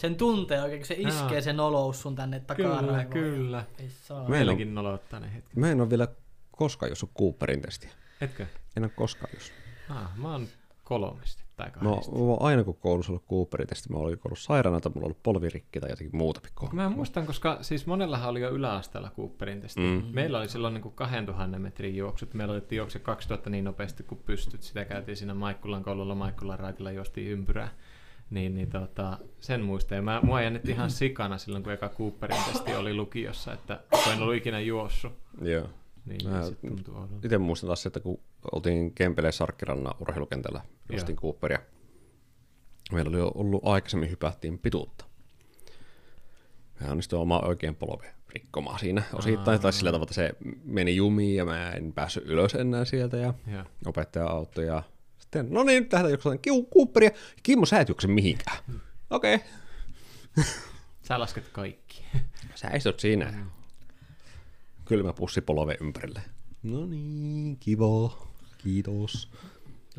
sen tuntee oikein, kun se iskee sen nolous sun tänne takaraivoon. Kyllä, kyllä. Meilläkin nolouttaa ne hetki. Mä en ole vielä koskaan jos on Cooperin testiä. Etkö? En ole koskaan jos. Ah, mä oon kolonisti. tai kahdesti? Mä, mä aina kun koulussa ollut Cooperin testi, mä olin koulussa sairaana, tai mulla on ollut polvirikki tai jotenkin muuta pikkoa. Mä muistan, koska siis monellahan oli jo yläasteella Cooperin testi. Mm. Meillä oli silloin niin kuin kaksituhatta metrin juoksut. Meillä otettiin juokse kaksituhatta niin nopeasti kuin pystyt. Sitä käytiin siinä Maikkulan koululla, Maikkulan raitilla juostiin ympyrää. Niin, niin tota, sen muistan. Mä, mua jännitti ihan sikana silloin, kun eka Cooperin testi oli lukiossa, että kun en ollut ikinä juossut. Joo. Niin, mä itse muistan taas, että kun oltiin Kempeleen Sarkkirannan urheilukentällä, juostin Cooperia, meillä oli ollut aikaisemmin hypättiin pituutta. Mä onnistuin omaa oikein polven rikkomaan siinä osittain, tai sillä tavalla, että se meni jumiin ja mä en päässyt ylös enää sieltä ja, ja. Opettaja auttoi ja sitten, no niin, nyt lähdetään juoksemaan Cooperia. Kimmo, sä et juokse mihinkään. Okei. Okay. Sä lasket kaikki. Sä istut siinä. Mm. Kylmä pussi polve ympärille. No niin, kiva. Kiitos.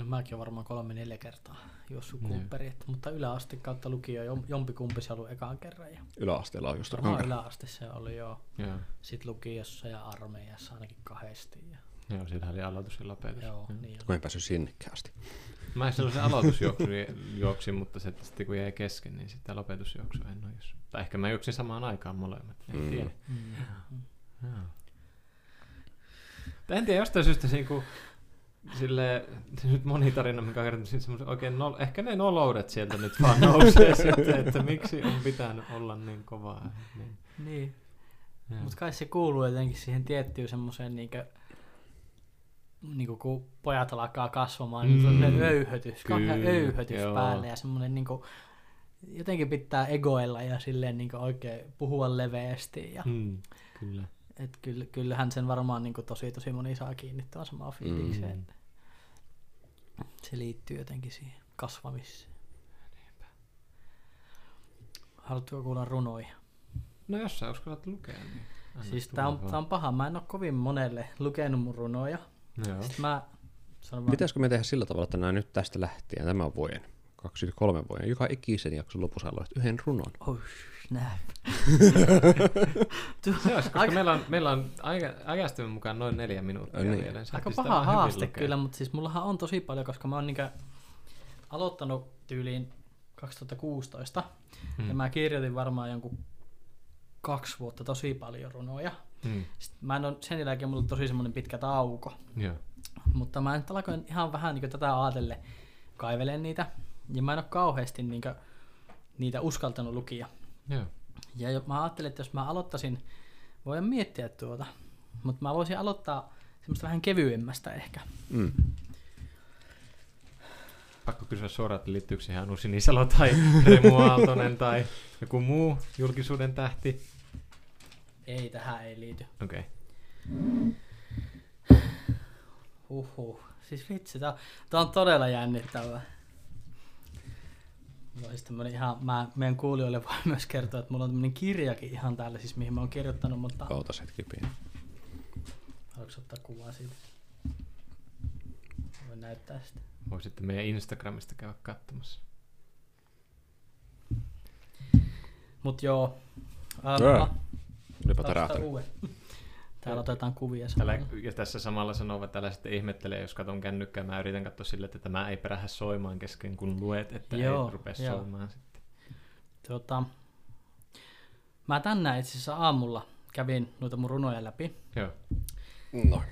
Mäkin olen varmaan kolme neljä kertaa juossut Cooperia, mutta yläasteen kautta lukio jo jompikumpi se ollut ekaan kerran. Ja yläasteella on just ekaan yläaste se oli joo. Yeah. Sitten lukiossa ja armeijassa ainakin kahdesti. Ja... Joo, siinähän oli aloitus ja lopetus. Joo, niin kun en päässyt sinnekään asti. Mä en sellaisen aloitusjuoksin, mutta se, sitten kun jäi kesken, niin sitten lopetusjuoksu en ole jos. Tai ehkä mä juoksin samaan aikaan molemmat, en mm. tiedä. Mm. Jaa. En tiedä, jostain syystä niin kuin, silleen, nyt moni tarina, mikä on kertonut, oikein nol, ehkä ne noloudet sieltä nyt vaan nousee sitten, että miksi on pitänyt olla niin kovaa. Niin. niin. Mutta kai se kuuluu jotenkin siihen tiettyyn semmoiseen, niin niin kun pojat alkaa kasvamaan, niin mm. tulee öyhötys, öyhötys päälle ja semmoinen... Niin kuin, jotenkin pitää egoilla ja silleen niin oikein puhua leveästi. Ja mm, kyllä. Et kyll, kyllähän sen varmaan niin tosi tosi moni saa kiinnittää samaan fiilikseen. Mm. Se liittyy jotenkin siihen kasvamiseen. Niinpä. Haluatko kuulla runoja? No jos sä uskallat lukea, niin anna siis tää on, on paha. Mä en ole kovin monelle lukenut mun runoja. No mä, vaan... Pitäisikö me tehdä sillä tavalla, että nämä nyt tästä lähtien tämän vuoden? kaksikymmentäkolme vuoden. Joka ikisen jakson lopussa aloit yhden runon. Oh, snap. Se olisi, koska aika... meillä on, meillä on aika, aikaistuminen mukaan noin neljä minuuttia. Niin. Vielä. Aika paha haaste lukea. Kyllä, mutta siis mullahan on tosi paljon, koska mä oon niinkä aloittanut tyyliin kaksituhattakuusitoista. Hmm. Ja mä kirjoitin varmaan jonkun kaksi vuotta tosi paljon runoja. Hmm. Sitten mä en ole, sen jälkeen mulla on tosi semmoinen pitkä tauko. Yeah. Mutta mä nyt alkoin ihan vähän niin tätä ajatelle kaiveleen niitä. Ja mä en ole kauheasti niinkä, niitä uskaltanut lukia. Joo. Ja mä ajattelin, että jos mä aloittaisin, voin miettiä tuota, mutta mä voisin aloittaa semmoista vähän kevyemmästä ehkä. Mm. Pakko kysyä suoraan, että liittyykö siihen Anu Sinisalo tai Remu Aaltonen tai joku muu julkisuuden tähti? Ei, tähän ei liity. Okei. Okay. Huhhuh. Siis vitsi, tää, tää on todella jännittävää. Ihan, mä meidän kuulijoille voi myös kertoa, että mulla on tämmöinen kirjakin ihan täällä, siis mihin mä oon kirjoittanut, mutta... Ootas hetki pieni. Haluatko ottaa kuvaa siitä? Voin näyttää sitä. Voisitte meidän Instagramista käydä katsomassa. Mut joo. Ää, olipa tärähtänyt. Täällä otetaan kuvia samalla. Täällä, ja tässä samalla sanoo, että älä sitten ihmettelee, jos katon kännykkää. Mä yritän katsoa sille, että tämä ei perähä soimaan kesken, kun luet, että joo, ei rupea joo. soimaan sitten. Tota, mä tänään itse asiassa aamulla kävin noita mun runoja läpi. Joo. No.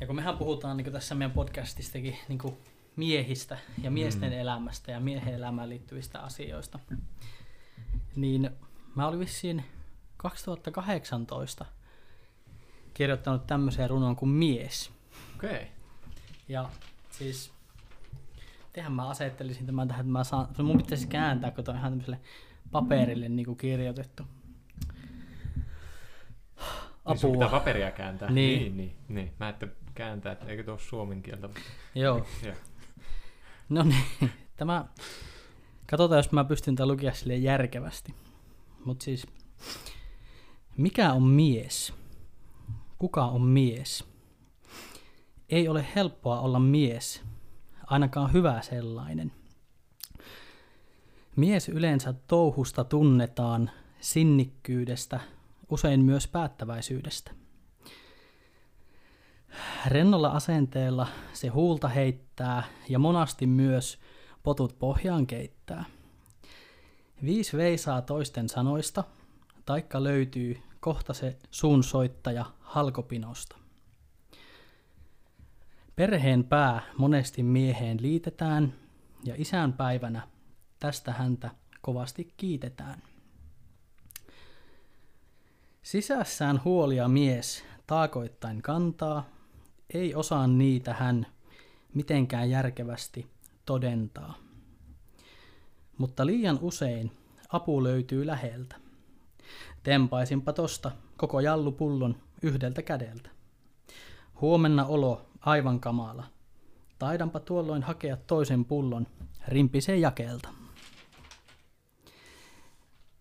Ja kun mehän puhutaan niin tässä meidän podcastistakin niin miehistä ja miesten mm. elämästä ja miehen elämään liittyvistä asioista, niin mä olin vissiin kaksituhattakahdeksantoista kirjoittanut tämmöiseen runon kuin Mies. Okei. Okay. Ja siis, tehän mä asettelisin tämän tähän, että mä saan, mun pitäisi kääntää, kun toi on ihan tämmöiselle paperille niin kuin kirjoitettu. Apua. Niin sun pitää paperia kääntää. Niin. Niin, niin, niin. Mä ette kääntää, että eikö tuo suomen kieltä. Joo. No niin, tämä, katsotaan jos mä pystyn tämän lukia silleen järkevästi. Mut siis, mikä on mies? Kuka on mies? Ei ole helppoa olla mies, ainakaan hyvä sellainen. Mies yleensä touhusta tunnetaan, sinnikkyydestä, usein myös päättäväisyydestä. Rennolla asenteella se huulta heittää ja monasti myös potut pohjaan keittää. Viisi veisaa toisten sanoista, taikka löytyy kohta se suunsoittaja halkopinosta. Perheen pää monesti mieheen liitetään, ja isän päivänä tästä häntä kovasti kiitetään. Sisässään huolia mies taakoittain kantaa, ei osaa niitä hän mitenkään järkevästi todentaa. Mutta liian usein apu löytyy läheltä. Tempaisinpa tosta koko jallupullon yhdeltä kädeltä. Huomenna olo aivan kamala. Taidanpa tuolloin hakea toisen pullon rimpiseen jakelta.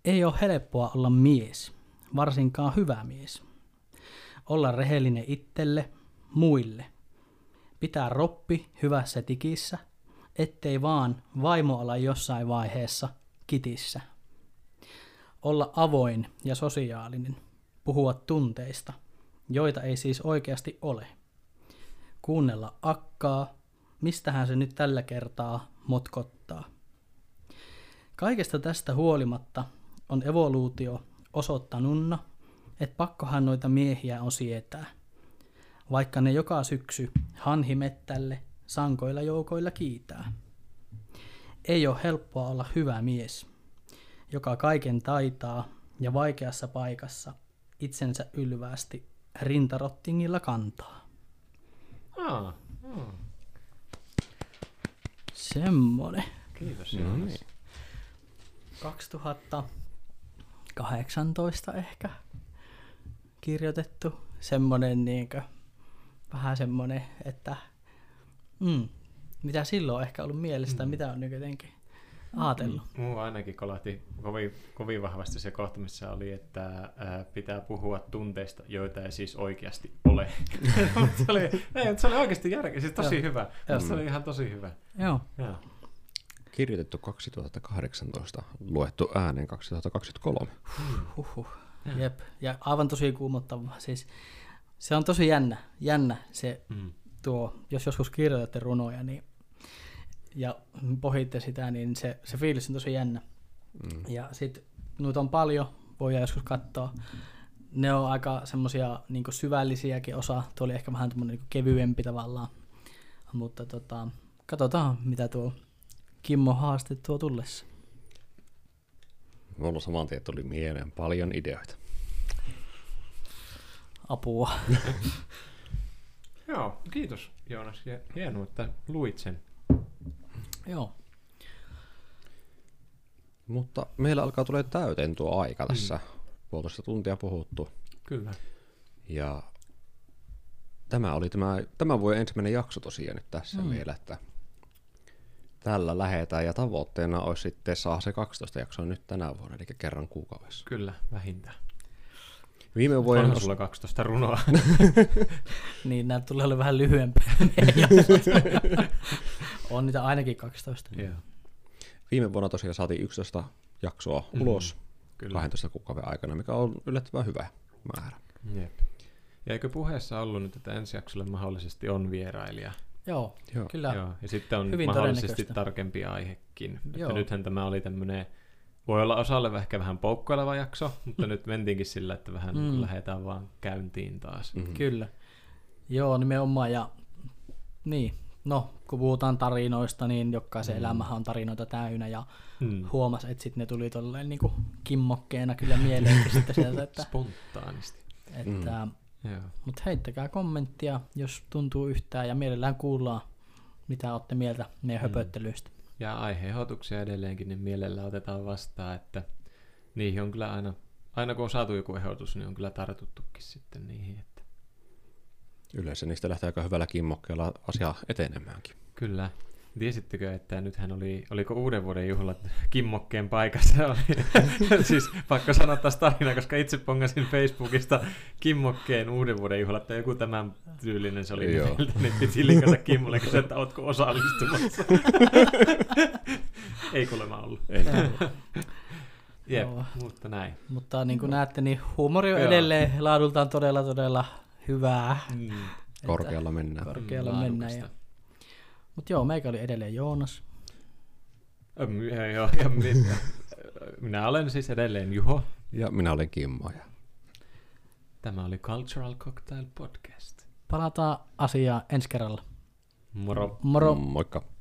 Ei ole helppoa olla mies, varsinkaan hyvä mies. Olla rehellinen itselle, muille. Pitää roppi hyvässä tikissä, ettei vaan vaimo ala jossain vaiheessa kitissä. Olla avoin ja sosiaalinen, puhua tunteista, joita ei siis oikeasti ole. Kuunnella akkaa, mistähän se nyt tällä kertaa motkottaa. Kaikesta tästä huolimatta on evoluutio osoittanunna, että pakkohan noita miehiä on sietää, vaikka ne joka syksy hanhimettälle sankoilla joukoilla kiitää. Ei ole helppoa olla hyvä mies, joka kaiken taitaa ja vaikeassa paikassa itsensä ylvästi rintarottingilla kantaa. Ah, ah. Semmoinen. Kiitos. No niin. kaksituhattakahdeksantoista ehkä kirjoitettu. Semmoinen niinkö, vähän semmoinen, että mm, mitä silloin on ehkä ollut mielessä tai mm. mitä on nyt jotenkin ajatellut. Minua ainakin kolahti kovin, kovin vahvasti se kohta, missä oli, että ää, pitää puhua tunteista, joita ei siis oikeasti ole. se, oli, ei, se oli oikeasti järkeä, siis tosi hyvä. Se oli ihan tosi hyvä. Joo. Joo. Kirjoitettu kaksituhattakahdeksantoista, luettu ääneen kaksituhattakaksikymmentäkolme. Huhhuh. Jep, ja aivan tosi kuumottavaa. Siis se on tosi jännä, jännä se mm. tuo, jos joskus kirjoitatte runoja niin, ja pohditte sitä, niin se, se fiilis on tosi jännä. Mm. Ja sitten noita on paljon, voidaan joskus katsoa. Ne on aika semmoisia niin kuin syvällisiäkin osa, tuo oli ehkä vähän niin kuin kevyempi tavallaan, mutta tota, katsotaan mitä tuo Kimmo haaste tuo tullessa. Mulla saman tien tuli mieleen paljon ideoita. Apua. Joo, kiitos Joonas. Hienoa, että luit sen. Joo. Mutta meillä alkaa tulla täyteen tuo aika tässä. Mm. Puolitoista tuntia puhuttu. Kyllä. Ja tämä oli tämä, tämä vuoden ensimmäinen jakso tosiaan nyt tässä mm. vielä, että tällä lähetään ja tavoitteena olisi sitten saada se kaksitoista jaksoa nyt tänä vuonna, eli kerran kuukaudessa. Kyllä, vähintään. Viime vuonna on sulla kaksitoista runoa. Niin, nämä tulee olla vähän lyhyempiä. On niitä ainakin kaksitoista. Yeah. Viime vuonna tosiaan saatiin yksitoista jaksoa ulos mm-hmm. kaksitoista kuukauden aikana, mikä on yllättävän hyvä määrä. Jep. Ja eikö puheessa ollut nyt, että ensi jaksolle mahdollisesti on vierailija? Joo, Joo, kyllä. Joo. Ja sitten on hyvin mahdollisesti tarkempi aihekin. Että nythän tämä oli tämmöinen, voi olla osalle ehkä vähän poukkoileva jakso, mutta nyt mentiinkin sillä, että vähän mm. lähdetään vaan käyntiin taas. Mm-hmm. Kyllä. Joo, nimenomaan. Ja niin, no, kun puhutaan tarinoista, niin jokaisen mm. elämähän on tarinoita täynnä. Ja mm. huomasi, että sitten ne tuli tolleen niin kuin kimmokkeena kyllä mieleen. sitten sieltä, että, spontaanisti. Että... Mm. Mutta heittäkää kommenttia, jos tuntuu yhtään, ja mielellään kuullaan, mitä olette mieltä meidän mm. höpöttelyistä. Ja aiheehdotuksia edelleenkin, niin mielellään otetaan vastaan, että niihin on kyllä aina, aina kun on saatu joku ehdotus, niin on kyllä tartuttukin sitten niihin. Että... Yleensä niistä lähtee aika hyvällä kimmokkeella asiaa etenemäänkin. Kyllä. Tiesittekö, että nythän oli, oliko uuden vuoden juhlat kimmokkeen paikassa? Oli, siis pakko sanoa taas tarina, koska itse pongasin Facebookista kimmokkeen uuden vuoden juhlat, ja joku tämän tyylinen se oli nimeltä, niin piti linkata Kimmolle, kysyä, että ootko osallistumassa. Ei kuulemma ollut. Jep, mutta näin. Mutta niin kuin näette, niin huumori on edelleen laadultaan todella, todella hyvää. Mm. Korkealla mennään. Korkealla mennään. Mutta joo, meikä oli edelleen Joonas. Ja, ja minä, minä olen siis edelleen Juho. Ja minä olen Kimmo. Tämä oli Cultural Cocktail Podcast. Palataan asiaan ensi kerralla. Moro. Moro. Moikka.